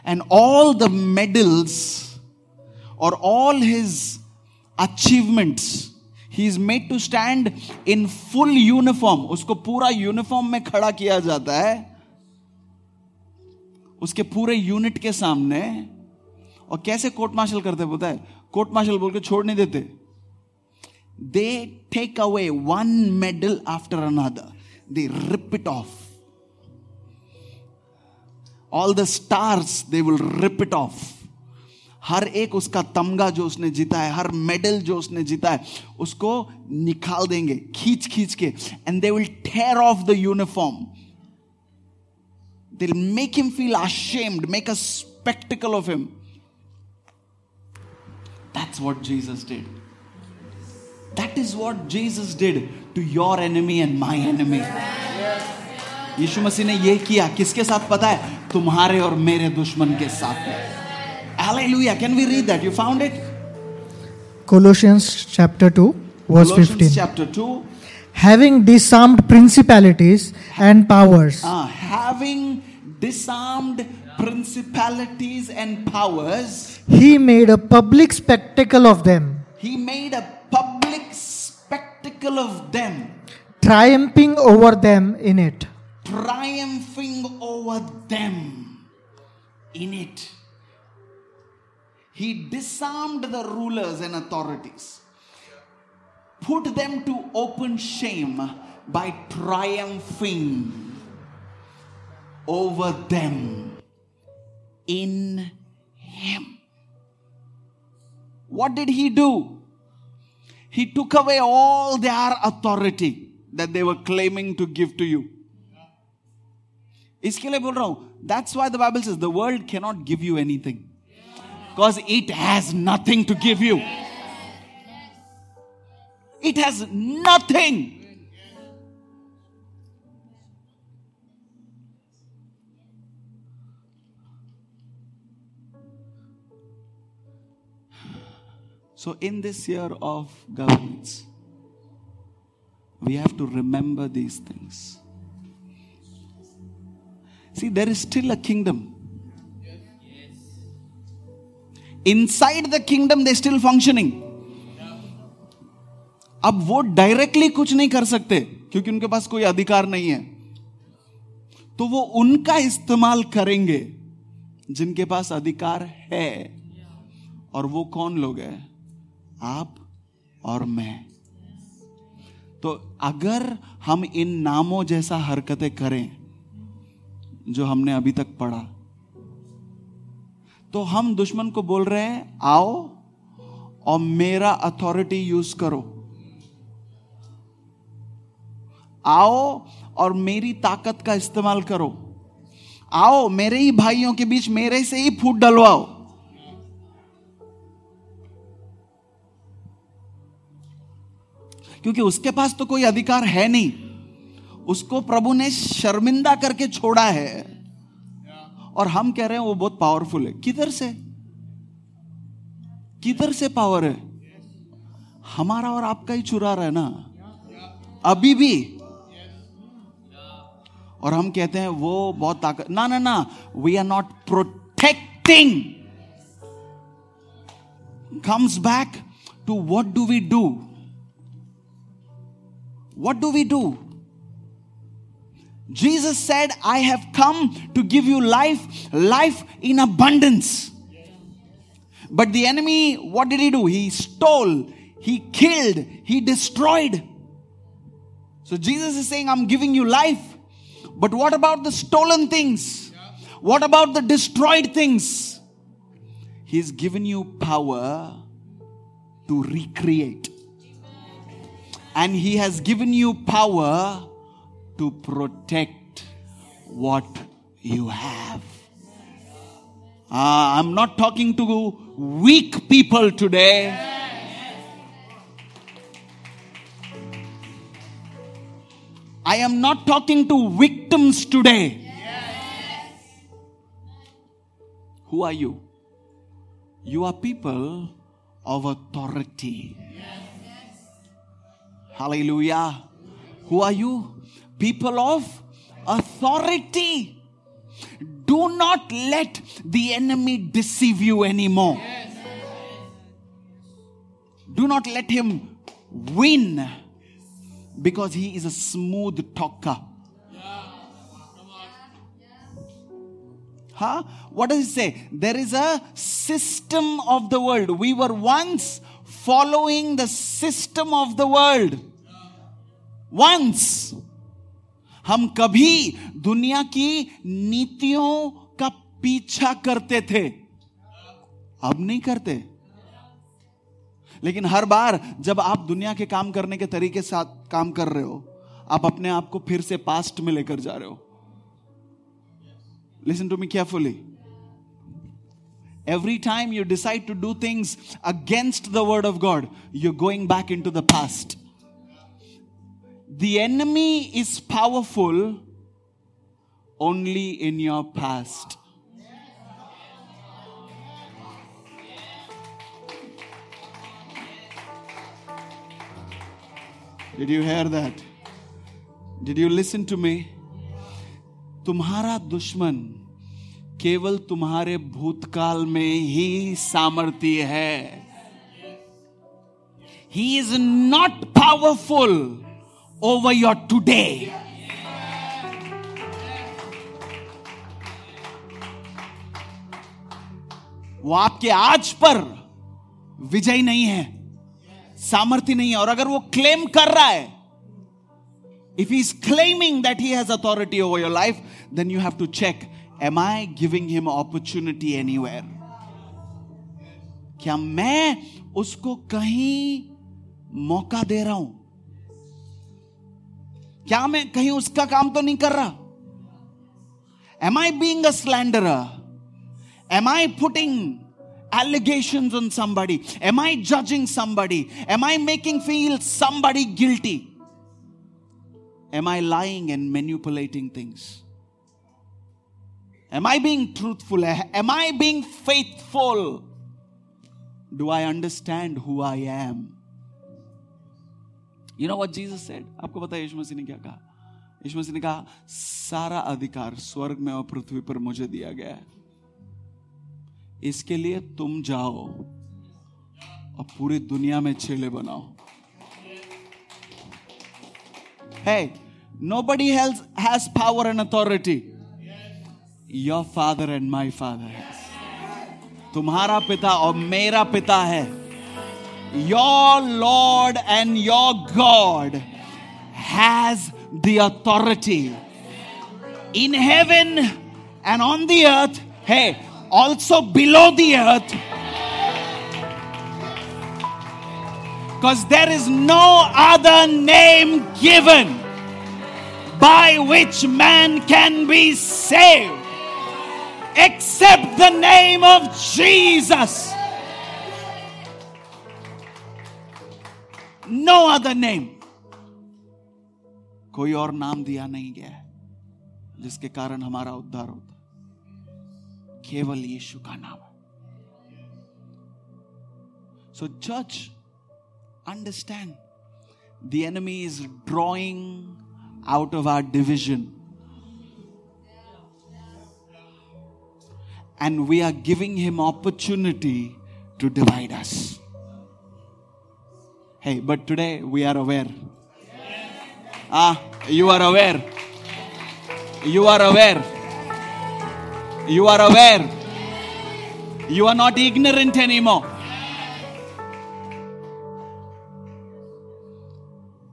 And all the medals or all his achievements, he is made to stand in full uniform. उसको पूरा uniform में खड़ा किया जाता है उसके पूरे unit के सामने। और कैसे कोर्ट मार्शल करते पता है? कोर्ट मार्शल बोल के छोड़ नहीं देते। They take away one medal after another. They rip it off. All the stars, they will rip it off. हर एक उसका तमगा जो उसने जीता है, हर मेडल जो उसने जीता है, उसको निकाल देंगे खींच खींच के। And they will tear off the uniform. They'll make him feel ashamed, make a spectacle of him. That's what Jesus did. That is what Jesus did to your enemy and my enemy. यीशु मसीह ने ये किया किसके साथ पता है? तुम्हारे और मेरे दुश्मन के साथ। Hallelujah. Can we read that? You found it? Colossians chapter 2 verse 15. Chapter 2. Having disarmed principalities and powers. Having disarmed principalities and powers. He made a public spectacle of them. He made a public spectacle of them. Triumphing over them in it. Triumphing over them in it. He disarmed the rulers and authorities. Put them to open shame by triumphing over them in him. What did he do? He took away all their authority that they were claiming to give to you. इसके लिए बोल रहा हूँ, that's why the Bible says the world cannot give you anything. Because it has nothing to give you. It has nothing. So in this year of governance, we have to remember these things. See, there is still a kingdom. Inside the kingdom, they are still functioning. अब वो directly कुछ नहीं कर सकते क्योंकि उनके पास कोई अधिकार नहीं है, तो वो उनका इस्तेमाल करेंगे जिनके पास अधिकार है। और वो कौन लोग हैं? आप और मैं। तो अगर हम इन नामों जैसा हरकतें करें जो हमने अभी तक पढ़ा, तो हम दुश्मन को बोल रहे हैं आओ और मेरा अथॉरिटी यूज करो, आओ और मेरी ताकत का इस्तेमाल करो, आओ मेरे ही भाइयों के बीच मेरे से ही फूट डलवाओ। क्योंकि उसके पास तो कोई अधिकार है नहीं, उसको प्रभु ने शर्मिंदा करके छोड़ा है। और हम कह रहे हैं वो बहुत पावरफुल है। किधर से? किधर से पावर है? हमारा और आपका ही चुरा रहा है ना अभी भी। और हम कहते हैं वो बहुत ताकत, ना ना ना, we are not protecting. comes back to what do we do? What do we do? Jesus said, I have come to give you life, life in abundance. But the enemy, what did he do? He stole, he killed, he destroyed. So Jesus is saying, I'm giving you life. But what about the stolen things? What about the destroyed things? He's given you power to recreate. And he has given you power to protect what you have. I'm not talking to weak people today. I am not talking to victims today. Who are you? You are people of authority. Hallelujah. Who are you? People of authority. Do not let the enemy deceive you anymore. Do not let him win, because he is a smooth talker. Huh? What does it say? There is a system of the world. We were once following the system of the world. Once. हम कभी दुनिया की नीतियों का पीछा करते थे, अब नहीं करते। लेकिन हर बार जब आप दुनिया के काम करने के तरीके साथ काम कर रहे हो, आप अपने आप को फिर से पास्ट में लेकर जा रहे हो। Listen to me carefully. Every time you decide to do things against the word of God, you're going back into the past. The enemy is powerful only in your past. Did you hear that? Did you listen to me? तुम्हारा दुश्मन केवल तुम्हारे भूतकाल में ही सामर्थी है. He is not powerful over your today. वो आपके आज पर विजयी नहीं है, सामर्थी नहीं है. और अगर वो क्लेम कर रहा है, if he is claiming that he has authority over your life, then you have to check, am I giving him opportunity anywhere? क्या मैं उसको कहीं मौका दे रहा हूं? क्या मैं कहीं उसका काम तो नहीं कर रहा? Am I being a slanderer? Am I putting allegations on somebody? Am I judging somebody? Am I making feel somebody guilty? Am I lying and manipulating things? Am I being truthful? Am I being faithful? Do I understand who I am? You know what Jesus said? आपको पता है यीशु मसीह ने क्या कहा? यीशु मसीह ने कहा, सारा अधिकार स्वर्ग में और पृथ्वी पर मुझे दिया गया है. इसके लिए तुम जाओ और पूरी दुनिया में चेले बनाओ. Hey, nobody else has power and authority. Your father and my father has. तुम्हारा पिता और मेरा पिता है. Your Lord and your God has the authority in heaven and on the earth. Hey, also below the earth. Because there is no other name given by which man can be saved except the name of Jesus. No other name. कोई और नाम दिया नहीं गया जिसके कारण हमारा उद्धार होता, केवल यीशु का नाम. So church, understand, the enemy is drawing out of our division. And we are giving him opportunity to divide us. Hey, but today we are aware. You are aware. You are aware. You are aware. You are not ignorant anymore.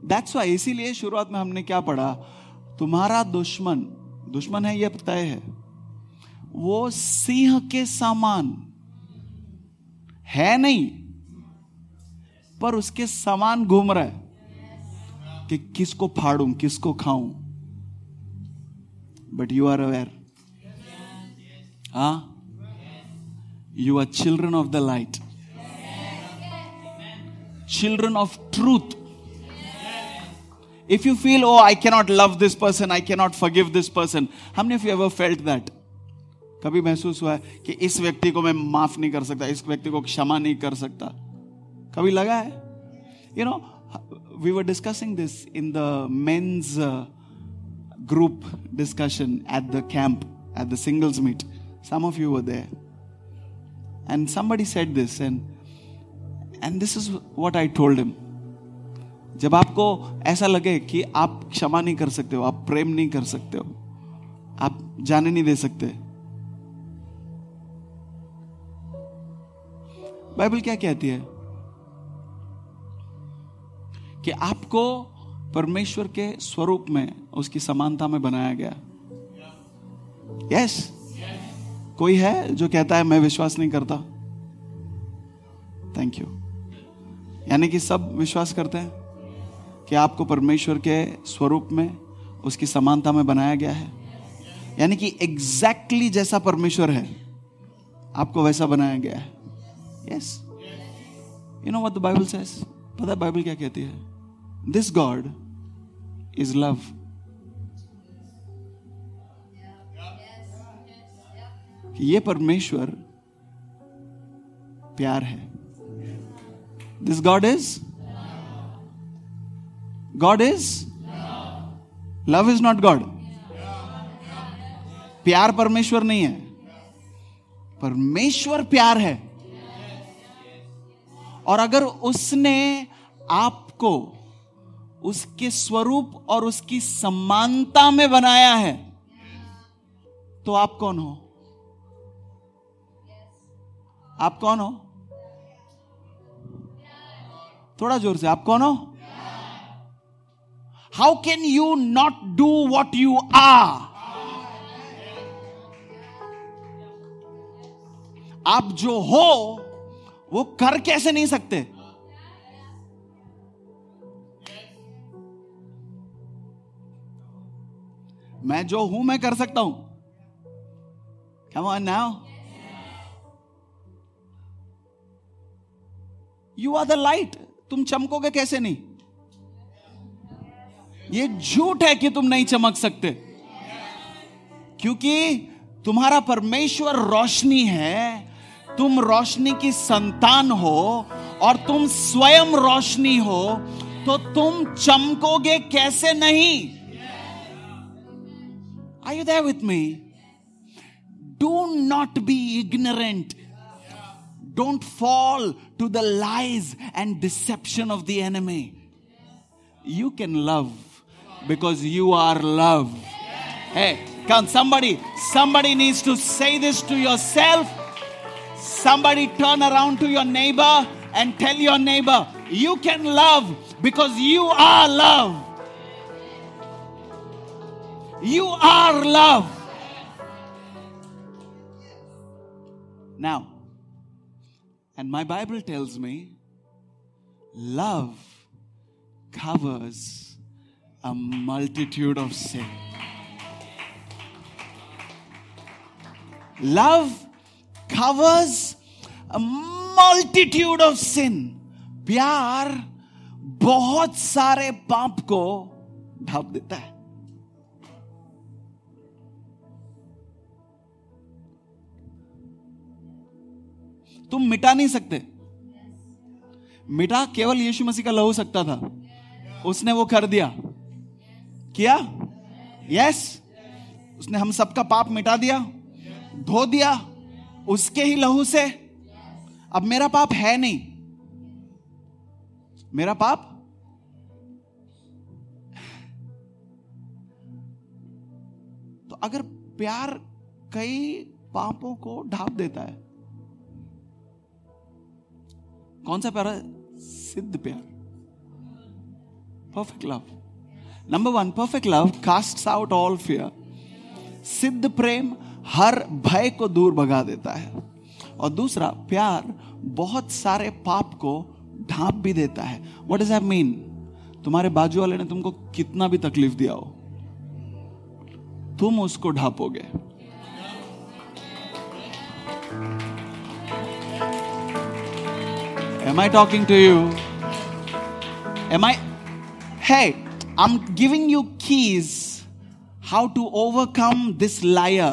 That's why, इसीलिए शुरुआत में हमने क्या पढ़ा, तुम्हारा दुश्मन है, यह पता है, वो सिंह के समान है नहीं, पर उसके समान घूम रहा है कि किसको फाड़ूं, किसको खाऊं. But you are aware. Huh? You are children of the light. Children of truth. If you feel, oh, I cannot love this person, I cannot forgive this person. How many of you ever felt that? कभी महसूस हुआ है कि इस व्यक्ति को मैं माफ नहीं कर सकता, इस व्यक्ति को क्षमा नहीं कर सकता? कभी लगा है? You know, we were discussing this in the men's group discussion at the camp, at the singles meet. Some of you were there. And somebody said this, and this is what I told him. जब आपको ऐसा लगे कि आप क्षमा नहीं कर सकते हो, आप प्रेम नहीं कर सकते हो, आप जाने नहीं दे सकते, बाइबल क्या कहती है? कि आपको परमेश्वर के स्वरूप में, उसकी समानता में बनाया गया. यस. कोई है जो कहता है मैं विश्वास नहीं करता? Thank you. यानी कि सब विश्वास करते हैं कि आपको परमेश्वर के स्वरूप में, उसकी समानता में बनाया गया है. यानी कि एग्जैक्टली जैसा परमेश्वर है, आपको वैसा बनाया गया है. Yes. You know what the Bible says? पता है बाइबल क्या कहती है? This God is love. ये परमेश्वर प्यार है. This God is God is love. Love is not God. प्यार परमेश्वर नहीं है, परमेश्वर प्यार है. और अगर उसने आपको उसके स्वरूप और उसकी समानता में बनाया है, तो आप कौन हो? आप कौन हो? थोड़ा जोर से, आप कौन हो? How can you not do what you are? आप जो हो वो कर कैसे नहीं सकते? मैं जो हूं मैं कर सकता हूं. Come on now. You are the light. तुम चमकोगे कैसे नहीं? ये झूठ है कि तुम नहीं चमक सकते, क्योंकि तुम्हारा परमेश्वर रोशनी है. तुम रोशनी की संतान हो और तुम स्वयं रोशनी हो, तो तुम चमकोगे कैसे नहीं? Are you there with me? Do not be ignorant. Don't fall to the lies and deception of the enemy. You can love because you are love. Hey, come, somebody needs to say this to yourself. Somebody turn around to your neighbor and tell your neighbor, you can love because you are love. You are love. Now, and my Bible tells me, love covers a multitude of sin. Love covers a multitude of sin. प्यार बहुत सारे पाप को ढांप देता है. तुम मिटा नहीं सकते, मिटा केवल यीशु मसीह का लहू सकता था, उसने वो कर दिया, किया, यस, उसने हम सबका पाप मिटा दिया, धो दिया उसके ही लहू से। अब मेरा पाप है नहीं, मेरा पाप तो अगर प्यार कई पापों को ढांप देता है। कौन सा प्यार है? सिद्ध प्यार, perfect love. Number one, perfect love casts out all fear. सिद्ध प्रेम हर भय को दूर भगा देता है। और दूसरा, प्यार बहुत सारे पाप को ढांप भी देता है। What does that mean? तुम्हारे बाजू वाले ने तुमको कितना भी तकलीफ दिया हो, तुम उसको ढांपोगे। Am I talking to you? Hey, I'm giving you keys how to overcome this liar.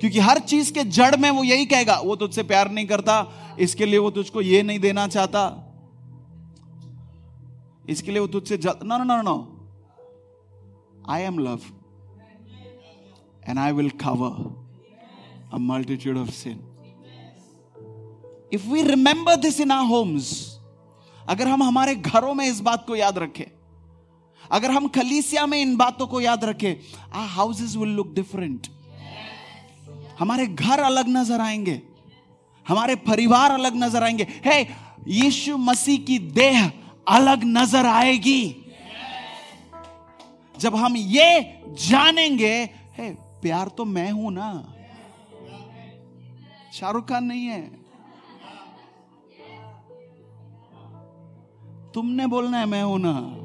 क्योंकि हर चीज के जड़ में वो यही कहेगा, वो तुझसे प्यार नहीं करता, इसके लिए वो तुझको ये नहीं देना चाहता, इसके लिए वो तुझसे no no no no. I am love and I will cover a multitude of sin. If we remember this in our homes, अगर हम हमारे घरों में इस बात को याद रखें, अगर हम कलीसिया में इन बातों को याद रखें, our houses will look different. हमारे घर अलग नजर आएंगे, हमारे परिवार अलग नजर आएंगे। हे, यीशु मसीह की देह अलग नजर आएगी। जब हम ये जानेंगे, हे, प्यार तो मैं हूं ना, शाहरुख खान नहीं है। तुमने बोलना है मैं हूं ना।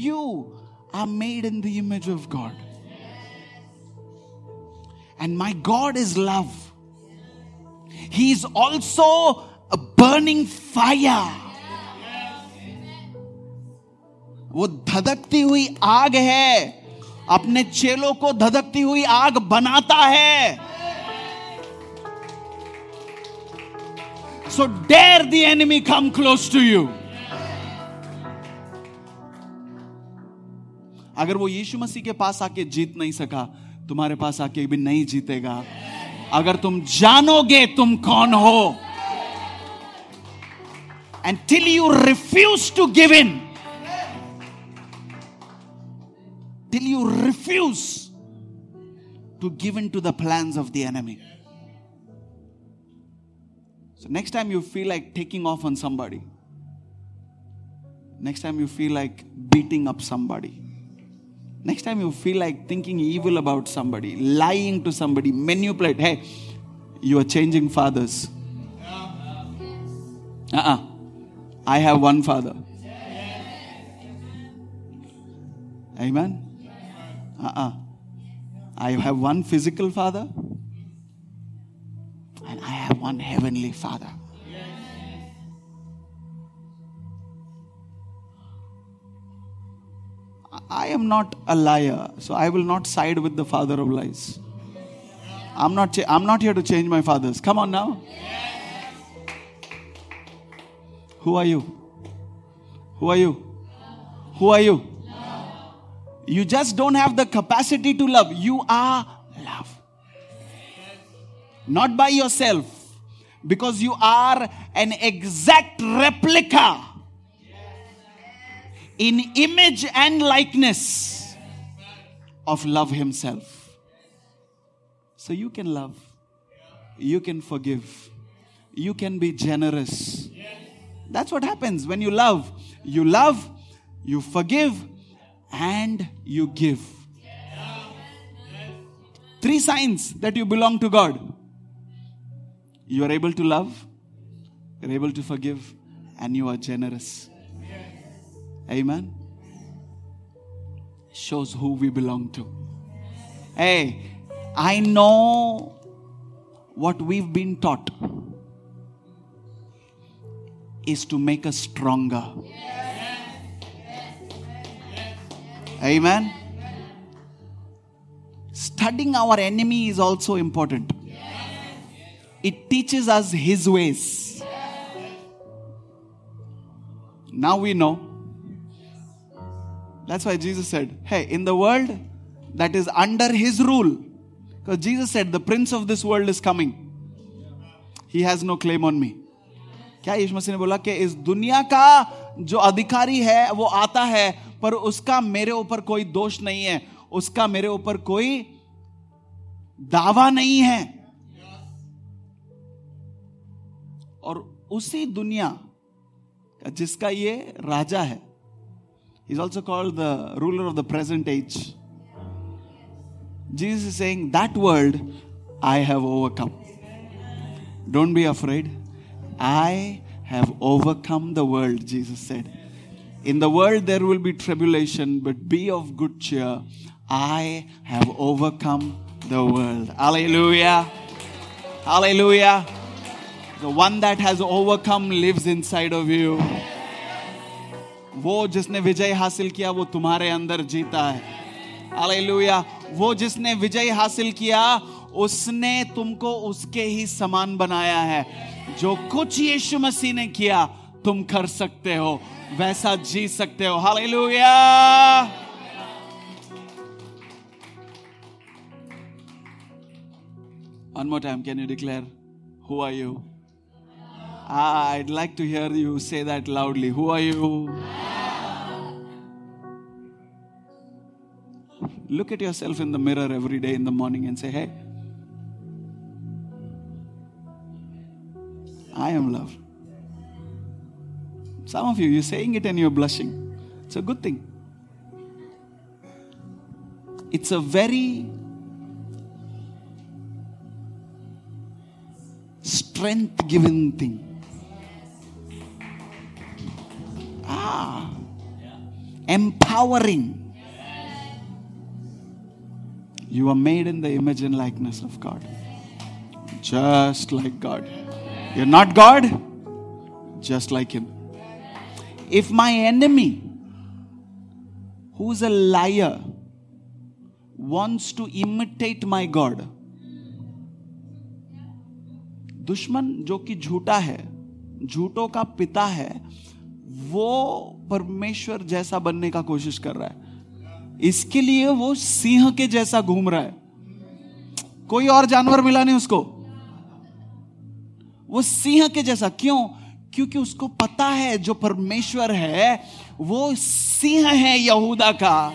You are made in the image of God, and my God is love. He is also a burning fire. वो धधकती हुई आग है, अपने चेलों को धधकती हुई आग बनाता है। So dare the enemy come close to you. अगर वो यीशु मसीह के पास आके जीत नहीं सका, तुम्हारे पास आके भी नहीं जीतेगा, अगर तुम जानोगे तुम कौन हो। Until you refuse to give in, till you refuse to give in to the plans of the enemy. So next time you feel like taking off on somebody, next time you feel like beating up somebody, next time you feel like thinking evil about somebody, lying to somebody, manipulate, hey, you are changing fathers. I have one father. Amen. I have one physical father. And I have one heavenly Father. Yes. I am not a liar, so I will not side with the father of lies. I'm not here to change my fathers. Come on now. Yes. Who are you? Who are you? Love. Who are you? Love. You just don't have the capacity to love. You are love. Not by yourself, because you are an exact replica in image and likeness of love himself. So you can love, you can forgive, you can be generous. That's what happens when you love. You love, you forgive, and you give. Three signs that you belong to God. You are able to love, you're able to forgive, and you are generous. Amen. Shows who we belong to. Hey, I know what we've been taught. is to make us stronger. Yes. Yes. Amen. Yes. Studying our enemy is also important. Yes. It teaches us his ways. Yes. Now we know. That's why Jesus said, hey, in the world that is under his rule. Because Jesus said, the prince of this world is coming. He has no claim on me. क्या यीशु मसीह ने बोला कि इस दुनिया का जो अधिकारी है वो आता है पर उसका मेरे ऊपर कोई दोष नहीं है, उसका मेरे ऊपर कोई दावा नहीं है. और उसी दुनिया का जिसका ये राजा है, he is also called the ruler of the present age. Jesus is saying, that world I have overcome. Don't be afraid. I have overcome the world, Jesus said. In the world there will be tribulation, but be of good cheer. I have overcome the world. Hallelujah. Hallelujah. The one that has overcome lives inside of you. वो जिसने विजय हासिल किया वो तुम्हारे अंदर जीता है. Hallelujah. वो जिसने विजय हासिल किया उसने तुमको उसके ही समान बनाया है. जो कुछ यीशु मसीह ने किया तुम कर सकते हो, वैसा जी सकते हो. Hallelujah. One more time, can you declare, who are you? I'd like to hear you say that loudly. Who are you? Look at yourself in the mirror every day in the morning and say, hey, I am loved. Some of you, you're saying it and you're blushing. It's a good thing. It's a very strength-giving thing. Ah, empowering. You are made in the image and likeness of God. Just like God. You're not God, just like him. If my enemy, who's a liar, wants to imitate my God, दुश्मन जो कि झूठा है, झूठों का पिता है, वो परमेश्वर जैसा बनने का कोशिश कर रहा है. इसके लिए वो सिंह के जैसा घूम रहा है. कोई और जानवर मिला नहीं उसको. वो सिंह के जैसा क्यों? क्योंकि उसको पता है जो परमेश्वर है वो सिंह है यहूदा का.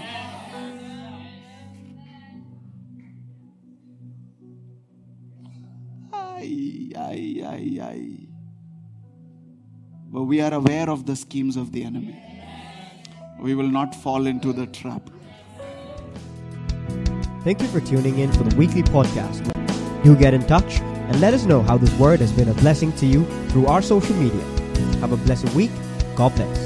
But we are aware of the schemes of the enemy. We will not fall into the trap. Thank you for tuning in for the weekly podcast. You get in touch and let us know how this word has been a blessing to you through our social media. Have a blessed week. God bless.